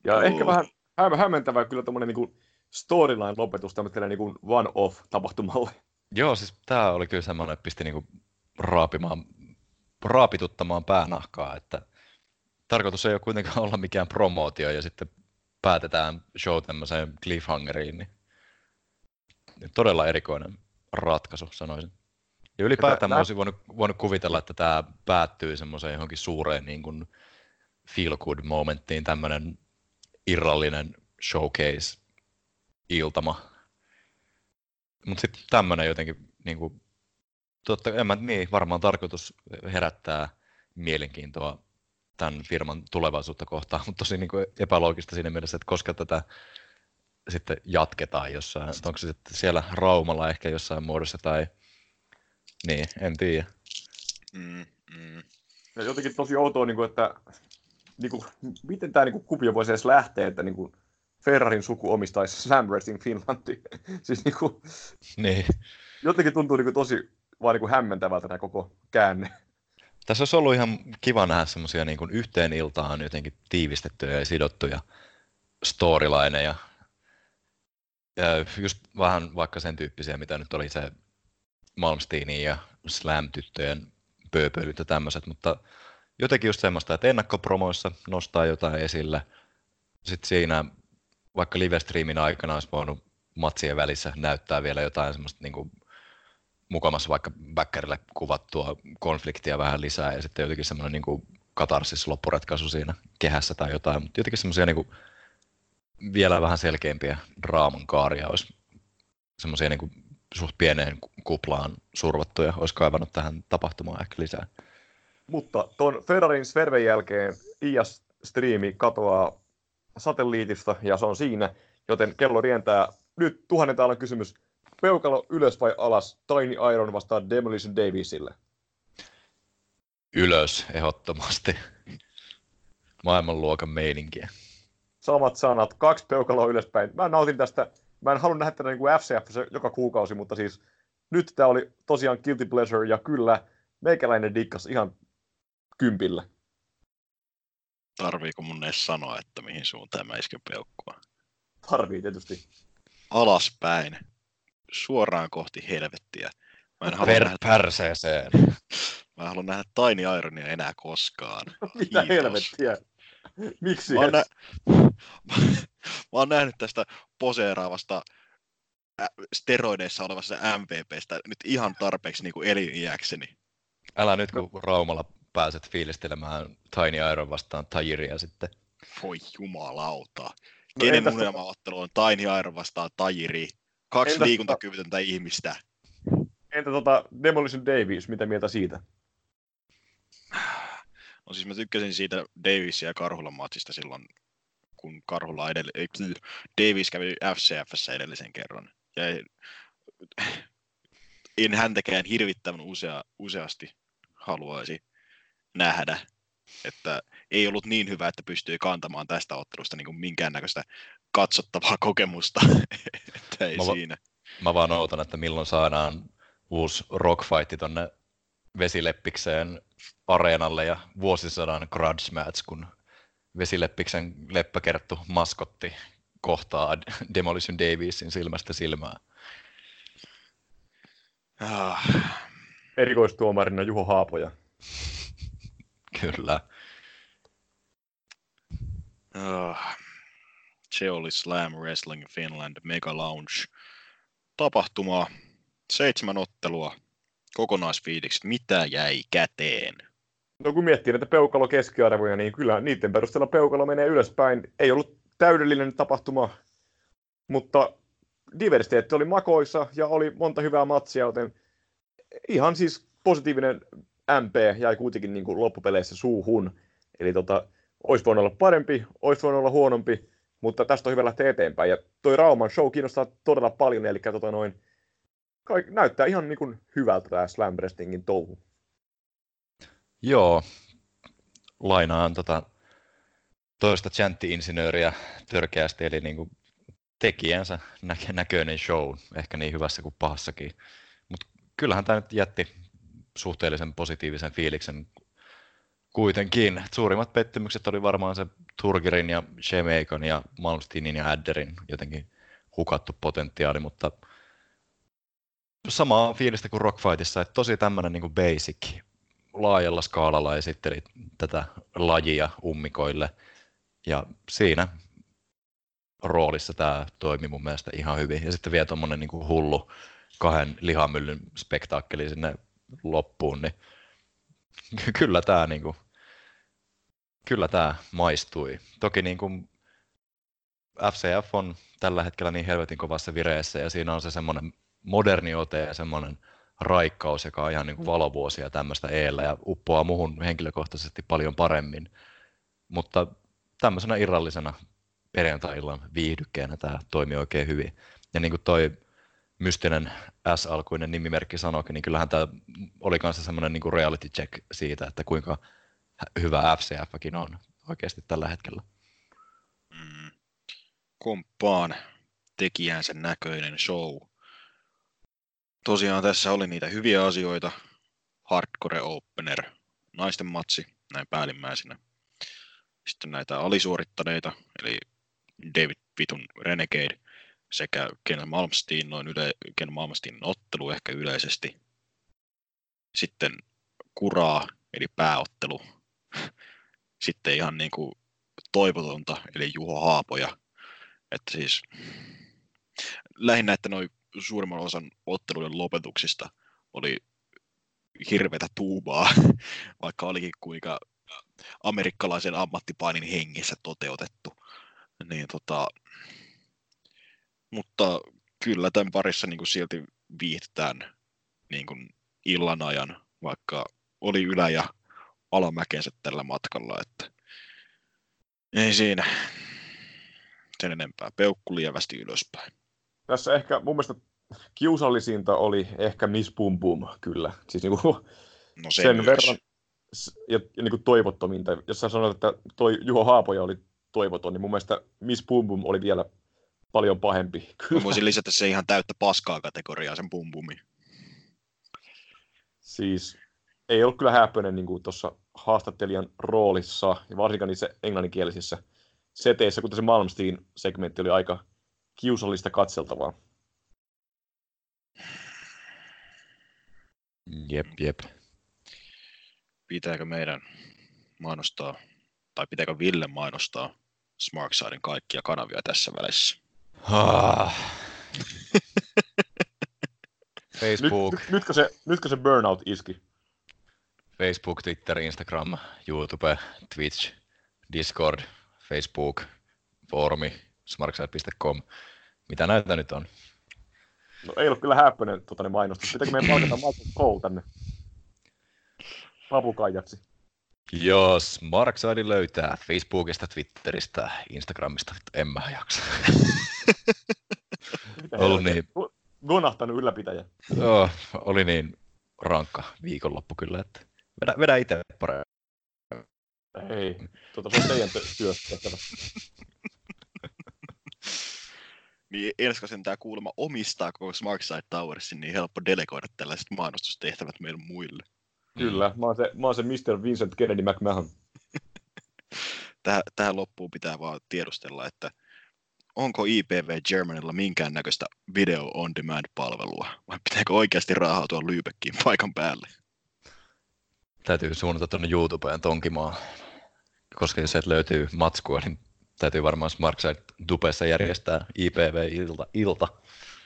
Ja ehkä vähän hämmentävää kyllä tommonen niinku storyline-lopetus tämmöiselle niin kuin one-off-tapahtumalle. Joo, siis tämä oli kyllä semmoinen, että pisti niin kuin raapimaan, raapituttamaan päänahkaa, että tarkoitus ei ole kuitenkaan olla mikään promootio ja sitten päätetään show tämmöiseen cliffhangeriin. Niin todella erikoinen ratkaisu, sanoisin. Ja ylipäätään mä olisin voinut, voinut kuvitella, että tämä päättyy semmoiseen johonkin suureen niin kuin feel good momenttiin, tämmöinen irrallinen showcase-iltama. Mutta sitten tämmöinen jotenkin, niin kuin, totta, en mä, niin, varmaan tarkoitus herättää mielenkiintoa tämän firman tulevaisuutta kohtaan, mutta tosi niin kuin epäloogista siinä mielessä, että koska tätä sitten jatketaan jossain, onko se sitten siellä Raumalla ehkä jossain muodossa tai niin, en tiedä. Mm, mm. Ja jotenkin tosi outoa, että miten tämä kuvio voisi edes lähteä, että Ferrarin suku omistaisi Slam Racing Finlandia. Siis niin kuin, niin. Jotenkin tuntuu tosi vaan hämmentävältä tämä koko käänne. Tässä olisi ollut ihan kiva nähdä semmoisia yhteen iltaan jotenkin tiivistettyjä ja sidottuja storylineja. Just vähän vaikka sen tyyppisiä, mitä nyt oli se Malmsteinin ja Slam-tyttöjen pööpölyt ja tämmöiset, mutta jotenkin just semmoista, että ennakkopromoissa nostaa jotain esille. Sitten siinä vaikka live-streamin aikana olisi voinut matsien välissä näyttää vielä jotain semmoista niin kuin mukamassa vaikka backerille kuvattua konfliktia vähän lisää ja sitten jotenkin semmoinen niin kuin katarsis loppuretkaisu siinä kehässä tai jotain, mutta jotenkin semmoisia niin kuin vielä vähän selkeämpiä draaman kaaria olisi semmoisia niin kuin suht pieneen kuplaan survattuja, olisi kaivannut tähän tapahtumaan ehkä lisää. Mutta tuon Ferrarin sverven jälkeen I S-striimi katoaa satelliitista ja se on siinä, joten kello rientää. Nyt tuhannen täällä on kysymys, peukalo ylös vai alas? Tiny Iron vastaa Demolition Daviesille. Ylös, ehdottomasti. Maailmanluokan meininkiä. Samat sanat, kaksi peukaloa ylöspäin. Mä nautin tästä. Mä en halua nähdä tätä niin kuin F C F joka kuukausi, mutta siis nyt tää oli tosiaan guilty pleasure ja kyllä meikäläinen dikkas ihan kympillä. Tarviiko mun edes sanoa, että mihin suuntaan mä isken peukkua? Tarvii tietysti. Alaspäin. Suoraan kohti helvettiä. Mä en halua per, nähdä... Pärseeseen. Mä en halua nähdä Tiny Ironia enää koskaan. Mitä Kiitos. Helvettiä? Miksi? Mä oon, nä... Mä oon nähnyt tästä poseeraavasta steroideissa olevasta M V P:stä nyt ihan tarpeeksi niin kuin eliniäkseni. Älä nyt kun Raumalla pääset fiilistelemään Tiny Iron vastaan Tajiria sitten. Voi jumalauta. Kenen no unelmaottelu on Tiny Iron vastaan Tajiri? Kaksi entä liikuntakyvytöntä tota... ihmistä. Entä tota Demolition Davies, mitä mieltä siitä? No siis mä tykkäsin siitä Daviesia ja Karhulan matsista silloin, kun Karhula edell- Davies kävi F C F:ssä edellisen kerran. Ja en häntäkään hirvittävän usea, useasti haluaisi nähdä, että ei ollut niin hyvä, että pystyi kantamaan tästä ottelusta niin kuin minkäännäköistä katsottavaa kokemusta. Että ei mä, va- siinä. Mä vaan odotan, että milloin saadaan uusi rockfightti tonne Vesileppikseen areenalle ja vuosisadan grudge match, kun Vesileppiksen leppäkerttu maskotti kohtaa Demolition Daviesin silmästä silmää. Ah. Erikoistuomarina Juho Haapoja. Kyllä. Ah. Se oli Slam Wrestling Finland Mega Lounge -tapahtuma. Seitsemän ottelua. Kokonaisfiilikset, mitä jäi käteen? No kun miettii näitä peukalo-keskiarvoja, niin kyllä niiden perusteella peukalo menee ylöspäin. Ei ollut täydellinen tapahtuma, mutta diversiteetti oli makoissa ja oli monta hyvää matsia, joten ihan siis positiivinen M P jäi kuitenkin niin kuin loppupeleissä suuhun. Eli tota, olisi voinut olla parempi, olisi voinut olla huonompi, mutta tästä on hyvä lähteä eteenpäin. Ja toi Rauman show kiinnostaa todella paljon, eli tota noin, Kaik, näyttää ihan niin kuin hyvältä tämä Slam Wrestlingin touhu. Joo, lainaan tota toista chantti-insinööriä törkeästi, eli niin kuin tekijänsä näkö- näköinen show, ehkä niin hyvässä kuin pahassakin. Mutta kyllähän tämä nyt jätti suhteellisen positiivisen fiiliksen kuitenkin. Suurimmat pettymykset oli varmaan se Turgirin ja Shemeikon ja Malmsteinin ja Adderin jotenkin hukattu potentiaali, mutta samaa fiilistä kuin Rockfightissa, että tosi tämmöinen niin kuin basic, laajalla skaalalla esitteli tätä lajia ummikoille, ja siinä roolissa tämä toimi mun mielestä ihan hyvin. Ja sitten vielä tuommoinen niin kuin hullu kahden lihamyllyn spektaakkeli sinne loppuun, niin kyllä tämä, niin kuin, kyllä tämä maistui. Toki niin kuin F C F on tällä hetkellä niin helvetin kovassa vireessä, ja siinä on se semmoinen moderni ote ja semmoinen raikkaus, joka on ihan niin kuin valovuosia tämmöistä eellä ja uppoaa muhun henkilökohtaisesti paljon paremmin. Mutta tämmöisenä irrallisena perjantai-illan viihdykkeenä tämä toimi oikein hyvin. Ja niin kuin toi mystinen S-alkuinen nimimerkki sanoikin, niin kyllähän tämä oli kanssa semmoinen niin kuin reality check siitä, että kuinka hyvä F C F:kin on oikeasti tällä hetkellä. Mm. Komppaan tekijänsä näköinen show. Tosiaan tässä oli niitä hyviä asioita. Hardcore opener, naisten matsi, näin päällimmäisenä. Sitten näitä alisuorittaneita, eli David Pitun Renegade sekä Ken Malmsteen, noin yle, Ken Malmsteen ottelu ehkä yleisesti. Sitten kuraa, eli pääottelu. Sitten ihan niin kuin toivotonta, eli Juho Haapoja. Että siis lähinnä, että noin suurimman osan otteluiden lopetuksista oli hirveätä tuumaa, vaikka olikin kuinka amerikkalaisen ammattipainin hengessä toteutettu. Niin, tota, mutta kyllä tämän parissa niin kuin silti viihdytään niin kuin illan ajan, vaikka oli ylä- ja alamäkensä tällä matkalla. Että ei siinä sen enempää. Peukku lievästi ylöspäin. Tässä ehkä mun mielestä kiusallisinta oli ehkä Miss Boom Boom, kyllä. Siis niin kuin no sen, sen verran ja, ja niin kuin toivottominta. Jos sä sanot, että toi Juho Haapoja oli toivoton, niin mun mielestä Miss Boom Boom oli vielä paljon pahempi. Kyllä. Mä voisin lisätä se ihan täyttä paskaa kategoriaa sen Boom Boomin. Siis ei ollut kyllä häpöinen niin kuin tuossa haastattelijan roolissa, ja varsinkaan niissä englanninkielisissä seteissä, kun se Malmsteen-segmentti oli aika kiusallista katseltavaa. Jep, jep. Pitääkö meidän mainostaa, tai pitääkö Ville mainostaa Smarksiden kaikkia kanavia tässä välissä? Ah. Facebook. Nyt, nyt, nytkö, se, nytkö se burnout iski? Facebook, Twitter, Instagram, YouTube, Twitch, Discord, Facebook, foorumi, smarkside piste com. Mitä näitä nyt on? No ei ollut kyllä häppöinen tuota, ne mainostus. Pitääkö meidän palkata Michael Cole tänne papukaijaksi? Jos Smarkside löytää Facebookista, Twitteristä, Instagramista, en mä jaksa. Oli niin. Gonahtanut ylläpitäjä. Joo, oli niin rankka viikonloppu kyllä, että vedä, vedä itse paremmin. Ei, tuota se on teidän työstä. Niin Elskasen tämä kuulemma omistaa koko Smarkside Towersin, niin helppo delegoida tällaiset mainostustehtävät meille muille. Kyllä, mä oon se, mä oon se mister Vincent Kennedy McMahon. Tähän, tähän loppuun pitää vaan tiedustella, että onko I P V Germanilla minkäännäköistä video on demand-palvelua, vai pitääkö oikeasti raahautua Lübeckiin paikan päälle? Täytyy suunnata tuonne YouTubeen tonkimaan, koska jos sieltä löytyy matskua, niin täytyy varmaan Smarkside Dubessa järjestää I P V-ilta.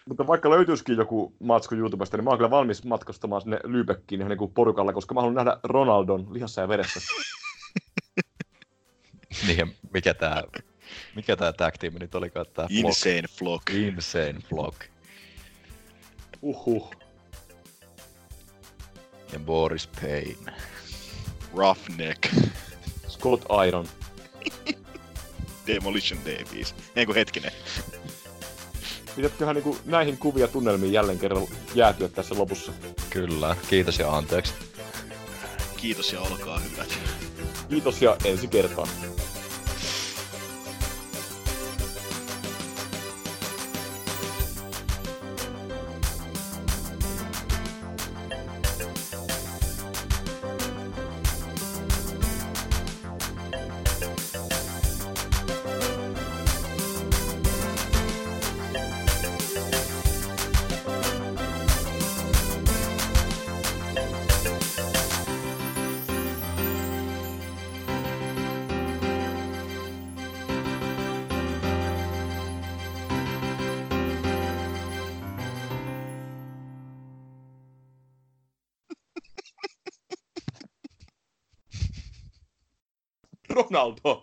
Mutta vaikka löytyisikin joku matsku YouTubesta, niin mä oon kyllä valmis matkustamaan sinne Lübeckiin ihan kuin porukalla, koska mä haluan nähdä Ronaldon lihassa ja vedessä. Niin, mikä tää... Mikä tää tag-tiimi nyt olikaan? Tää Insane Vlog. Insane Vlog. Uhuh. Ja Boris Payne. Roughneck. Scott Iron. Demolition Davies. Eiku hetkinen. Pitätköhän niinku näihin kuvia tunnelmiin jälleen kerran jäätyä tässä lopussa? Kyllä. Kiitos ja anteeksi. Kiitos ja olkaa hyvät. Kiitos ja ensi kertaan. Ronaldo.